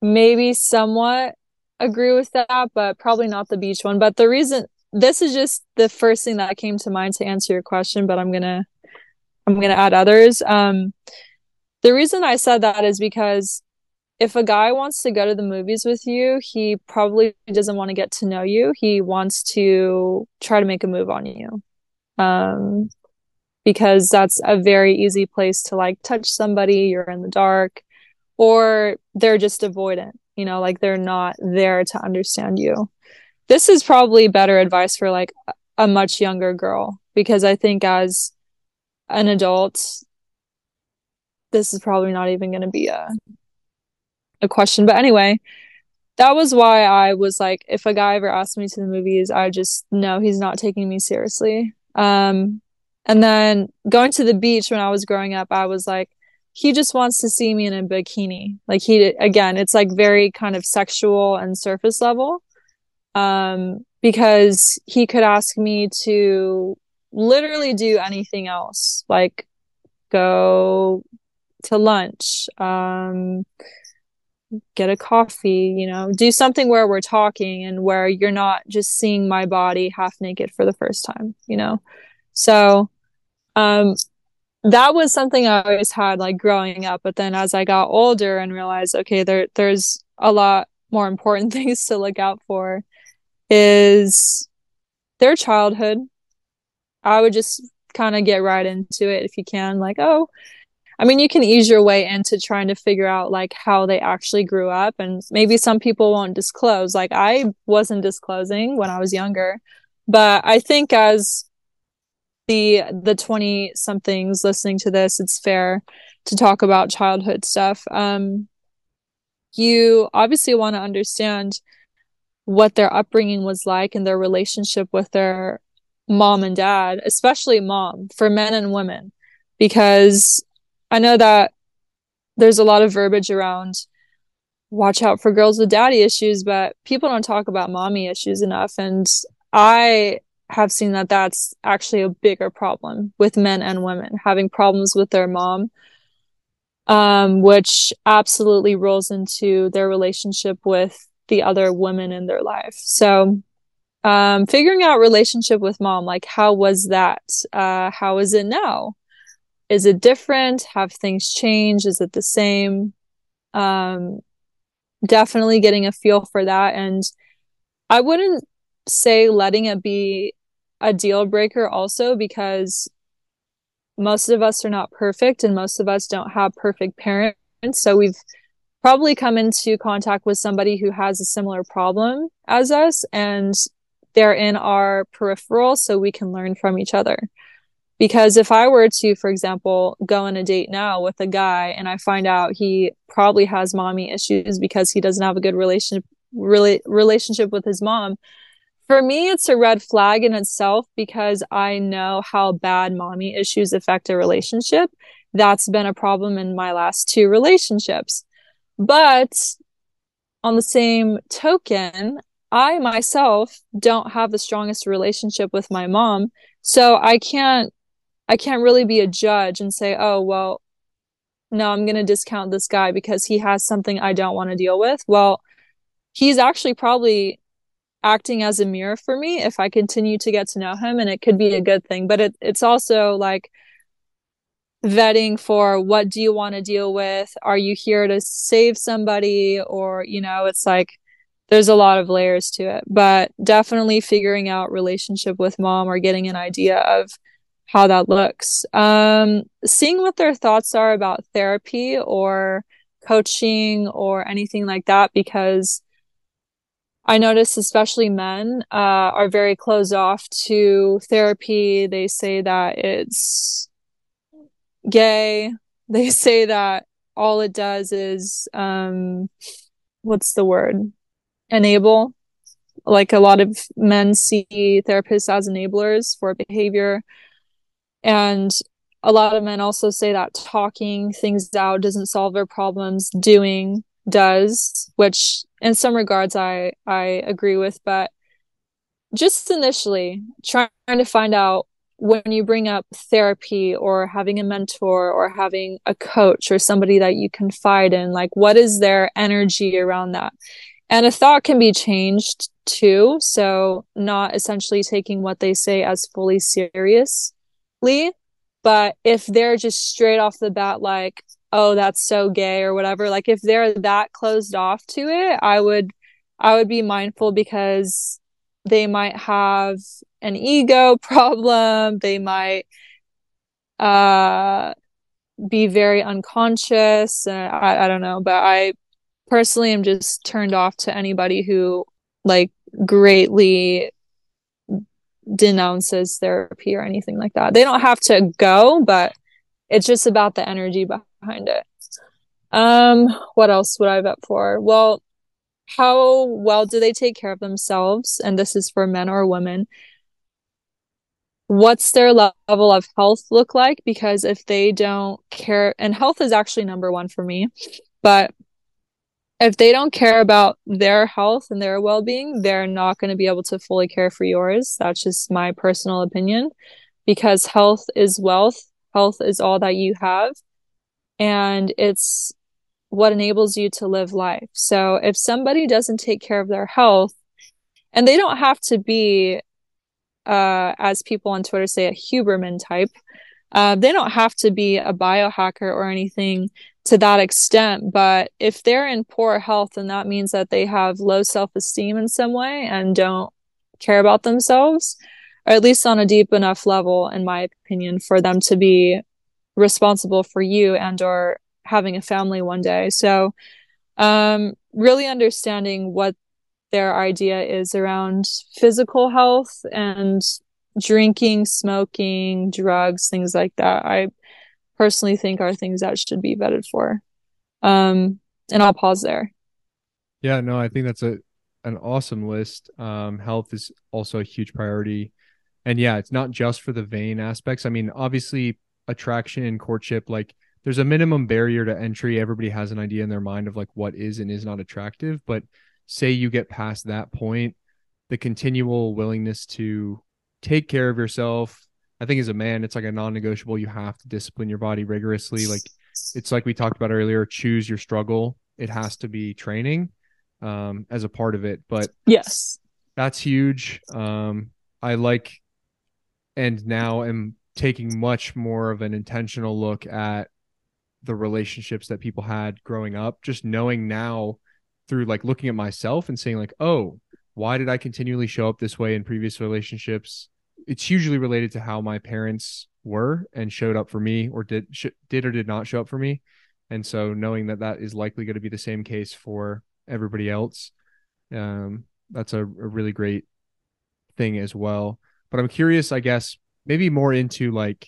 maybe somewhat agree with that, but probably not the beach one. But the reason, this is just the first thing that came to mind to answer your question, but I'm gonna I'm gonna add others. Um, the reason I said that is because if a guy wants to go to the movies with you, he probably doesn't want to get to know you. He wants to try to make a move on you, um, because that's a very easy place to like touch somebody. You're in the dark, or they're just avoidant, you know, like they're not there to understand you. This is probably better advice for like a much younger girl, because I think as an adult, this is probably not even going to be a a question. But anyway, that was why I was like, if a guy ever asked me to the movies, I just know he's not taking me seriously. Um, and then going to the beach when I was growing up, I was like, he just wants to see me in a bikini. Like he, again, it's like very kind of sexual and surface level. Um, because he could ask me to literally do anything else, like go to lunch, um, get a coffee, you know, do something where we're talking and where you're not just seeing my body half naked for the first time, you know? So, um, that was something I always had like growing up, but then as I got older and realized, okay, there, there's a lot more important things to look out for, is their childhood. I would just kind of get right into it if you can, like, oh, I mean, you can ease your way into trying to figure out like how they actually grew up, and maybe some people won't disclose. Like I wasn't disclosing when I was younger, but I think as the the twenty somethings listening to this, it's fair to talk about childhood stuff. Um, you obviously want to understand what their upbringing was like and their relationship with their mom and dad, especially mom, for men and women, because I know that there's a lot of verbiage around watch out for girls with daddy issues, but people don't talk about mommy issues enough. And I have seen that that's actually a bigger problem with men and women, having problems with their mom, um, which absolutely rolls into their relationship with the other women in their life. So um, figuring out relationship with mom, like how was that? Uh, how is it now? Is it different? Have things changed? Is it the same? Um, definitely getting a feel for that. And I wouldn't say letting it be a deal breaker also, because most of us are not perfect and most of us don't have perfect parents. So we've probably come into contact with somebody who has a similar problem as us, and they're in our peripheral, so we can learn from each other. Because if I were to, for example, go on a date now with a guy and I find out he probably has mommy issues because he doesn't have a good relationship really relationship with his mom, for me, it's a red flag in itself because I know how bad mommy issues affect a relationship. That's been a problem in my last two relationships. But on the same token, I myself don't have the strongest relationship with my mom. So I can't, I can't really be a judge and say, oh, well, no, I'm going to discount this guy because he has something I don't want to deal with. Well, he's actually probably acting as a mirror for me if I continue to get to know him, and it could be a good thing. But it, it's also like vetting for, what do you want to deal with? Are you here to save somebody? Or, you know, it's like there's a lot of layers to it, but definitely figuring out relationship with mom or getting an idea of how that looks. Um, seeing what their thoughts are about therapy or coaching or anything like that, because I notice especially men uh, are very closed off to therapy. They say that it's gay. They say that all it does is, um, what's the word? Enable. Like, a lot of men see therapists as enablers for behavior. And a lot of men also say that talking things out doesn't solve their problems. Doing does, which in some regards I, I agree with, but just initially trying to find out when you bring up therapy or having a mentor or having a coach or somebody that you confide in, like, what is their energy around that? And a thought can be changed too. So not essentially taking what they say as fully seriously, but if they're just straight off the bat, like, oh, that's so gay or whatever, like, if they're that closed off to it, I would, I would be mindful, because they might have an ego problem. They might, uh, be very unconscious. Uh, I, I don't know, but I personally am just turned off to anybody who, like, greatly denounces therapy or anything like that. They don't have to go, but it's just about the energy behind it. Um, what else would I vet for? Well, how well do they take care of themselves? And this is for men or women. What's their level of health look like? Because if they don't care, and health is actually number one for me, but if they don't care about their health and their well-being, they're not going to be able to fully care for yours. That's just my personal opinion, because health is wealth. Health is all that you have, and it's what enables you to live life. So if somebody doesn't take care of their health, and they don't have to be, uh, as people on Twitter say, a Huberman type, uh, they don't have to be a biohacker or anything to that extent. But if they're in poor health, then that means that they have low self-esteem in some way and don't care about themselves, or at least on a deep enough level, in my opinion, for them to be responsible for you and or having a family one day. So um, really understanding what their idea is around physical health and drinking, smoking, drugs, things like that, I personally think are things that should be vetted for. Um, and I'll pause there. Yeah, no, I think that's a an awesome list. Um, health is also a huge priority. And yeah, it's not just for the vain aspects. I mean, obviously attraction and courtship, like, there's a minimum barrier to entry. Everybody has an idea in their mind of, like, what is and is not attractive. But say you get past that point, the continual willingness to take care of yourself, I think as a man, it's like a non-negotiable. You have to discipline your body rigorously. Like, it's like we talked about earlier, choose your struggle. It has to be training um, as a part of it. But yes, that's huge. Um, I like, and now I'm taking much more of an intentional look at the relationships that people had growing up, just knowing now through, like, looking at myself and saying, like, oh, why did I continually show up this way in previous relationships? It's usually related to how my parents were and showed up for me, or did, sh- did or did not show up for me. And so knowing that that is likely going to be the same case for everybody else. Um, that's a, a really great thing as well. But I'm curious, I guess, maybe more into like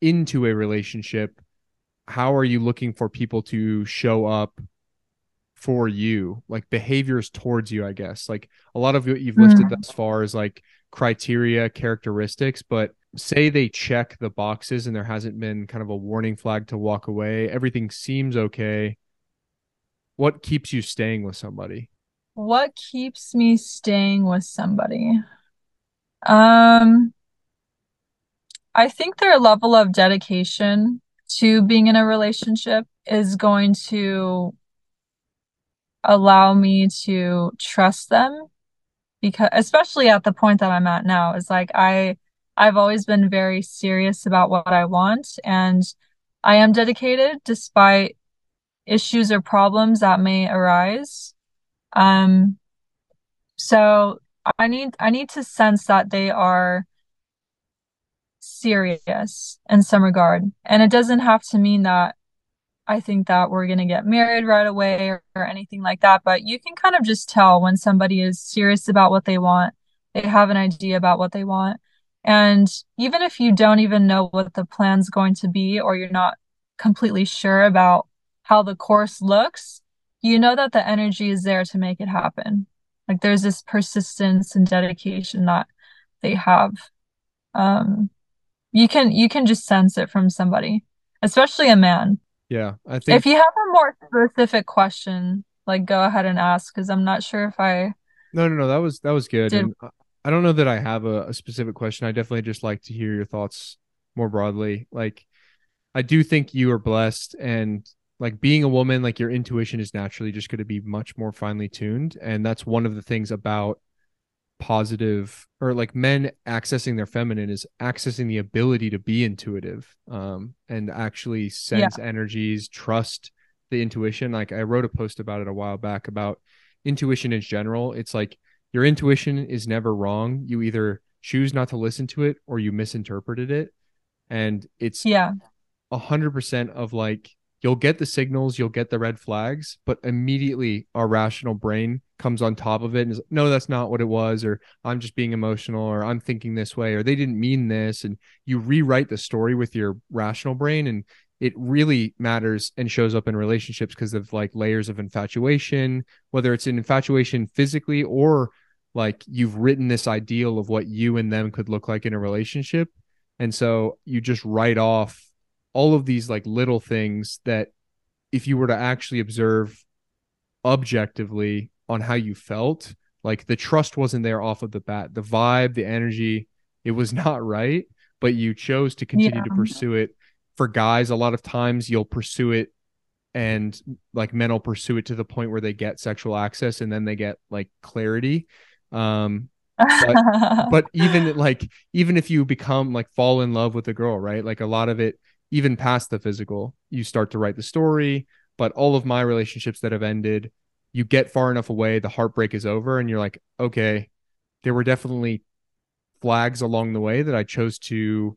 into a relationship. How are you looking for people to show up for you? Like behaviors towards you, I guess. Like a lot of what you've listed mm. thus far is like criteria, characteristics, but say they check the boxes and there hasn't been kind of a warning flag to walk away. Everything seems okay. What keeps you staying with somebody? What keeps me staying with somebody? Um, I think their level of dedication to being in a relationship is going to allow me to trust them, because especially at the point that I'm at now is like I I've always been very serious about what I want, and I am dedicated despite issues or problems that may arise. Um, so I need I need to sense that they are serious in some regard, and it doesn't have to mean that I think that we're going to get married right away or, or anything like that, but you can kind of just tell when somebody is serious about what they want. They have an idea about what they want. And even if you don't even know what the plan's going to be, or you're not completely sure about how the course looks, you know that the energy is there to make it happen. Like there's this persistence and dedication that they have. Um, you can, you can just sense it from somebody, especially a man. Yeah, I think if you have a more specific question, like go ahead and ask, because I'm not sure if I. No, no, no. That was that was good. Did... And I don't know that I have a, a specific question. I definitely just like to hear your thoughts more broadly. Like, I do think you are blessed, and like being a woman, like your intuition is naturally just going to be much more finely tuned, and that's one of the things about positive or like men accessing their feminine is accessing the ability to be intuitive um and actually sense yeah. energies, trust the intuition. Like I wrote a post about it a while back about intuition in general. It's like your intuition is never wrong. You either choose not to listen to it or you misinterpreted it, and it's yeah a hundred percent of like you'll get the signals, you'll get the red flags, but immediately our rational brain comes on top of it and is like, no, that's not what it was, or I'm just being emotional, or I'm thinking this way, or they didn't mean this. And you rewrite the story with your rational brain, and it really matters and shows up in relationships because of like layers of infatuation, whether it's an infatuation physically or like you've written this ideal of what you and them could look like in a relationship. And so you just write off all of these like little things that if you were to actually observe objectively on how you felt, like the trust wasn't there off of the bat, the vibe, the energy, it was not right, but you chose to continue yeah. to pursue it. For guys, a lot of times you'll pursue it, and like men will pursue it to the point where they get sexual access and then they get like clarity. Um, but, but even like, even if you become like fall in love with a girl, right? Like a lot of it, even past the physical, you start to write the story. But all of my relationships that have ended, you get far enough away, the heartbreak is over, and you're like, okay, there were definitely flags along the way that I chose to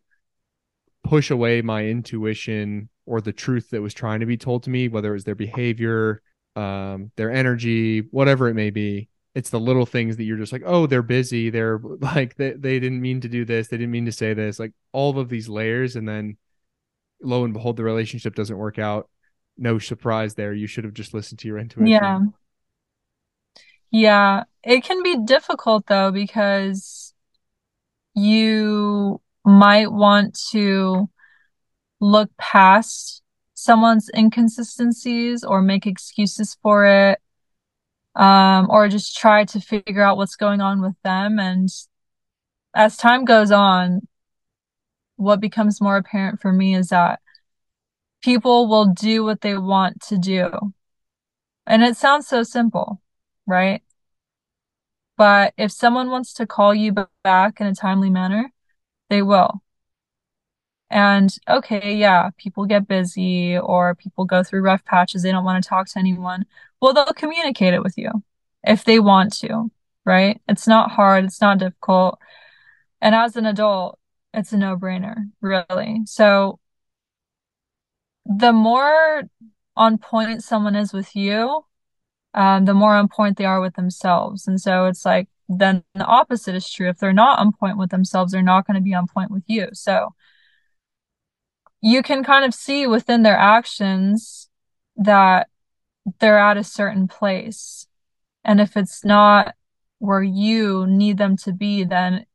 push away my intuition or the truth that was trying to be told to me, whether it was their behavior, um, their energy, whatever it may be. It's the little things that you're just like, oh, they're busy. They're like, they, they didn't mean to do this. They didn't mean to say this, like all of these layers. And then lo and behold, the relationship doesn't work out. No surprise there. You should have just listened to your intuition. Yeah. Yeah. It can be difficult though, because you might want to look past someone's inconsistencies or make excuses for it. Um, or just try to figure out what's going on with them. And as time goes on, what becomes more apparent for me is that people will do what they want to do. And it sounds so simple, right? But if someone wants to call you back in a timely manner, they will. And okay, yeah, people get busy or people go through rough patches. They don't want to talk to anyone. Well, they'll communicate it with you if they want to, right? It's not hard. It's not difficult. And as an adult, it's a no-brainer, really. So the more on point someone is with you, um, the more on point they are with themselves. And so it's like then the opposite is true. If they're not on point with themselves, they're not going to be on point with you. So you can kind of see within their actions that they're at a certain place. And if it's not where you need them to be, then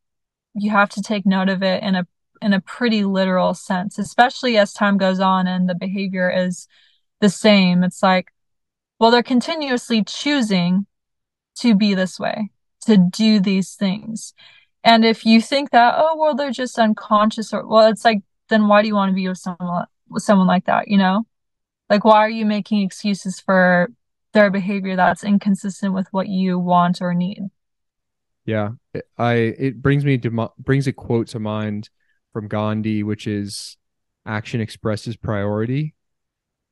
you have to take note of it in a in a pretty literal sense, especially as time goes on and the behavior is the same. It's like, well, they're continuously choosing to be this way, to do these things. And if you think that, oh, well, they're just unconscious, or, well, it's like, then why do you want to be with someone, with someone like that? You know, like, why are you making excuses for their behavior that's inconsistent with what you want or need? Yeah. I, it brings me to, brings a quote to mind from Gandhi, which is action expresses priority.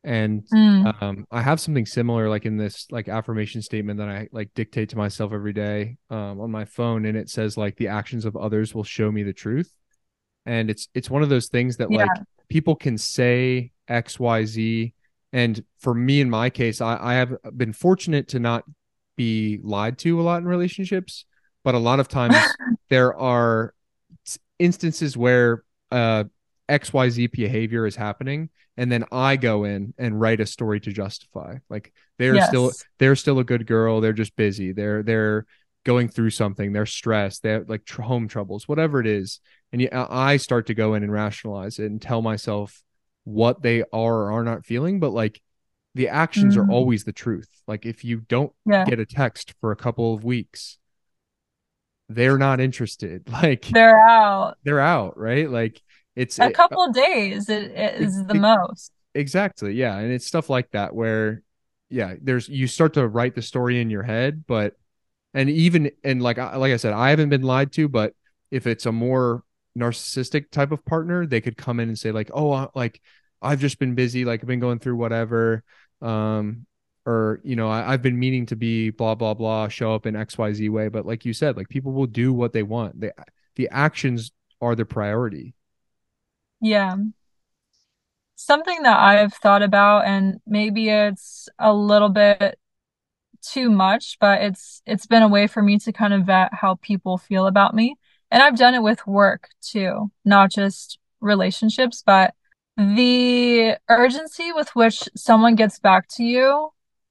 And mm. um, I have something similar, like in this like affirmation statement that I like dictate to myself every day um, on my phone. And it says like the actions of others will show me the truth. And it's, it's one of those things that yeah. like people can say X, Y, Z. And for me, in my case, I, I have been fortunate to not be lied to a lot in relationships, but a lot of times there are instances where uh, X Y Z behavior is happening. And then I go in and write a story to justify, like they're yes. still, they're still a good girl. They're just busy. They're, they're going through something. They're stressed. They have like tr- home troubles, whatever it is. And you, I start to go in and rationalize it and tell myself what they are or are not feeling. But like the actions mm. are always the truth. Like if you don't yeah. get a text for a couple of weeks, they're not interested. Like they're out, they're out. Right. Like, It's a couple it, of days it, it is it, the most. Exactly. Yeah. And it's stuff like that where, yeah, there's, you start to write the story in your head, but, and even, and like, like I said, I haven't been lied to, but if it's a more narcissistic type of partner, they could come in and say like, oh, I, like I've just been busy. Like I've been going through whatever. Um, or, you know, I, I've been meaning to be blah, blah, blah, show up in X Y Z way. But like you said, like people will do what they want. They, the actions are the priority. Yeah. Something that I've thought about, and maybe it's a little bit too much, but it's it's been a way for me to kind of vet how people feel about me. And I've done it with work too, not just relationships, but the urgency with which someone gets back to you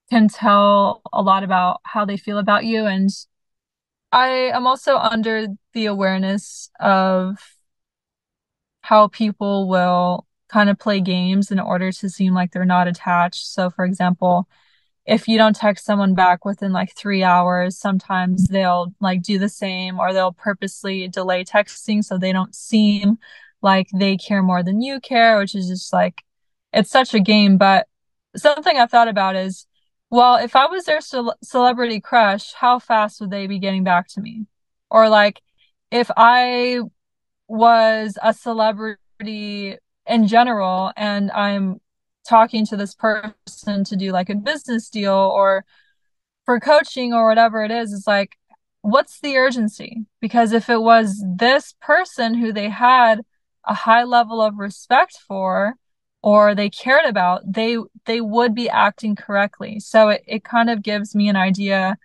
can tell a lot about how they feel about you. And I am also under the awareness of how people will kind of play games in order to seem like they're not attached. So for example, if you don't text someone back within like three hours, sometimes they'll like do the same, or they'll purposely delay texting so they don't seem like they care more than you care, which is just like, it's such a game. But something I've thought about is, well, if I was their ce- celebrity crush, how fast would they be getting back to me? Or like, if I was a celebrity in general and I'm talking to this person to do like a business deal or for coaching or whatever it is, it's like, what's the urgency? Because if it was this person who they had a high level of respect for or they cared about, they they would be acting correctly. So it, it kind of gives me an idea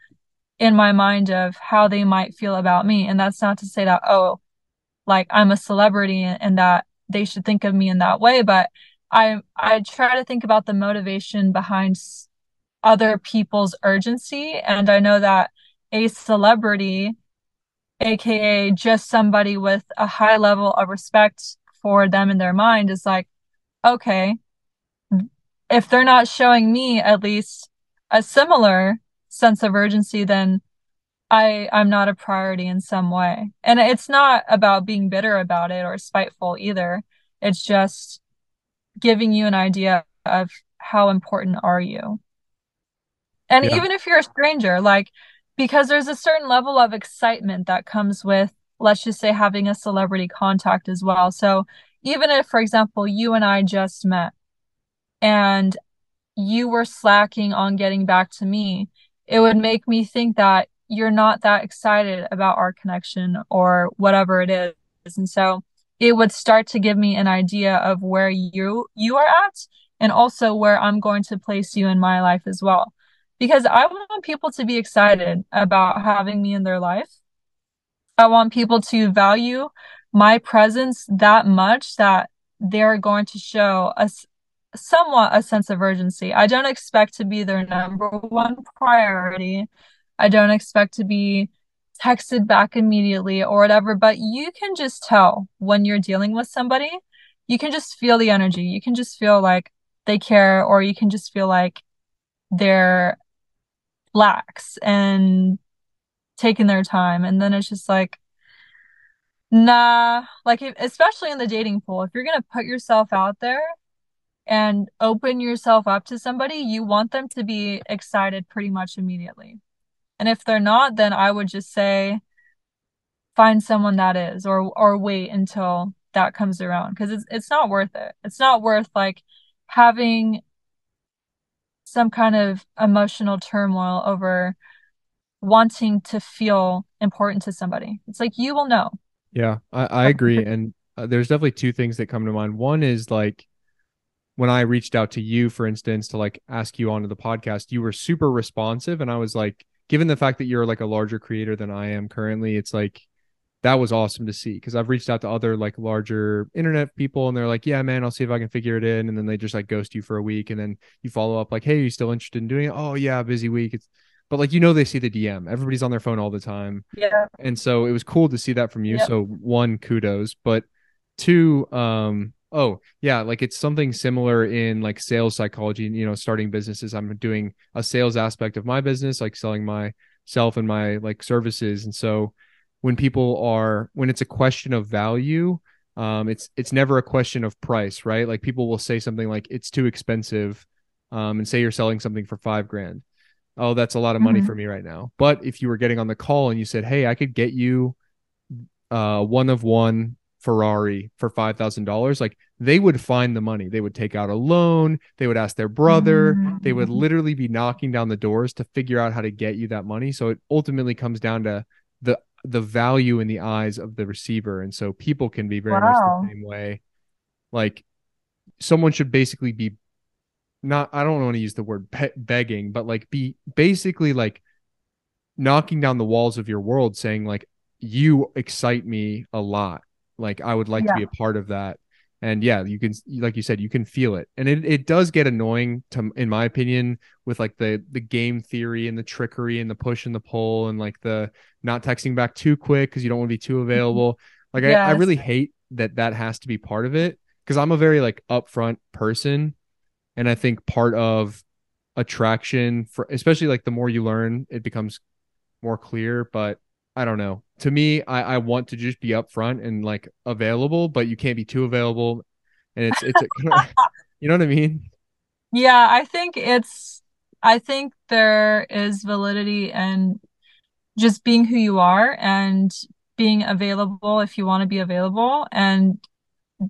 in my mind of how they might feel about me. And that's not to say that, oh, like I'm a celebrity and that they should think of me in that way. But I I try to think about the motivation behind other people's urgency. And I know that a celebrity, A K A just somebody with a high level of respect for them in their mind, is like, okay, if they're not showing me at least a similar sense of urgency, then I, I'm not a priority in some way. And it's not about being bitter about it or spiteful either. It's just giving you an idea of how important are you. And yeah. even if you're a stranger, like, because there's a certain level of excitement that comes with, let's just say, having a celebrity contact as well. So even if, for example, you and I just met and you were slacking on getting back to me, it would make me think that you're not that excited about our connection or whatever it is. And so it would start to give me an idea of where you, you are at and also where I'm going to place you in my life as well. because I want people to be excited about having me in their life. I want people to value my presence that much that they're going to show us somewhat a sense of urgency. I don't expect to be their number one priority. I don't expect to be texted back immediately or whatever, but you can just tell when you're dealing with somebody, you can just feel the energy. You can just feel like they care, or you can just feel like they're lax and taking their time. And then it's just like, nah, like, if, especially in the dating pool, if you're going to put yourself out there and open yourself up to somebody, you want them to be excited pretty much immediately. And if they're not, then I would just say, find someone that is, or or wait until that comes around. Because it's it's not worth it. It's not worth, like, having some kind of emotional turmoil over wanting to feel important to somebody. It's like, you will know. Yeah, I, I agree. And uh, there's definitely two things that come to mind. One is, like, when I reached out to you, for instance, to, like, ask you onto the podcast, you were super responsive. And I was like, given the fact that you're, like, a larger creator than I am currently, it's like, that was awesome to see. Cause I've reached out to other, like, larger internet people, and they're like, yeah, man, I'll see if I can figure it in. And then they just, like, ghost you for a week. And then you follow up like, hey, are you still interested in doing it? Oh yeah, busy week. It's, but, like, you know, they see the D M, everybody's on their phone all the time. Yeah. And so it was cool to see that from you. Yep. So one, kudos, but two, um, oh yeah, like, it's something similar in, like, sales psychology, you know, starting businesses. I'm doing a sales aspect of my business, like selling myself and my, like, services. And so when people are, when it's a question of value, um, it's, it's never a question of price, right? Like, people will say something like, it's too expensive. Um, and say you're selling something for five grand. Oh, that's a lot of money mm-hmm. for me right now. But if you were getting on the call and you said, hey, I could get you uh one of one Ferrari for five thousand dollars, like, they would find the money. They would take out a loan. They would ask their brother. Mm-hmm. They would literally be knocking down the doors to figure out how to get you that money. So it ultimately comes down to the, the value in the eyes of the receiver. And so people can be very wow. much the same way. Like, someone should basically be not, I don't want to use the word pe- begging, but, like, be basically, like, knocking down the walls of your world saying, like, you excite me a lot. Like, I would like yeah. to be a part of that. And yeah, you can, like you said, you can feel it. And it, it does get annoying to, in my opinion, with, like, the, the game theory and the trickery and the push and the pull and, like, the not texting back too quick because you don't want to be too available. Like yes. I, I really hate that that has to be part of it, because I'm a very, like, upfront person. And I think part of attraction, for especially, like, the more you learn, it becomes more clear, but I don't know. To me, I, I want to just be upfront and, like, available, but you can't be too available. And it's, it's, a, you know what I mean? Yeah. I think it's, I think there is validity in just being who you are and being available if you want to be available, and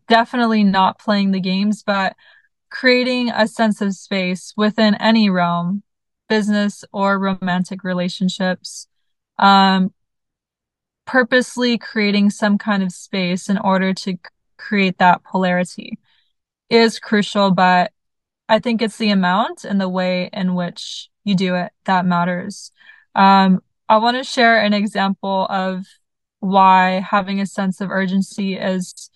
definitely not playing the games, but creating a sense of space within any realm, business or romantic relationships. Um, purposely creating some kind of space in order to c- create that polarity is crucial, but I think it's the amount and the way in which you do it that matters. Um, I want to share an example of why having a sense of urgency is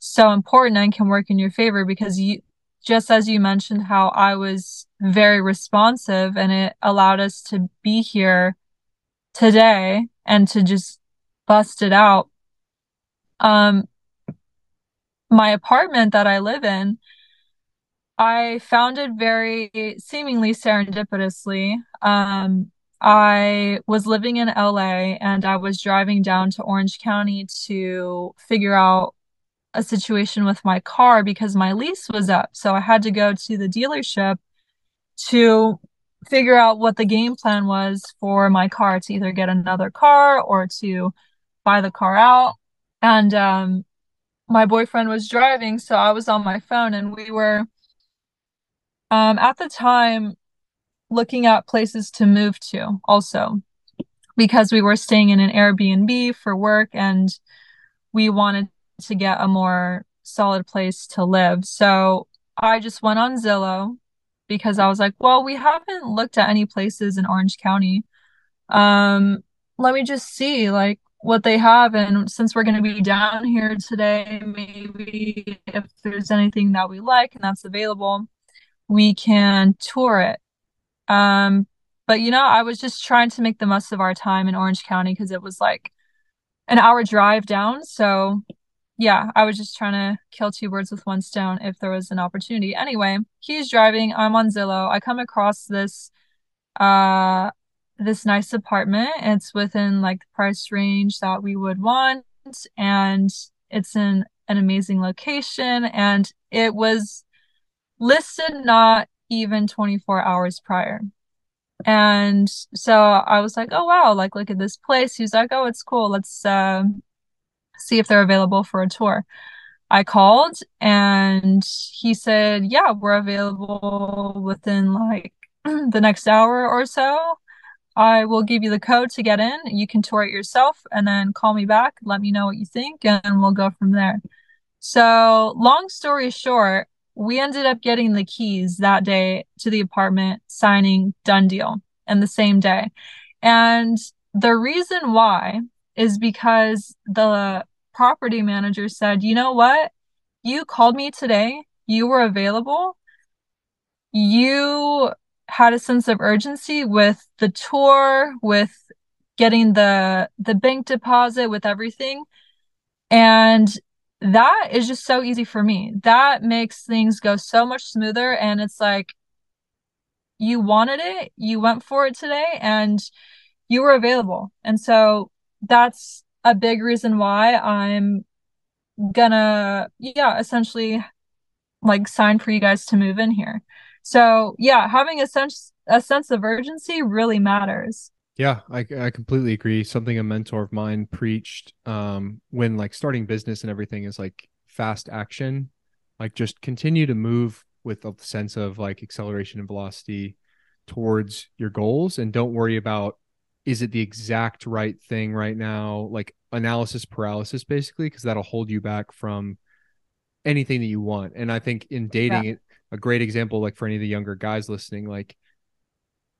so important and can work in your favor, because you, just as you mentioned how I was very responsive and it allowed us to be here today and to just bust it out. Um, my apartment that I live in, I found it very seemingly serendipitously. Um, I was living in L A and I was driving down to Orange County to figure out a situation with my car because my lease was up. So I had to go to the dealership to figure out what the game plan was for my car, to either get another car or to buy the car out. And um, my boyfriend was driving, so I was on my phone, and we were um, at the time looking at places to move to also, because we were staying in an Airbnb for work and we wanted to get a more solid place to live. So I just went on Zillow, because I was like, well, we haven't looked at any places in Orange County. Um, let me just see like what they have. And since we're going to be down here today, maybe if there's anything that we like and that's available, we can tour it. Um, but you know, I was just trying to make the most of our time in Orange County because it was like an hour drive down. So yeah, I was just trying to kill two birds with one stone if there was an opportunity. Anyway, he's driving. I'm on Zillow. I come across this, uh, this nice apartment. It's within like the price range that we would want, and it's in an amazing location, and it was listed not even twenty-four hours prior. And so I was like, oh wow, like look at this place. He's like, oh, it's cool, let's um see if they're available for a tour. I called and he said, yeah, we're available within like the next hour or so. I will give you the code to get in. You can tour it yourself and then call me back. Let me know what you think and we'll go from there. So long story short, we ended up getting the keys that day to the apartment, signing, done deal, and the same day. And the reason why is because the property manager said, you know what? You called me today. You were available. You had a sense of urgency with the tour, with getting the the bank deposit, with everything. And that is just so easy for me. That makes things go so much smoother. And it's like, you wanted it, you went for it today, and you were available. And so that's a big reason why I'm gonna, yeah, essentially like sign for you guys to move in here. So yeah, having a sense, a sense of urgency really matters. Yeah, I, I completely agree. Something a mentor of mine preached um, when like starting business and everything is like fast action, like just continue to move with a sense of like acceleration and velocity towards your goals. And don't worry about, is it the exact right thing right now? Like analysis paralysis, basically, because that'll hold you back from anything that you want. And I think in dating, yeah. it, a great example, like for any of the younger guys listening, like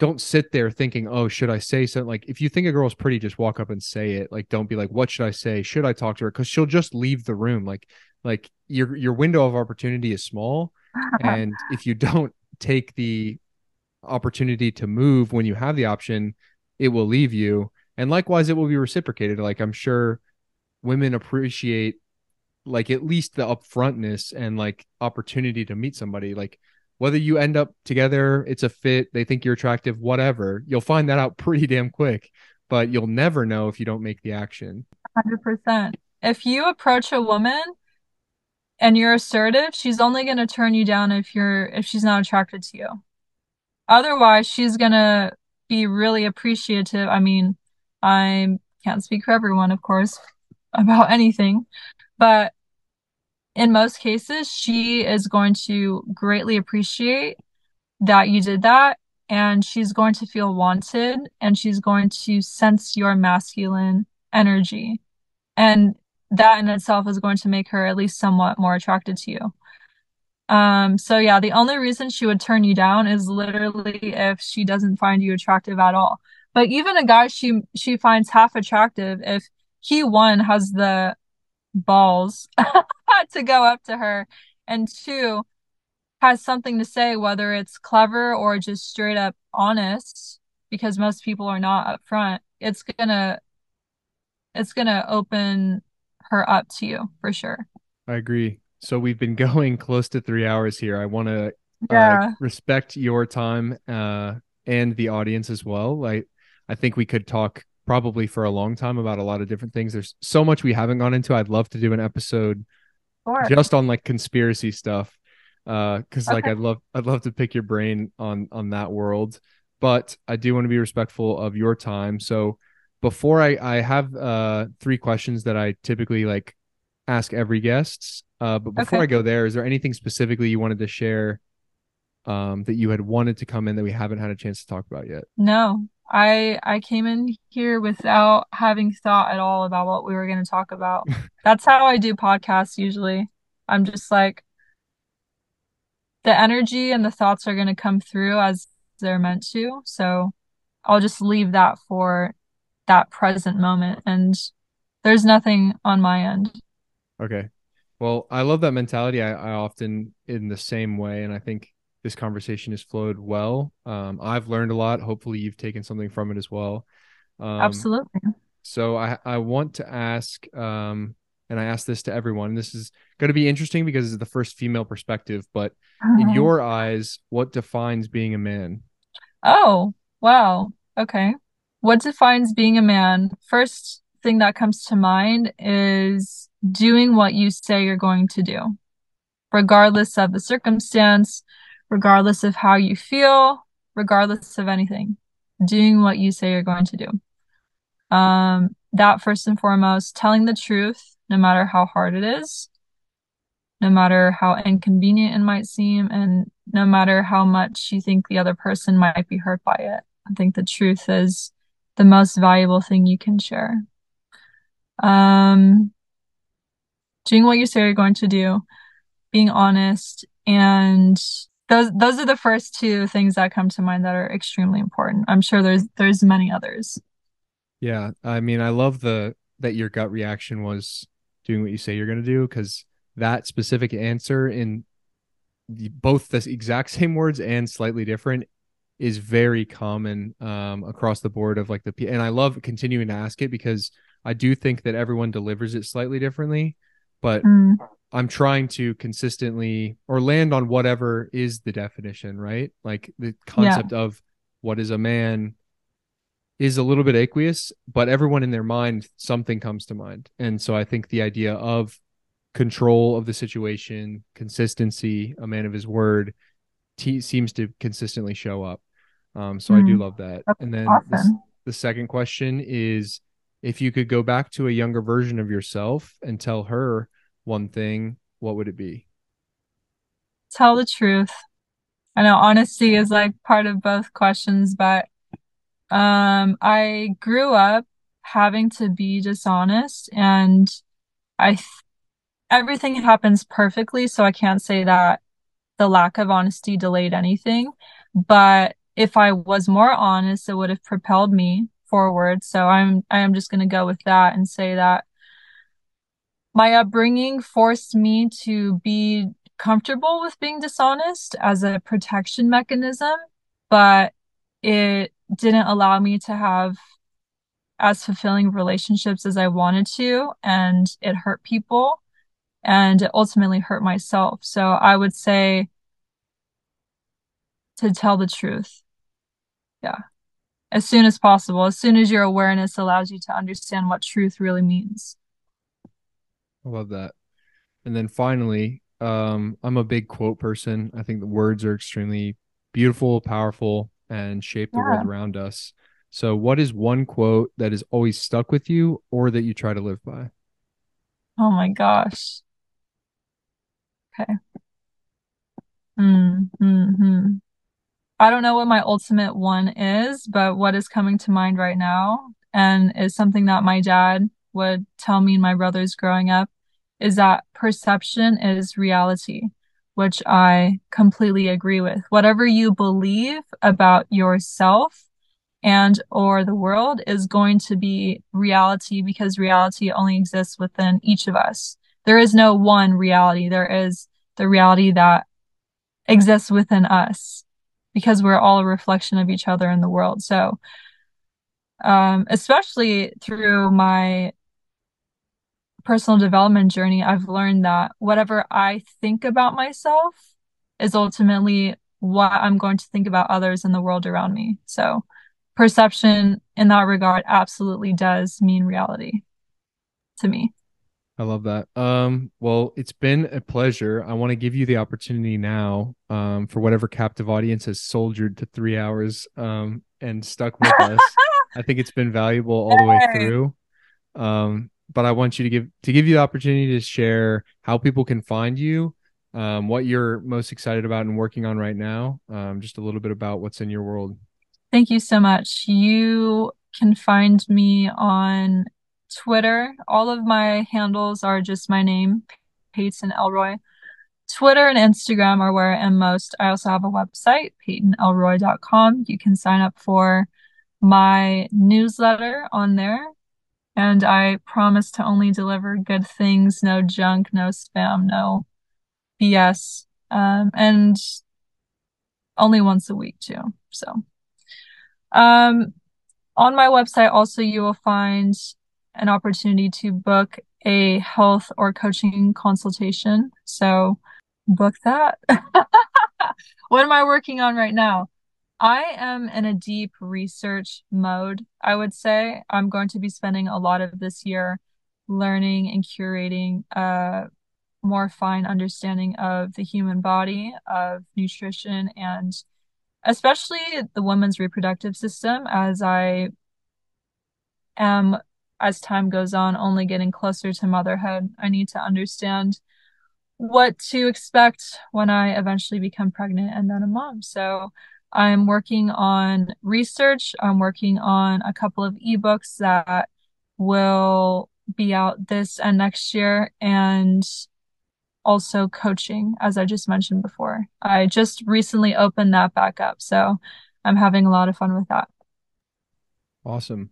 don't sit there thinking, oh, should I say something? Like if you think a girl's pretty, just walk up and say it. Like, don't be like, what should I say? Should I talk to her? Cause she'll just leave the room. Like, like your, your window of opportunity is small. And if you don't take the opportunity to move when you have the option, it will leave you. And likewise, it will be reciprocated. Like I'm sure women appreciate like at least the upfrontness and like opportunity to meet somebody, like whether you end up together, it's a fit, they think you're attractive, whatever, you'll find that out pretty damn quick, but you'll never know if you don't make the action. one hundred percent. If you approach a woman and you're assertive, she's only going to turn you down if you're, if she's not attracted to you. Otherwise, she's going to be really appreciative. I mean, I can't speak for everyone, of course, about anything, but in most cases, she is going to greatly appreciate that you did that, and she's going to feel wanted, and she's going to sense your masculine energy. And that in itself is going to make her at least somewhat more attracted to you. Um, so yeah, the only reason she would turn you down is literally if she doesn't find you attractive at all. But even a guy she she finds half attractive, if he, one, has the balls to go up to her, and two, has something to say, whether it's clever or just straight up honest, because most people are not upfront, it's gonna it's gonna open her up to you for sure. I agree. So we've been going close to three hours here. I want to yeah. uh, respect your time uh and the audience as well. Like I think we could talk probably for a long time about a lot of different things. There's so much we haven't gone into. I'd love to do an episode sure. just on like conspiracy stuff. Uh, cause okay. like, I'd love, I'd love to pick your brain on, on that world, but I do want to be respectful of your time. So before I, I have, uh, three questions that I typically like ask every guest. Uh, but before okay. I go there, is there anything specifically you wanted to share, um, that you had wanted to come in that we haven't had a chance to talk about yet? No. I I came in here without having thought at all about what we were going to talk about. That's how I do podcasts usually. I'm just like, the energy and the thoughts are going to come through as they're meant to. So I'll just leave that for that present moment. And there's nothing on my end. Okay. Well, I love that mentality. I, I often in the same way. And I think this conversation has flowed well. Um, I've learned a lot. Hopefully you've taken something from it as well. Um, Absolutely. So I, I want to ask, um, and I ask this to everyone, this is going to be interesting because it's the first female perspective, but uh-huh. in your eyes, what defines being a man? Oh, wow. Okay. What defines being a man? First thing that comes to mind is doing what you say you're going to do, regardless of the circumstance, regardless of how you feel, regardless of anything, doing what you say you're going to do. Um, that first and foremost, telling the truth, no matter how hard it is, no matter how inconvenient it might seem, and no matter how much you think the other person might be hurt by it. I think the truth is the most valuable thing you can share. Um, doing what you say you're going to do, being honest, and those those are the first two things that come to mind that are extremely important. I'm sure there's there's many others. Yeah, I mean, I love the that your gut reaction was doing what you say you're going to do, because that specific answer in the, both the exact same words and slightly different is very common um, across the board of like the, and I love continuing to ask it because I do think that everyone delivers it slightly differently, but mm. I'm trying to consistently or land on whatever is the definition, right? Like the concept yeah. of what is a man is a little bit aqueous, but everyone in their mind, something comes to mind. And so I think the idea of control of the situation, consistency, a man of his word t- seems to consistently show up. Um, so mm. I do love that. That's and then awesome. the, the second question is, if you could go back to a younger version of yourself and tell her one thing, what would it be? Tell the truth. I know honesty is like part of both questions, but um, I grew up having to be dishonest, and I th- everything happens perfectly. So I can't say that the lack of honesty delayed anything, but if I was more honest, it would have propelled me forward. So I'm I am just going to go with that and say that my upbringing forced me to be comfortable with being dishonest as a protection mechanism, but it didn't allow me to have as fulfilling relationships as I wanted to, and it hurt people and it ultimately hurt myself. So I would say to tell the truth. Yeah. As soon as possible, as soon as your awareness allows you to understand what truth really means. I love that. And then finally, um, I'm a big quote person. I think the words are extremely beautiful, powerful, and shape the yeah. world around us. So what is one quote that is always stuck with you or that you try to live by? Oh my gosh. Okay. Mm-hmm. I don't know what my ultimate one is, but what is coming to mind right now and is something that my dad would tell me and my brothers growing up is that perception is reality, which I completely agree with. Whatever you believe about yourself and or the world is going to be reality, because reality only exists within each of us. There is no one reality. There is the reality that exists within us, because we're all a reflection of each other in the world. So, um, especially through my personal development journey, I've learned that whatever I think about myself is ultimately what I'm going to think about others in the world around me. So perception in that regard absolutely does mean reality to me. I love that. Um, well, it's been a pleasure. I want to give you the opportunity now um, for whatever captive audience has soldiered to three hours um, and stuck with us. I think it's been valuable all the way through. Um, but I want you to give to give you the opportunity to share how people can find you, um, what you're most excited about and working on right now. Um, just a little bit about what's in your world. Thank you so much. You can find me on Twitter. All of my handles are just my name, Peyton Elroy. Twitter and Instagram are where I am most. I also have a website, Peyton Elroy dot com. You can sign up for my newsletter on there. And I promise to only deliver good things, no junk, no spam, no B S, um, and only once a week too. So um, on my website also you will find an opportunity to book a health or coaching consultation. So book that. What am I working on right now? I am in a deep research mode, I would say. I'm going to be spending a lot of this year learning and curating a more fine understanding of the human body, of nutrition, and especially the woman's reproductive system, as I am, as time goes on, only getting closer to motherhood. I need to understand what to expect when I eventually become pregnant and then a mom. So I'm working on research. I'm working on a couple of ebooks that will be out this and next year, and also coaching, as I just mentioned before. I just recently opened that back up, so I'm having a lot of fun with that. Awesome.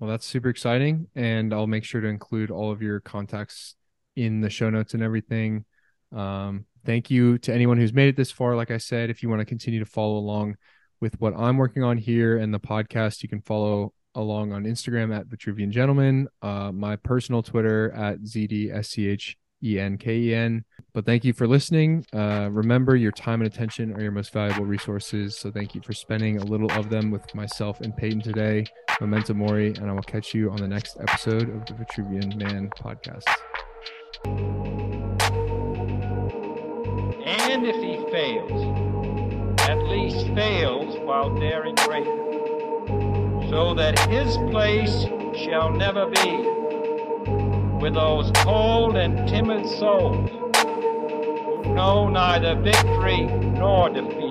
Well, that's super exciting, and I'll make sure to include all of your contacts in the show notes and everything. Um, Thank you to anyone who's made it this far. Like I said, if you want to continue to follow along with what I'm working on here and the podcast, you can follow along on Instagram at Vitruvian Gentleman, uh, my personal Twitter at Z D S C H E N K E N. But thank you for listening. Uh, remember, your time and attention are your most valuable resources. So thank you for spending a little of them with myself and Peyton today. Memento Mori, and I will catch you on the next episode of the Vitruvian Man podcast. And if he fails, at least fails while daring greater, so that his place shall never be with those cold and timid souls who know neither victory nor defeat.